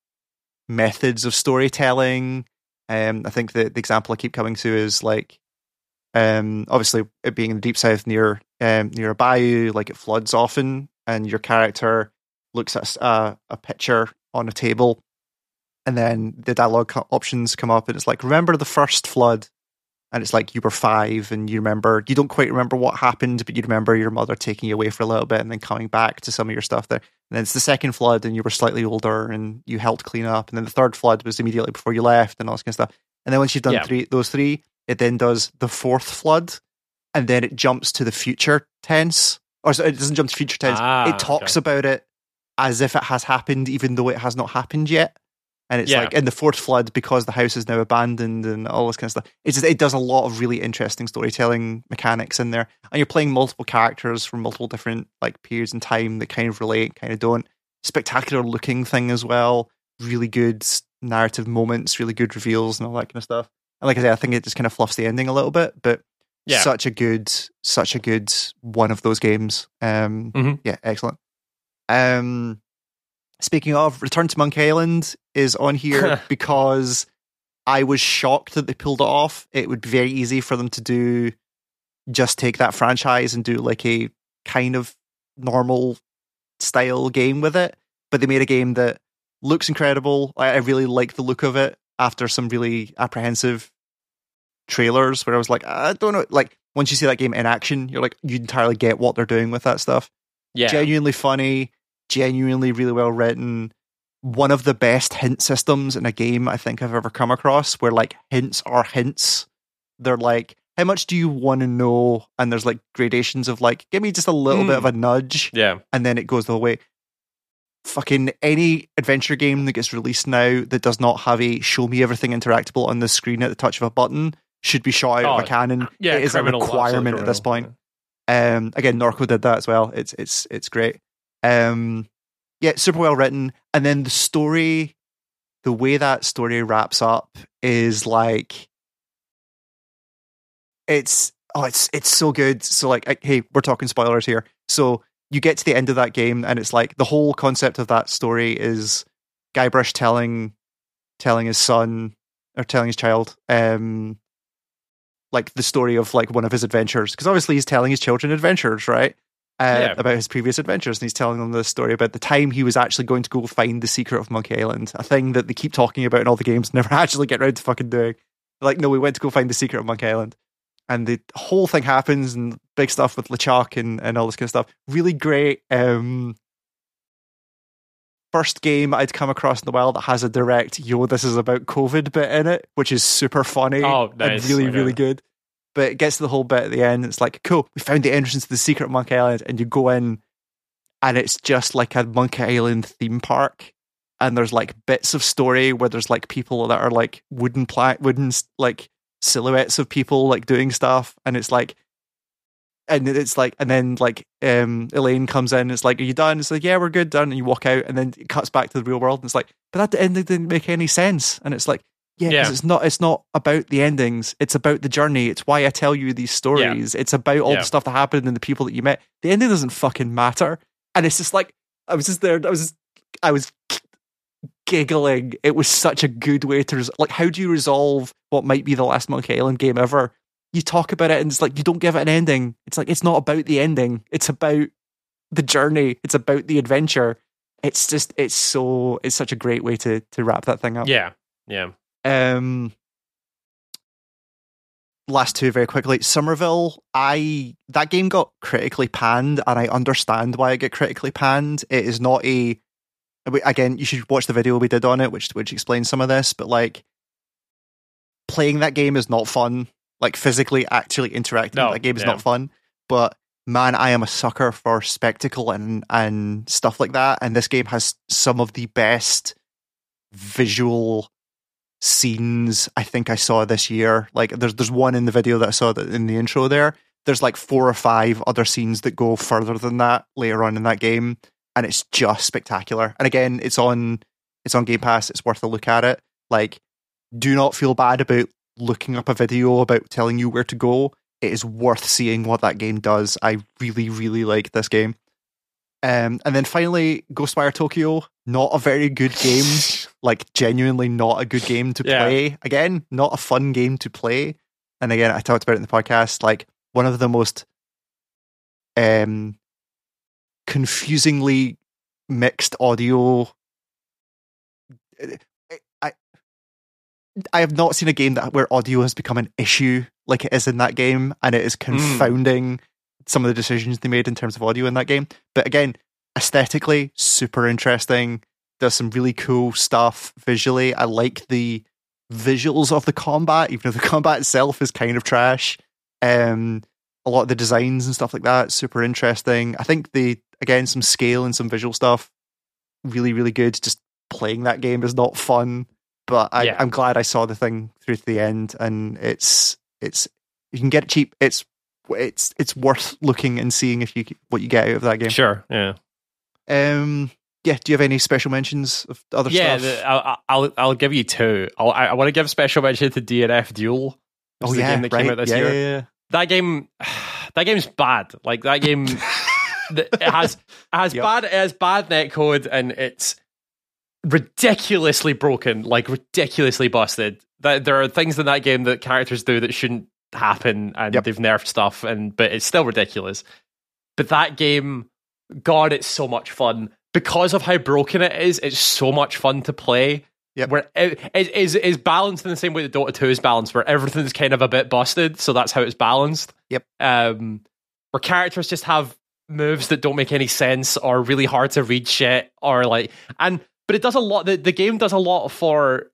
methods of storytelling. Um, I think the, the example I keep coming to is like, um, obviously it being in the deep south near um, near a bayou, like it floods often, and your character looks at a, a picture on a table, and then the dialogue options come up, and it's like, remember the first flood, and it's like you were five and you remember, you don't quite remember what happened, but you remember your mother taking you away for a little bit and then coming back to some of your stuff there. And then it's the second flood and you were slightly older and you helped clean up. And then the third flood was immediately before you left and all this kind of stuff. And then once you've done yeah. three, those three, it then does the fourth flood and then it jumps to the future tense. Or so it doesn't jump to future tense. Ah, it talks okay. about it as if it has happened, even though it has not happened yet. And it's yeah. like in the fourth flood, because the house is now abandoned and all this kind of stuff. It's just, it does a lot of really interesting storytelling mechanics in there. And you're playing multiple characters from multiple different like periods in time that kind of relate, kind of don't. Spectacular looking thing as well. Really good narrative moments, really good reveals and all that kind of stuff. And like I said, I think it just kind of fluffs the ending a little bit, but yeah. such a good, such a good one of those games. Um, mm-hmm. Yeah, excellent. Um, Speaking of, Return to Monkey Island is on here because I was shocked that they pulled it off. It would be very easy for them to do, just take that franchise and do like a kind of normal style game with it. But they made a game that looks incredible. I, I really like the look of it after some really apprehensive trailers where I was like, I don't know. Like once you see that game in action, you're like, you entirely get what they're doing with that stuff. Yeah. Genuinely funny. Genuinely really well written. One of the best hint systems in a game I think I've ever come across, where like hints are hints. They're like, how much do you want to know? And there's like gradations of like, give me just a little mm. bit of a nudge. Yeah. And then it goes the whole way. Fucking any adventure game that gets released now that does not have a show me everything interactable on the screen at the touch of a button should be shot out oh, of a cannon. Yeah, it is a requirement at this point. Um, again, Norco did that as well. It's it's it's great. Um, yeah, super well written. And then the story, the way that story wraps up is like, it's, oh, it's, it's so good. So like, I, hey, we're talking spoilers here. So you get to the end of that game and it's like the whole concept of that story is Guybrush telling, telling his son or telling his child, um, like the story of like one of his adventures. Cause obviously he's telling his children adventures, right? Uh, yeah. About his previous adventures, and he's telling them the story about the time he was actually going to go find the secret of Monkey Island, a thing that they keep talking about in all the games, never actually get around to fucking doing. Like, no, we went to go find the secret of Monkey Island, and the whole thing happens, and big stuff with LeChuck and, and all this kind of stuff. Really great. Um, first game I'd come across in the wild that has a direct "yo, this is about COVID" bit in it, which is super funny oh, nice. and really, okay. really good. But it gets to the whole bit at the end, and it's like, cool, we found the entrance to the secret of Monkey Island, and you go in, and it's just like a Monkey Island theme park, and there's like bits of story where there's like people that are like wooden, pla- wooden like silhouettes of people like doing stuff, and it's like, and it's like, and then like um, Elaine comes in, and it's like, are you done? It's like, yeah, we're good, done, and you walk out, and then it cuts back to the real world, and it's like, but that ending didn't make any sense, and it's like, yeah, because yeah. it's not it's not about the endings. It's about the journey. It's why I tell you these stories. Yeah. It's about all yeah. the stuff that happened and the people that you met. The ending doesn't fucking matter. And it's just like, I was just there. I was just, I was giggling. It was such a good way to res- like, how do you resolve what might be the last Monkey Island game ever? You talk about it and it's like, you don't give it an ending. It's like, it's not about the ending. It's about the journey. It's about the adventure. It's just, it's so, it's such a great way to to wrap that thing up. Yeah, yeah. Um, last two very quickly. Somerville, I that game got critically panned, and I understand why it got critically panned. It is not a again. You should watch the video we did on it, which which explains some of this. But like, playing that game is not fun. Like physically, actually interacting no, with that game is yeah. not fun. But man, I am a sucker for spectacle and and stuff like that. And this game has some of the best visual scenes I think I saw this year. Like there's there's one in the video that I saw that in the intro there. There's like four or five other scenes that go further than that later on in that game, and it's just spectacular. And again, it's on it's on Game Pass. It's worth a look at it. Like, do not feel bad about looking up a video about telling you where to go. It is worth seeing what that game does. I really really like this game. Um, and then finally, Ghostwire Tokyo, not a very good game, like genuinely not a good game to yeah. play. Again, not a fun game to play. And again, I talked about it in the podcast, like one of the most um, confusingly mixed audio. I I have not seen a game that where audio has become an issue like it is in that game, and it is confounding mm. some of the decisions they made in terms of audio in that game. But again, aesthetically, super interesting. There's some really cool stuff visually. I like the visuals of the combat, even though the combat itself is kind of trash. Um, a lot of the designs and stuff like that, super interesting. I think the, again, some scale and some visual stuff, really, really good. Just playing that game is not fun, but I, yeah. I'm glad I saw the thing through to the end, and it's, it's, you can get it cheap. It's, it's, it's worth looking and seeing if you, what you get out of that game. Sure. Yeah. Um, Yeah, do you have any special mentions of other yeah, stuff? Yeah, I'll, I'll I'll give you two. I'll, I I want to give special mention to D N F Duel. Oh yeah, the game that right. came out this yeah, year. Yeah, yeah. That game, that game's bad. Like that game, it has it has yep. bad it has bad netcode, and it's ridiculously broken, like ridiculously busted. That there are things in that game that characters do that shouldn't happen, and yep. they've nerfed stuff, and but it's still ridiculous. But that game, God, it's so much fun. Because of how broken it is, it's so much fun to play. Yep. Where it is is balanced in the same way that Dota two is balanced, where everything's kind of a bit busted, so that's how it's balanced. Yep. Um, where characters just have moves that don't make any sense, or really hard to read shit, or like, and but it does a lot. The, the game does a lot for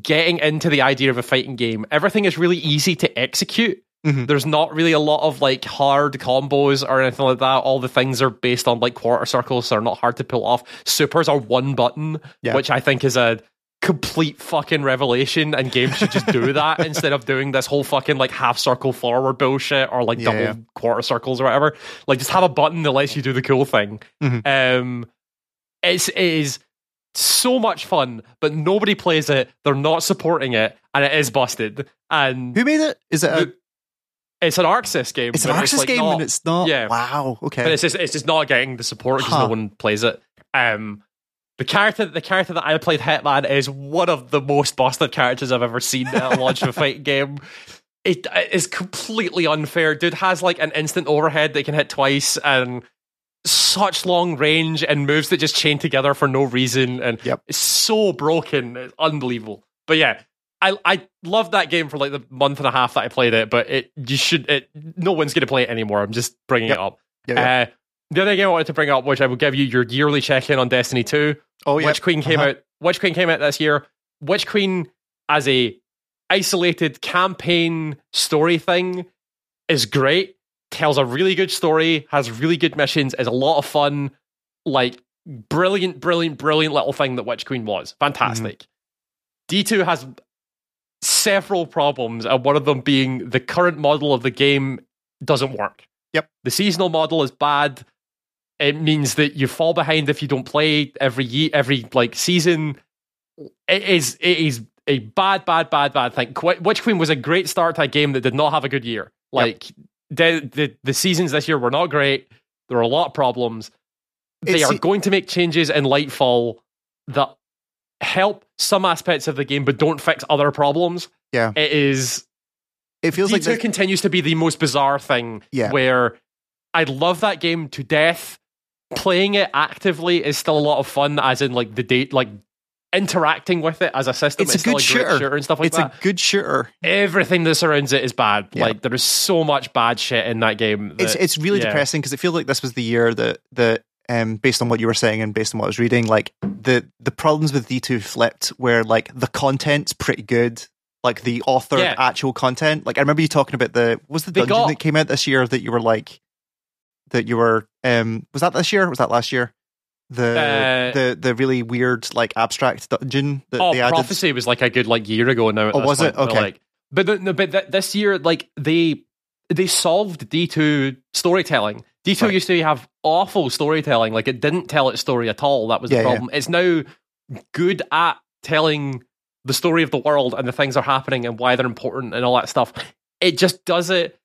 getting into the idea of a fighting game. Everything is really easy to execute. Mm-hmm. There's not really a lot of like hard combos or anything like that. All the things are based on like quarter circles, so they're not hard to pull off. Supers are one button, yeah. which I think is a complete fucking revelation, and games should just do that instead of doing this whole fucking like half circle forward bullshit, or like yeah, double yeah. quarter circles or whatever. Like, just have a button that lets you do the cool thing. Mm-hmm. Um, it's, it is so much fun, but nobody plays it. They're not supporting it, and it is busted. And who made it? Is it? A- It's an Arxis game. It's an Arxis it's like game, not, and it's not. Yeah. Wow. Okay. But it's just it's just not getting the support because huh. no one plays it. Um, the character the character that I played, Hitman, is one of the most busted characters I've ever seen at a launch of a fighting game. It, it is completely unfair. Dude has like an instant overhead that can hit twice, and such long range, and moves that just chain together for no reason, and yep. it's so broken. It's unbelievable. But yeah. I I loved that game for like the month and a half that I played it, but it you should it no one's going to play it anymore. I'm just bringing yep. it up. Yep, yep. Uh, the other game I wanted to bring up, which I will give you your yearly check in on Destiny two. Oh yeah, Witch Queen came uh-huh. out. Witch Queen came out this year. Witch Queen as a isolated campaign story thing is great. Tells a really good story. Has really good missions. Is a lot of fun. Like brilliant, brilliant, brilliant little thing that Witch Queen was. Fantastic. Mm-hmm. D two has several problems, and one of them being the current model of the game doesn't work. Yep. The seasonal model is bad. It means that you fall behind if you don't play every year, every like season. It is it is a bad, bad, bad, bad thing. Witch Queen was a great start to a game that did not have a good year. Like yep. the, the the seasons this year were not great. There are a lot of problems. They it's, are going to make changes in Lightfall that help some aspects of the game but don't fix other problems. Yeah, it is it feels D two like it continues to be the most bizarre thing yeah. where I love that game to death. Playing it actively is still a lot of fun, as in like the date like interacting with it as a system. It's, it's a still good a shooter. Great shooter and stuff like it's that. It's a good shooter. Everything that surrounds it is bad. Yeah. Like there is so much bad shit in that game. That, it's it's really yeah. depressing, because it feels like this was the year that the Um, based on what you were saying and based on what I was reading, like the, the problems with D two flipped, where like the content's pretty good, like the authored yeah. actual content. Like I remember you talking about the what was the they dungeon got, that came out this year that you were like that you were um was that this year? Or was that last year? The uh, the the really weird like abstract dungeon that oh, they added. Prophecy was like a good like year ago now. Oh, was it? Okay. But like, but, the, no, but th- this year like they they solved D two storytelling. D two right. used to have awful storytelling. Like, it didn't tell its story at all. That was yeah, the problem. Yeah. It's now good at telling the story of the world and the things that are happening and why they're important and all that stuff. It just does it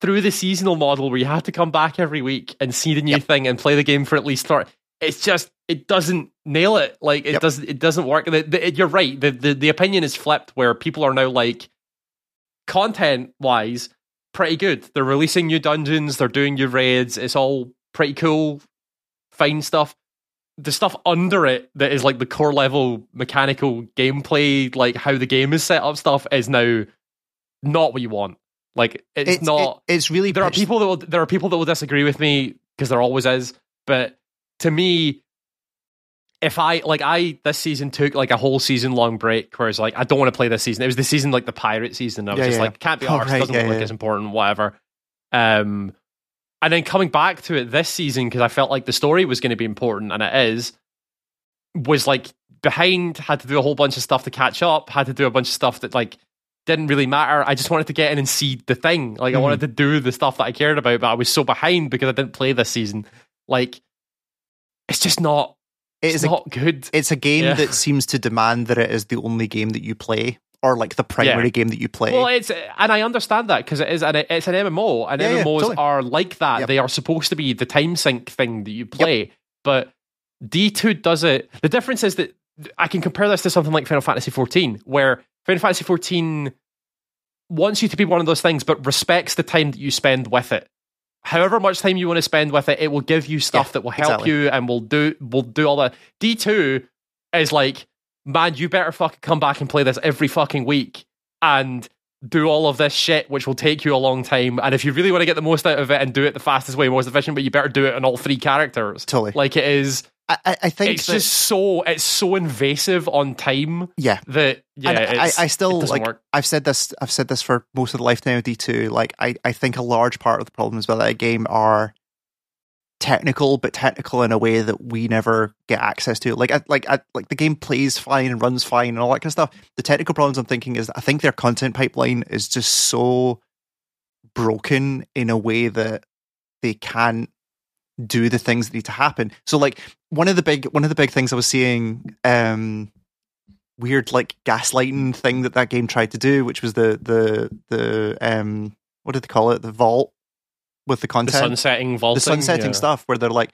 through the seasonal model where you have to come back every week and see the new yep. thing and play the game for at least thirty. It's just, it doesn't nail it. Like, it, yep. doesn't, it doesn't work. The, the, you're right. The, the, the opinion is flipped, where people are now, like, content-wise, pretty good. They're releasing new dungeons, they're doing new raids, it's all pretty cool, fine stuff. The stuff under it that is like the core level mechanical gameplay, like how the game is set up stuff, is now not what you want. Like it's, it's not. It, it's really. There pushed. are people that will, there are people that will disagree with me because there always is. But to me, if I like, I this season took like a whole season long break where it's like I don't want to play this season. It was the season like the pirate season. I was yeah, just yeah. like can't be arsed. Oh, right, doesn't yeah, look yeah. like it's important. Whatever. Um, and then coming back to it this season because I felt like the story was going to be important and it is. Was like behind. Had to do a whole bunch of stuff to catch up. Had to do a bunch of stuff that like. Didn't really matter. I just wanted to get in and see the thing. Like, mm-hmm. I wanted to do the stuff that I cared about, but I was so behind because I didn't play this season. Like, it's just not, it is it's a, not good. It's a game yeah. that seems to demand that it is the only game that you play, or like the primary yeah. game that you play. Well, it's, and I understand that because it is an, it's an M M O, and yeah, M M Os yeah, totally. are like that. Yep. They are supposed to be the time sync thing that you play, yep. but D two does it. The difference is that I can compare this to something like Final Fantasy fourteen, where Final Fantasy fourteen wants you to be one of those things, but respects the time that you spend with it. However much time you want to spend with it, it will give you stuff yeah, that will help exactly. you and will do will do all that. D two is like, man, you better fucking come back and play this every fucking week and do all of this shit, which will take you a long time. And if you really want to get the most out of it and do it the fastest way, most efficient, but you better do it on all three characters. Totally. Like it is... I, I think it's that, just so it's so invasive on time. Yeah, that yeah. And I, I still like. Work. I've said this. I've said this for most of the lifetime of D two. Like, I, I think a large part of the problems with that game are technical, but technical in a way that we never get access to. Like, I, like, I, like the game plays fine and runs fine and all that kind of stuff. The technical problems I'm thinking is that I think their content pipeline is just so broken in a way that they can't do the things that need to happen. So like one of the big one of the big things I was seeing, um weird like gaslighting thing that that game tried to do, which was the the the um what did they call it, the vault with the content, the sunsetting vaulting, the sunsetting yeah. stuff, where they're like,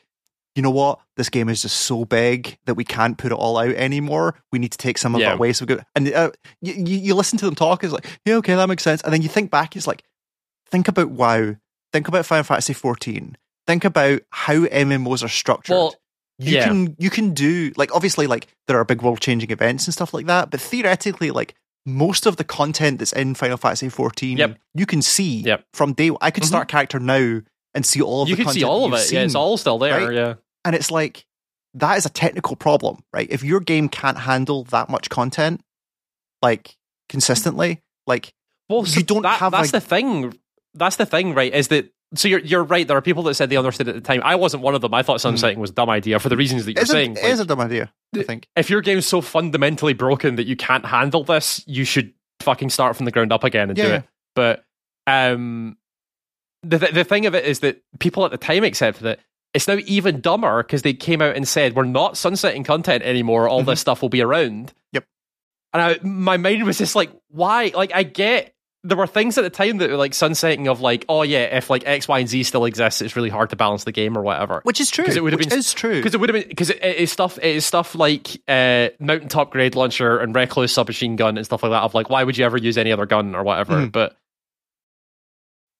you know what, this game is just so big that we can't put it all out anymore. We need to take some of yeah. it away. So we go and uh, you, you listen to them talk, it's like, yeah, okay, that makes sense. And then you think back, it's like, think about WoW, think about Final Fantasy fourteen. Think about how M M Os are structured. Well, you yeah. can you can do like, obviously like there are big world changing events and stuff like that, but theoretically like most of the content that's in Final Fantasy fourteen yep. you can see yep. from day one. I could mm-hmm. start character now and see all of you the content. You can see all of it. Seen, yeah, it's all still there. Right? Yeah, and it's like that is a technical problem, right? If your game can't handle that much content like consistently, like well, so you don't that, have. That's like, the thing. That's the thing, right? Is that. So you're you're right. There are people that said they understood at the time. I wasn't one of them. I thought sunsetting mm. was a dumb idea for the reasons that you're it's saying. A, it like, is a dumb idea, I think. If your game's so fundamentally broken that you can't handle this, you should fucking start from the ground up again and yeah, do yeah. it. But um, the the thing of it is that people at the time accepted it. It's now even dumber because they came out and said, we're not sunsetting content anymore. All mm-hmm. this stuff will be around. Yep. And I, my mind was just like, why? Like, I get... There were things at the time that were like sunsetting of like, oh yeah, if like X, Y, and Z still exists, it's really hard to balance the game or whatever. Which is true. Because it would have been is true. Because it would have been because it, it is stuff. It is stuff like uh, Mountaintop Grade Launcher and Recluse Submachine Gun and stuff like that. Of like, why would you ever use any other gun or whatever? Mm. But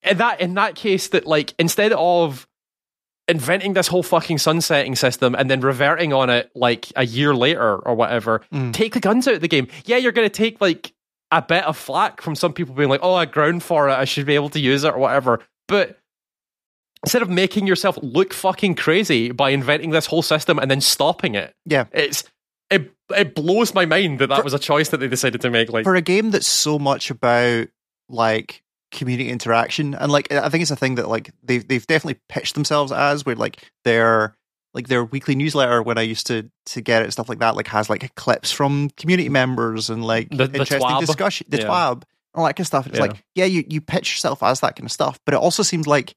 in that in that case, that like instead of inventing this whole fucking sunsetting system and then reverting on it like a year later or whatever, mm. take the guns out of the game. Yeah, you're gonna take like. A bit of flack from some people being like, oh, I ground for it, I should be able to use it or whatever. But instead of making yourself look fucking crazy by inventing this whole system and then stopping it, yeah, it's it, it blows my mind that that for, was a choice that they decided to make. Like for a game that's so much about like community interaction, and like I think it's a thing that like they've, they've definitely pitched themselves as, where like they're... Like their weekly newsletter, when I used to to get it, stuff like that, like has like clips from community members and like the, the interesting twab. discussion, the yeah. twab, all that kind of stuff. It's yeah. like, yeah, you, you pitch yourself as that kind of stuff, but it also seemed like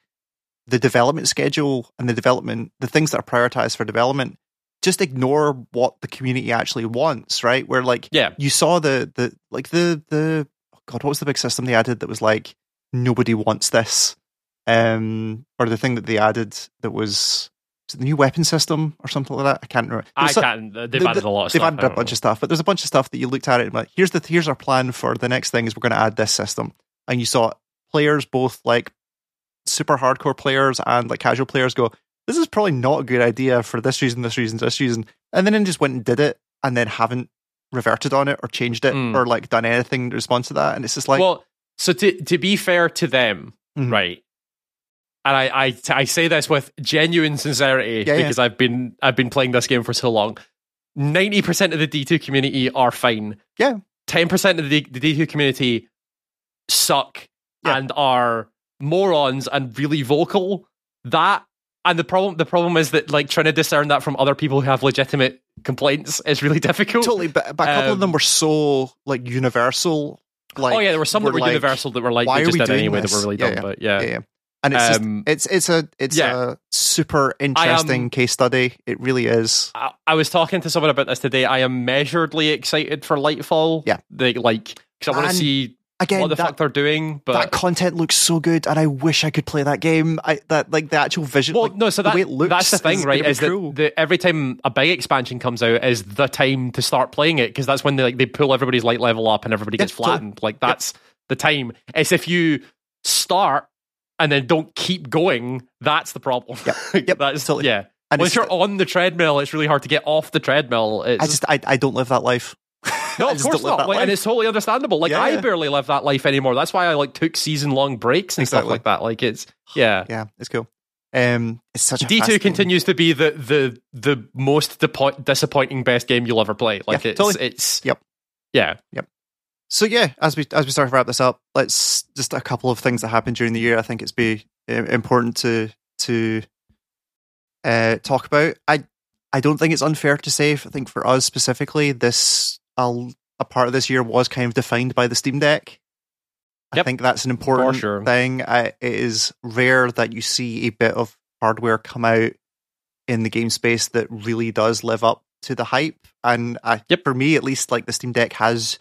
the development schedule and the development, the things that are prioritized for development, just ignore what the community actually wants, right? Where like, yeah. you saw the the like the the oh god, what was the big system they added that was like nobody wants this, um, or the thing that they added that was. Is it the new weapon system or something like that? I can't remember. There's I can't. They've the, added a lot of they've stuff. They've added a bunch know. of stuff, but there's a bunch of stuff that you looked at it and like, here's the here's our plan for the next thing is we're going to add this system. And you saw players, both like super hardcore players and like casual players, go, this is probably not a good idea for this reason, this reason, this reason. And then just went and did it and then haven't reverted on it or changed it mm. or like done anything in response to that. And it's just like... Well, So to to be fair to them, mm-hmm. right? And I, I I say this with genuine sincerity yeah, because yeah. I've been I've been playing this game for so long. ninety percent of the D two community are fine. Yeah. ten percent of the, the D two community suck yeah. and are morons and really vocal. That and the problem the problem is that like trying to discern that from other people who have legitimate complaints is really difficult. Totally, but, but a couple um, of them were so like universal. Like, oh yeah, there were some were that were like, universal that were like why we just are we did doing anyway this? That were really yeah, dumb. Yeah. But yeah. yeah, yeah. And it's um, just, it's it's a it's yeah. a super interesting am, case study. It really is. I, I was talking to someone about this today. I am measuredly excited for Lightfall. Yeah, they, like because I want to see again, what the that, fuck they're doing. But that content looks so good, and I wish I could play that game. I that like the actual visual. Well, like, no, so that, the way it looks that's the thing, is right? Is cool. that the, every time a big expansion comes out is the time to start playing it because that's when they like they pull everybody's light level up and everybody gets yeah, flattened. Totally. Like that's yeah. the time. It's if you start. And then don't keep going. That's the problem. Yep, yep that's totally. Yeah. And once you're on the treadmill, it's really hard to get off the treadmill. It's, I just, I, I don't live that life. No, of course not. Like, and it's totally understandable. Like yeah, I yeah. barely live that life anymore. That's why I like took season long breaks and exactly. stuff like that. Like it's, yeah, yeah, it's cool. Um, it's such a D two continues to be the the the most de- disappointing best game you'll ever play. Like yeah, it's, totally. it's, yep, yeah, yep. So yeah, as we as we start to wrap this up, let's just a couple of things that happened during the year. I think it's be important to to uh, talk about. I I don't think it's unfair to say. I think for us specifically, this a, a part of this year was kind of defined by the Steam Deck. I yep. think that's an important sure. thing. I, it is rare that you see a bit of hardware come out in the game space that really does live up to the hype. And I, yep. for me, at least, like the Steam Deck has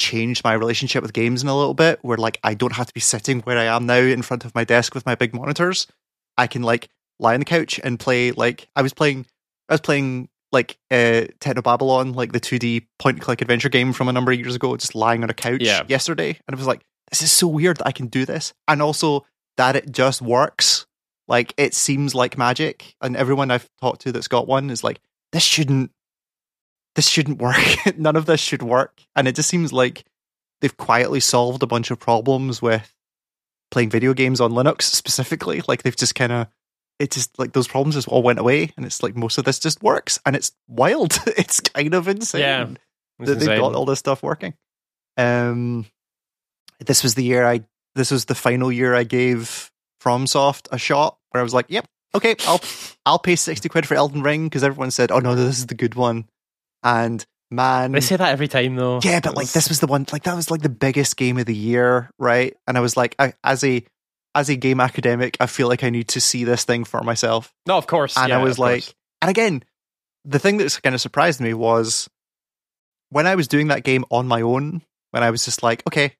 changed my relationship with games in a little bit where like I don't have to be sitting where I am now in front of my desk with my big monitors. I can like lie on the couch and play like I was playing I was playing like uh Technobabylon, like the two D point click adventure game from a number of years ago, just lying on a couch yeah. yesterday. And it was like, this is so weird that I can do this. And also that it just works. Like it seems like magic. And everyone I've talked to that's got one is like, this shouldn't This shouldn't work. None of this should work. And it just seems like they've quietly solved a bunch of problems with playing video games on Linux specifically. Like they've just kind of, it just like those problems just all went away. And it's like most of this just works. And it's wild. It's kind of insane yeah, that insane. They've got all this stuff working. Um, this was the year I, this was the final year I gave FromSoft a shot where I was like, yep, okay, I'll, I'll pay sixty quid for Elden Ring because everyone said, oh no, this is the good one. And man, they say that every time though. Yeah, but like this was the one, like that was like the biggest game of the year, right? And I was like, I, as a as a game academic, I feel like I need to see this thing for myself. No, of course. And yeah, I was like, course. And again, the thing that kind of surprised me was when I was doing that game on my own. When I was just like, okay,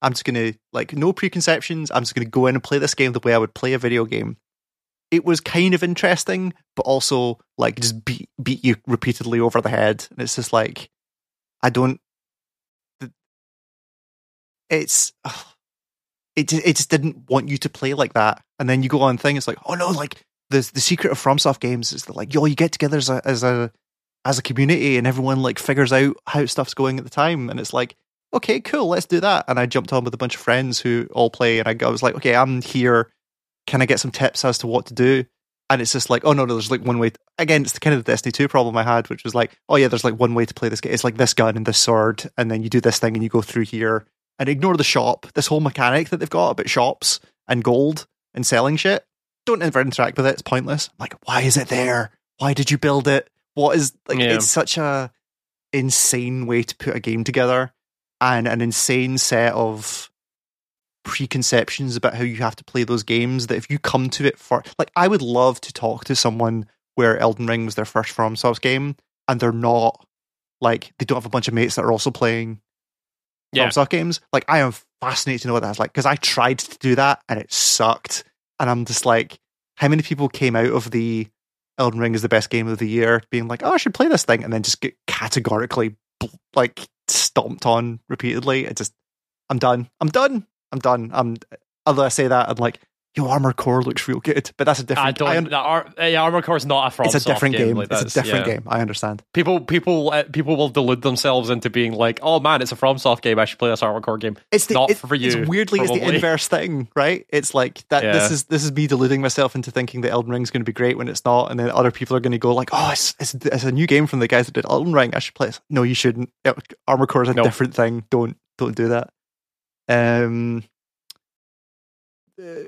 I'm just gonna like no preconceptions. I'm just gonna go in and play this game the way I would play a video game. It was kind of interesting, but also like just beat beat you repeatedly over the head, and it's just like I don't. It's it it just didn't want you to play like that, and then you go on thing. It's like, oh no, like the the secret of FromSoft games is that like yo, you get together as a as a as a community, and everyone like figures out how stuff's going at the time, and it's like okay, cool, let's do that. And I jumped on with a bunch of friends who all play, and I, I was like, okay, I'm here. Can I get some tips as to what to do? And it's just like, oh no, no, there's like one way. To, again, it's the kind of the Destiny two problem I had, which was like, oh yeah, there's like one way to play this game. It's like this gun and this sword, and then you do this thing and you go through here and ignore the shop. This whole mechanic that they've got about shops and gold and selling shit. Don't ever interact with it. It's pointless. I'm like, why is it there? Why did you build it? What is like? Yeah. It's such a insane way to put a game together, and an insane set of preconceptions about how you have to play those games that if you come to it for like I would love to talk to someone where Elden Ring was their first FromSoft game and they're not like they don't have a bunch of mates that are also playing yeah. FromSoft games. Like I am fascinated to know what that's like because I tried to do that and it sucked and I'm just like how many people came out of the Elden Ring is the best game of the year being like oh I should play this thing and then just get categorically like stomped on repeatedly. It just I'm done I'm done I'm done. Um, although I say that, I'm like, your Armour Core looks real good, but that's a different. I don't. I un- the Ar- yeah, Armour Core is not a From. It's a different game. game. Like it's a different yeah. game. I understand. People, people, uh, people will delude themselves into being like, "Oh man, it's a FromSoft game. I should play this Armour Core game." It's the, not it, for you. It's weirdly, probably. It's the inverse thing, right? It's like that. Yeah. This is this is me deluding myself into thinking that Elden Ring is going to be great when it's not, and then other people are going to go like, "Oh, it's, it's it's a new game from the guys that did Elden Ring. I should play it." No, you shouldn't. Armour Core is a nope. different thing. Don't don't do that. Um.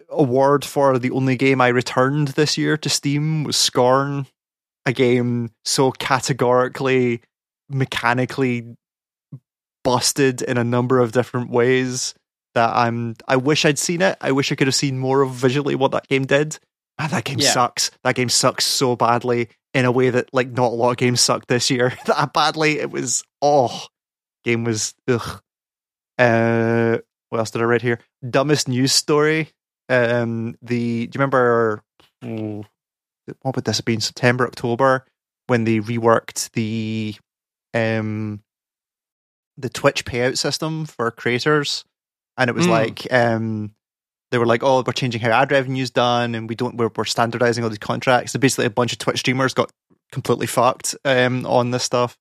Award for the only game I returned this year to Steam was Scorn, a game so categorically, mechanically busted in a number of different ways that I'm I wish I'd seen it. I wish I could have seen more of visually what that game did. And that game yeah. sucks. That game sucks so badly in a way that like not a lot of games sucked this year that badly. It was oh game was ugh. Uh what else did I read here? Dumbest news story. Um, the do you remember mm. what would this have been? September, October, when they reworked the um the Twitch payout system for creators, and it was mm. like um they were like, oh, we're changing how ad revenue's done, and we don't we're, we're standardizing all these contracts. So basically, a bunch of Twitch streamers got completely fucked um on this stuff.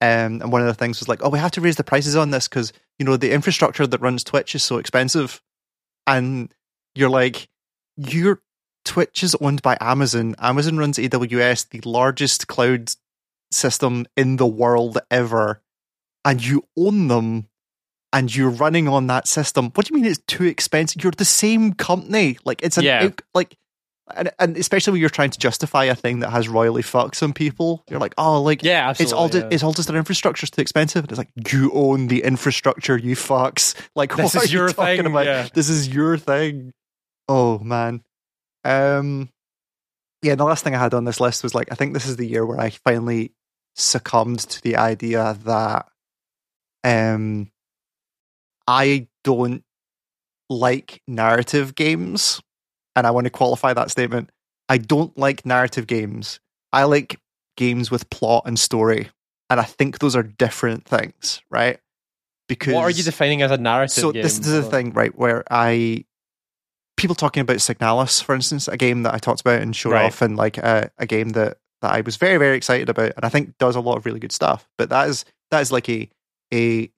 Um, and one of the things was like, oh, we have to raise the prices on this because you know the infrastructure that runs Twitch is so expensive. And you're like, your Twitch is owned by Amazon. Amazon runs A W S, the largest cloud system in the world ever. And you own them and you're running on that system. What do you mean it's too expensive? You're the same company. Like, it's an, yeah. it, like, and, and especially when you're trying to justify a thing that has royally fucked some people, you're like, oh, like, yeah, it's all yeah. it's all just our infrastructure's too expensive. And it's like, you own the infrastructure, you fucks. Like, this what is are your you talking thing, about? Yeah. This is your thing. Oh man. Um, yeah. And the last thing I had on this list was like, I think this is the year where I finally succumbed to the idea that, um, I don't like narrative games. And I want to qualify that statement. I don't like narrative games. I like games with plot and story. And I think those are different things, right? Because what are you defining as a narrative so game? So this is the thing, right, where I... People talking about Signalis, for instance, a game that I talked about and showed right. off, and like a, a game that, that I was very, very excited about, and I think does a lot of really good stuff. But that is that is like a... a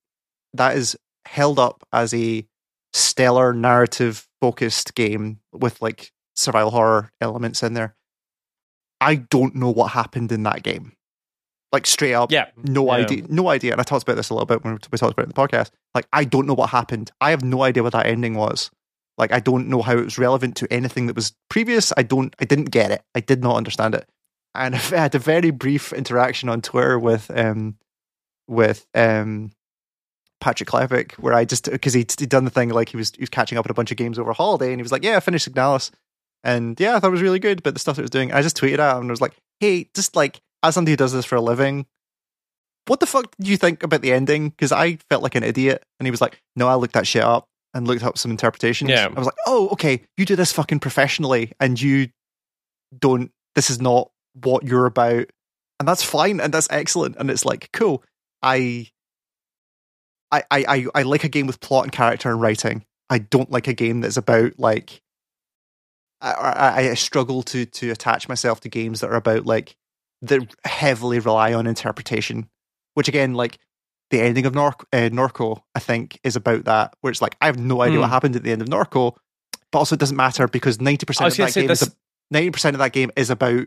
that is held up as a stellar narrative focused game with like survival horror elements in there. I don't know what happened in that game. Like straight up, yeah, no yeah. idea, no idea. And I talked about this a little bit when we talked about it in the podcast. Like, I don't know what happened. I have no idea what that ending was. Like, I don't know how it was relevant to anything that was previous. I don't, I didn't get it. I did not understand it. And I had a very brief interaction on Twitter with, um, with, um, Patrick Klavik, where I just, because he'd, he'd done the thing, like he was he was catching up on a bunch of games over holiday, and he was like, yeah, I finished Signalis, and yeah, I thought it was really good, but the stuff that it was doing, I just tweeted at him and I was like, hey, just like, as somebody who does this for a living, what the fuck do you think about the ending? Because I felt like an idiot. And he was like, no, I looked that shit up and looked up some interpretations. Yeah. I was like, oh, okay, you do this fucking professionally, and you don't, this is not what you're about, and that's fine, and that's excellent, and it's like, cool, I I, I, I like a game with plot and character and writing. I don't like a game that's about, like... I, I, I struggle to to attach myself to games that are about, like... that heavily rely on interpretation. Which, again, like, the ending of Nor- uh, Norco, I think, is about that. Where it's like, I have no idea mm. what happened at the end of Norco, but also it doesn't matter because ninety percent of that game this... is... ninety percent of that game is about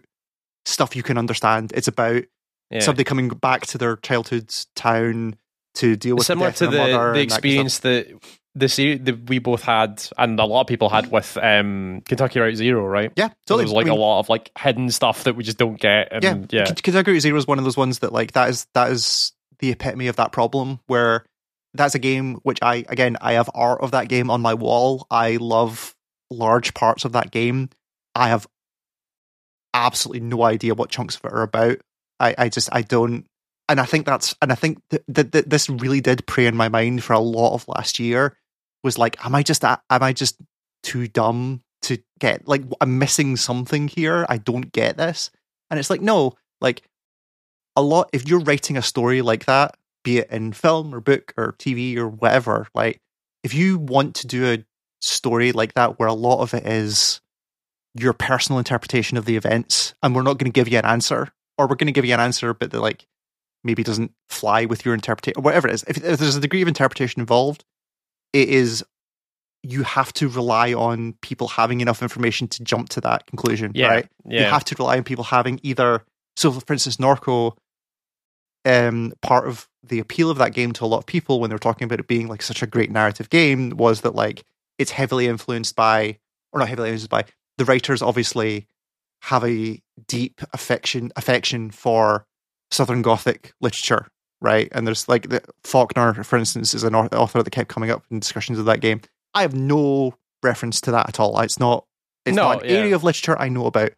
stuff you can understand. It's about yeah. somebody coming back to their childhood's town... to deal with similar the to the, the experience that, that the that we both had, and a lot of people had with um, Kentucky Route Zero, right? Yeah, totally. There was like I mean, a lot of like hidden stuff that we just don't get. And, yeah, yeah. Kentucky Route Zero is one of those ones that like that is that is the epitome of that problem. Where that's a game which I again I have art of that game on my wall. I love large parts of that game. I have absolutely no idea what chunks of it are about. I, I just I don't. And I think that's, and I think that th- this really did prey in my mind for a lot of last year. Was like, am I just, am I just too dumb to get? Like, I'm missing something here. I don't get this. And it's like, no, like a lot. If you're writing a story like that, be it in film or book or T V or whatever, like if you want to do a story like that, where a lot of it is your personal interpretation of the events, and we're not going to give you an answer, or we're going to give you an answer, but that like maybe doesn't fly with your interpretation, or whatever it is. If, if there's a degree of interpretation involved, it is, you have to rely on people having enough information to jump to that conclusion, yeah, right? Yeah. You have to rely on people having either, so for instance, Norco, um, part of the appeal of that game to a lot of people when they were talking about it being like such a great narrative game was that like it's heavily influenced by, or not heavily influenced by, the writers obviously have a deep affection affection for Southern Gothic literature, right? And there's like the, Faulkner, for instance, is an author that kept coming up in discussions of that game. I have no reference to that at all. It's not, it's no, not an yeah. area of literature I know about.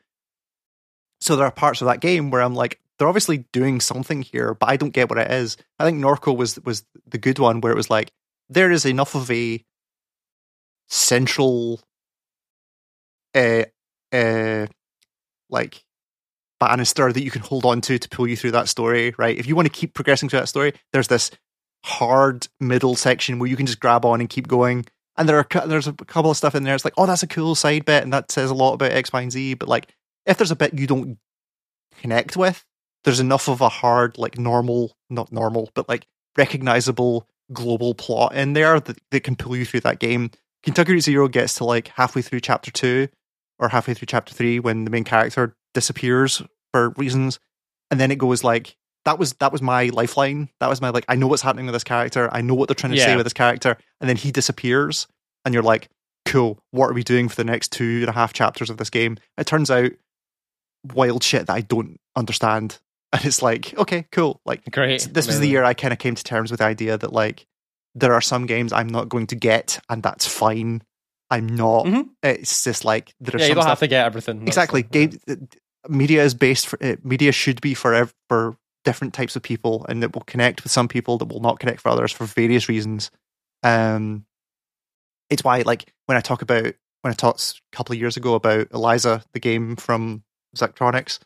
So there are parts of that game where I'm like, they're obviously doing something here, but I don't get what it is. I think Norco was was the good one where it was like, there is enough of a central uh, uh, like banister that you can hold on to to pull you through that story, right? If you want to keep progressing through that story, there's this hard middle section where you can just grab on and keep going. And there are there's a couple of stuff in there. It's like, oh, that's a cool side bit, and that says a lot about X, Y, and Z. But like, if there's a bit you don't connect with, there's enough of a hard, like normal, not normal, but like recognizable global plot in there that, that can pull you through that game. Kentucky Route Zero gets to like halfway through chapter two or halfway through chapter three when the main character disappears for reasons, and then it goes like, that was that was my lifeline. That was my like, I know what's happening with this character. I know what they're trying to yeah. say with this character. And then he disappears, and you're like, cool, what are we doing for the next two and a half chapters of this game? It turns out wild shit that I don't understand. And it's like, okay, cool. Like, great. This was the year I kind of came to terms with the idea that like, there are some games I'm not going to get, and that's fine. I'm not. Mm-hmm. It's just like, there are yeah, some you don't stuff. have to get everything. Exactly. Game, media is based for, uh, media should be for for different types of people, and that will connect with some people, that will not connect for others for various reasons. Um, it's why, like, when I talk about, when I talked a couple of years ago about Eliza, the game from Zachtronics,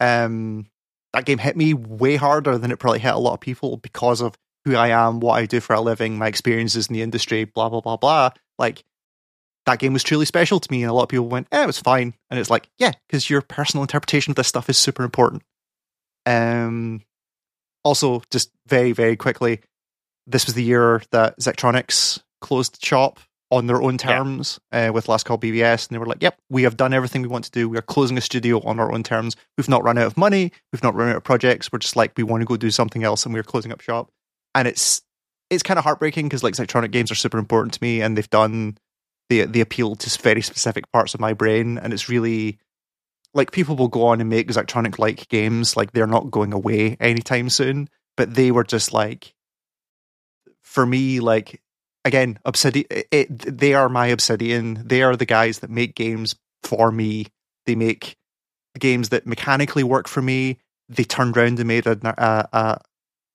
um, that game hit me way harder than it probably hit a lot of people because of who I am, what I do for a living, my experiences in the industry, blah, blah, blah, blah. Like, that game was truly special to me, and a lot of people went, eh, it was fine. And it's like, yeah, because your personal interpretation of this stuff is super important. Um, also, just very, very quickly, this was the year that Zachtronics closed shop on their own terms yeah. uh, with Last Call B B S, and they were like, yep, we have done everything we want to do. We are closing a studio on our own terms. We've not run out of money. We've not run out of projects. We're just like, we want to go do something else, and we're closing up shop. And it's it's kind of heartbreaking because like Zachtronic games are super important to me, and they've done the the appeal to very specific parts of my brain, and it's really... Like, people will go on and make Zachtronic-like games. Like, they're not going away anytime soon. But they were just, like... For me, like... Again, Obsidian... It, it, they are my Obsidian. They are the guys that make games for me. They make games that mechanically work for me. They turned around and made a, a,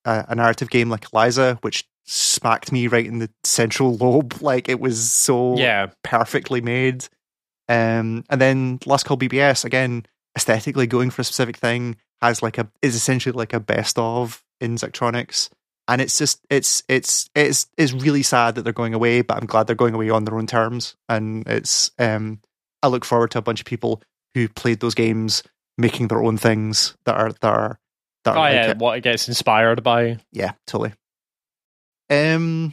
a, a narrative game like Eliza, which smacked me right in the central lobe. Like, it was so yeah. perfectly made. Um, and then Last Call B B S, again, aesthetically going for a specific thing, has like a is essentially like a best of in Zachtronics, and it's just it's it's it's it's really sad that they're going away, but I'm glad they're going away on their own terms, and it's um, I look forward to a bunch of people who played those games making their own things that are that are that oh, are yeah, like what it gets inspired by. Yeah, totally. Um,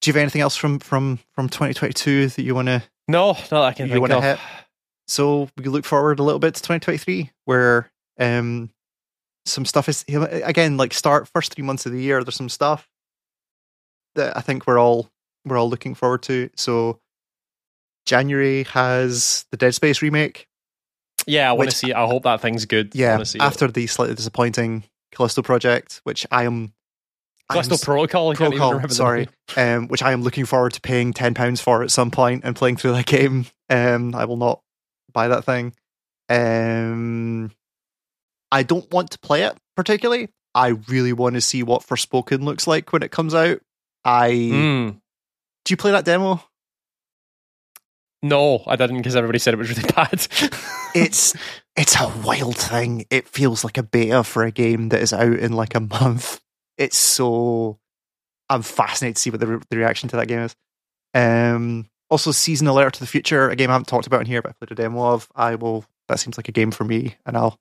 do you have anything else from from from twenty twenty-two that you want to? No, not that I can you think of. Hit. So we look forward a little bit to twenty twenty-three, where um, some stuff is, again, like start first three months of the year, there's some stuff that I think we're all we're all looking forward to. So January has the Dead Space remake. Yeah, I want to see I hope that thing's good. Yeah, see after it. the slightly disappointing Callisto Project, which I am... Callisto Protocol, I can't Protocol, even remember sorry, um, which I am looking forward to paying ten pounds for at some point and playing through that game. Um, I will not buy that thing. Um, I don't want to play it particularly. I really want to see what Forspoken looks like when it comes out. I mm. Do you play that demo? No, I didn't because everybody said it was really bad. it's it's a wild thing. It feels like a beta for a game that is out in like a month. It's so... I'm fascinated to see what the, re- the reaction to that game is. Um, Also, Season Alert to the Future, a game I haven't talked about in here, but I played a demo of. I will. That seems like a game for me, and I'll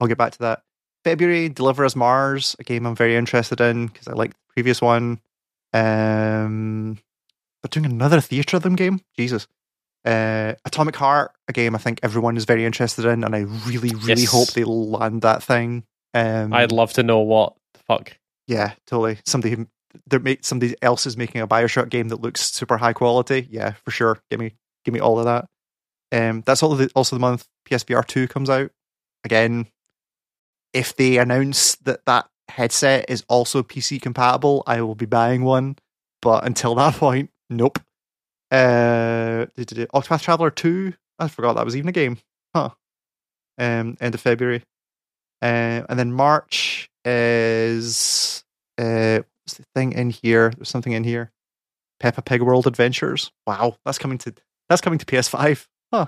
I'll get back to that. February, Deliver Us Mars, a game I'm very interested in because I liked the previous one. Um, they're doing another Theatre of Them game. Jesus. Uh, Atomic Heart, a game I think everyone is very interested in, and I really, really yes. hope they land that thing. Um, I'd love to know what the fuck. Yeah, totally. Somebody who They're make, somebody else is making a Bioshock game that looks super high quality. Yeah, for sure. Give me, give me all of that. Um, that's all of the, also the month P S V R two comes out. Again, if they announce that that headset is also P C compatible, I will be buying one. But until that point, nope. Uh, Octopath Traveler two. I forgot that was even a game. Huh. Um, end of February, uh, and then March is uh. What's the thing in here? There's something in here. Peppa Pig World Adventures. Wow, that's coming to that's coming to P S five. Huh.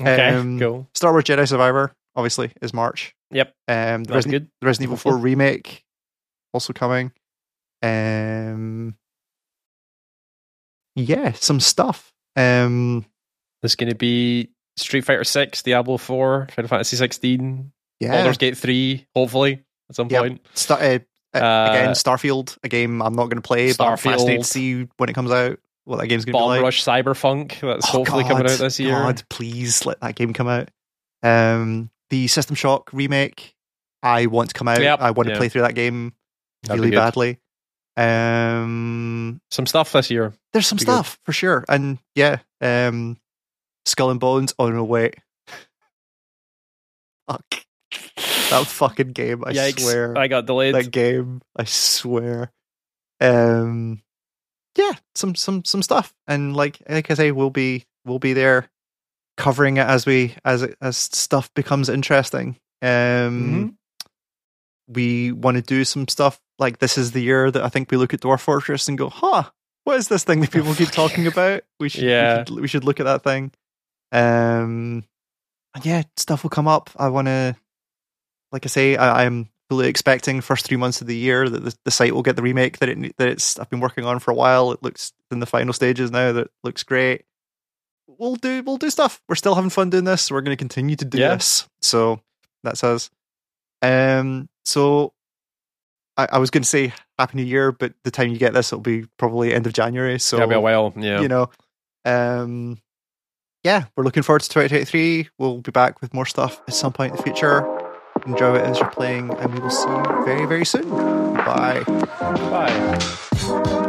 Okay. Um, cool. Star Wars Jedi Survivor obviously is March. Yep. Um, the, Resident, good. the Resident Evil four remake also coming. Um. Yeah, some stuff. Um. There's going to be Street Fighter six, Diablo four, Final Fantasy sixteen, yeah. Baldur's Gate three. Hopefully at some yep. point. Start. Uh, Uh, Again, Starfield, a game I'm not going to play, Starfield, but I'm fascinated to see when it comes out what that game's going to be like. Bomb Rush Cyberpunk, that's oh, hopefully God, coming out this year. God, please let that game come out. Um, the System Shock remake, I want to come out. Yep, I want to yeah. play through that game That'd really badly. Um, some stuff this year. There's some stuff good. for sure, and yeah, um, Skull and Bones. Oh no, wait. Fuck. That fucking game, I Yikes, swear. I got delayed. That game, I swear. Um, yeah, some some some stuff, and like like I say, we'll be we'll be there covering it as we as as stuff becomes interesting. Um, mm-hmm. We want to do some stuff like this is the year that I think we look at Dwarf Fortress and go, huh, what is this thing that people keep talking about? We should yeah. we should, we should look at that thing. Um, and yeah, stuff will come up. I want to. Like I say, I, I'm fully expecting first three months of the year that the, the site will get the remake that it that it's I've been working on for a while. It looks in the final stages now. That looks great. We'll do we'll do stuff. We're still having fun doing this. So we're going to continue to do yeah. this. So that's us. Um. So I, I was going to say Happy New Year, but the time you get this, it'll be probably end of January. So it'll be a while. Yeah. You know. Um. Yeah, we're looking forward to twenty twenty-three. We'll be back with more stuff at some point in the future. Enjoy it as you're playing, and we will see you very, very soon. Bye. Bye.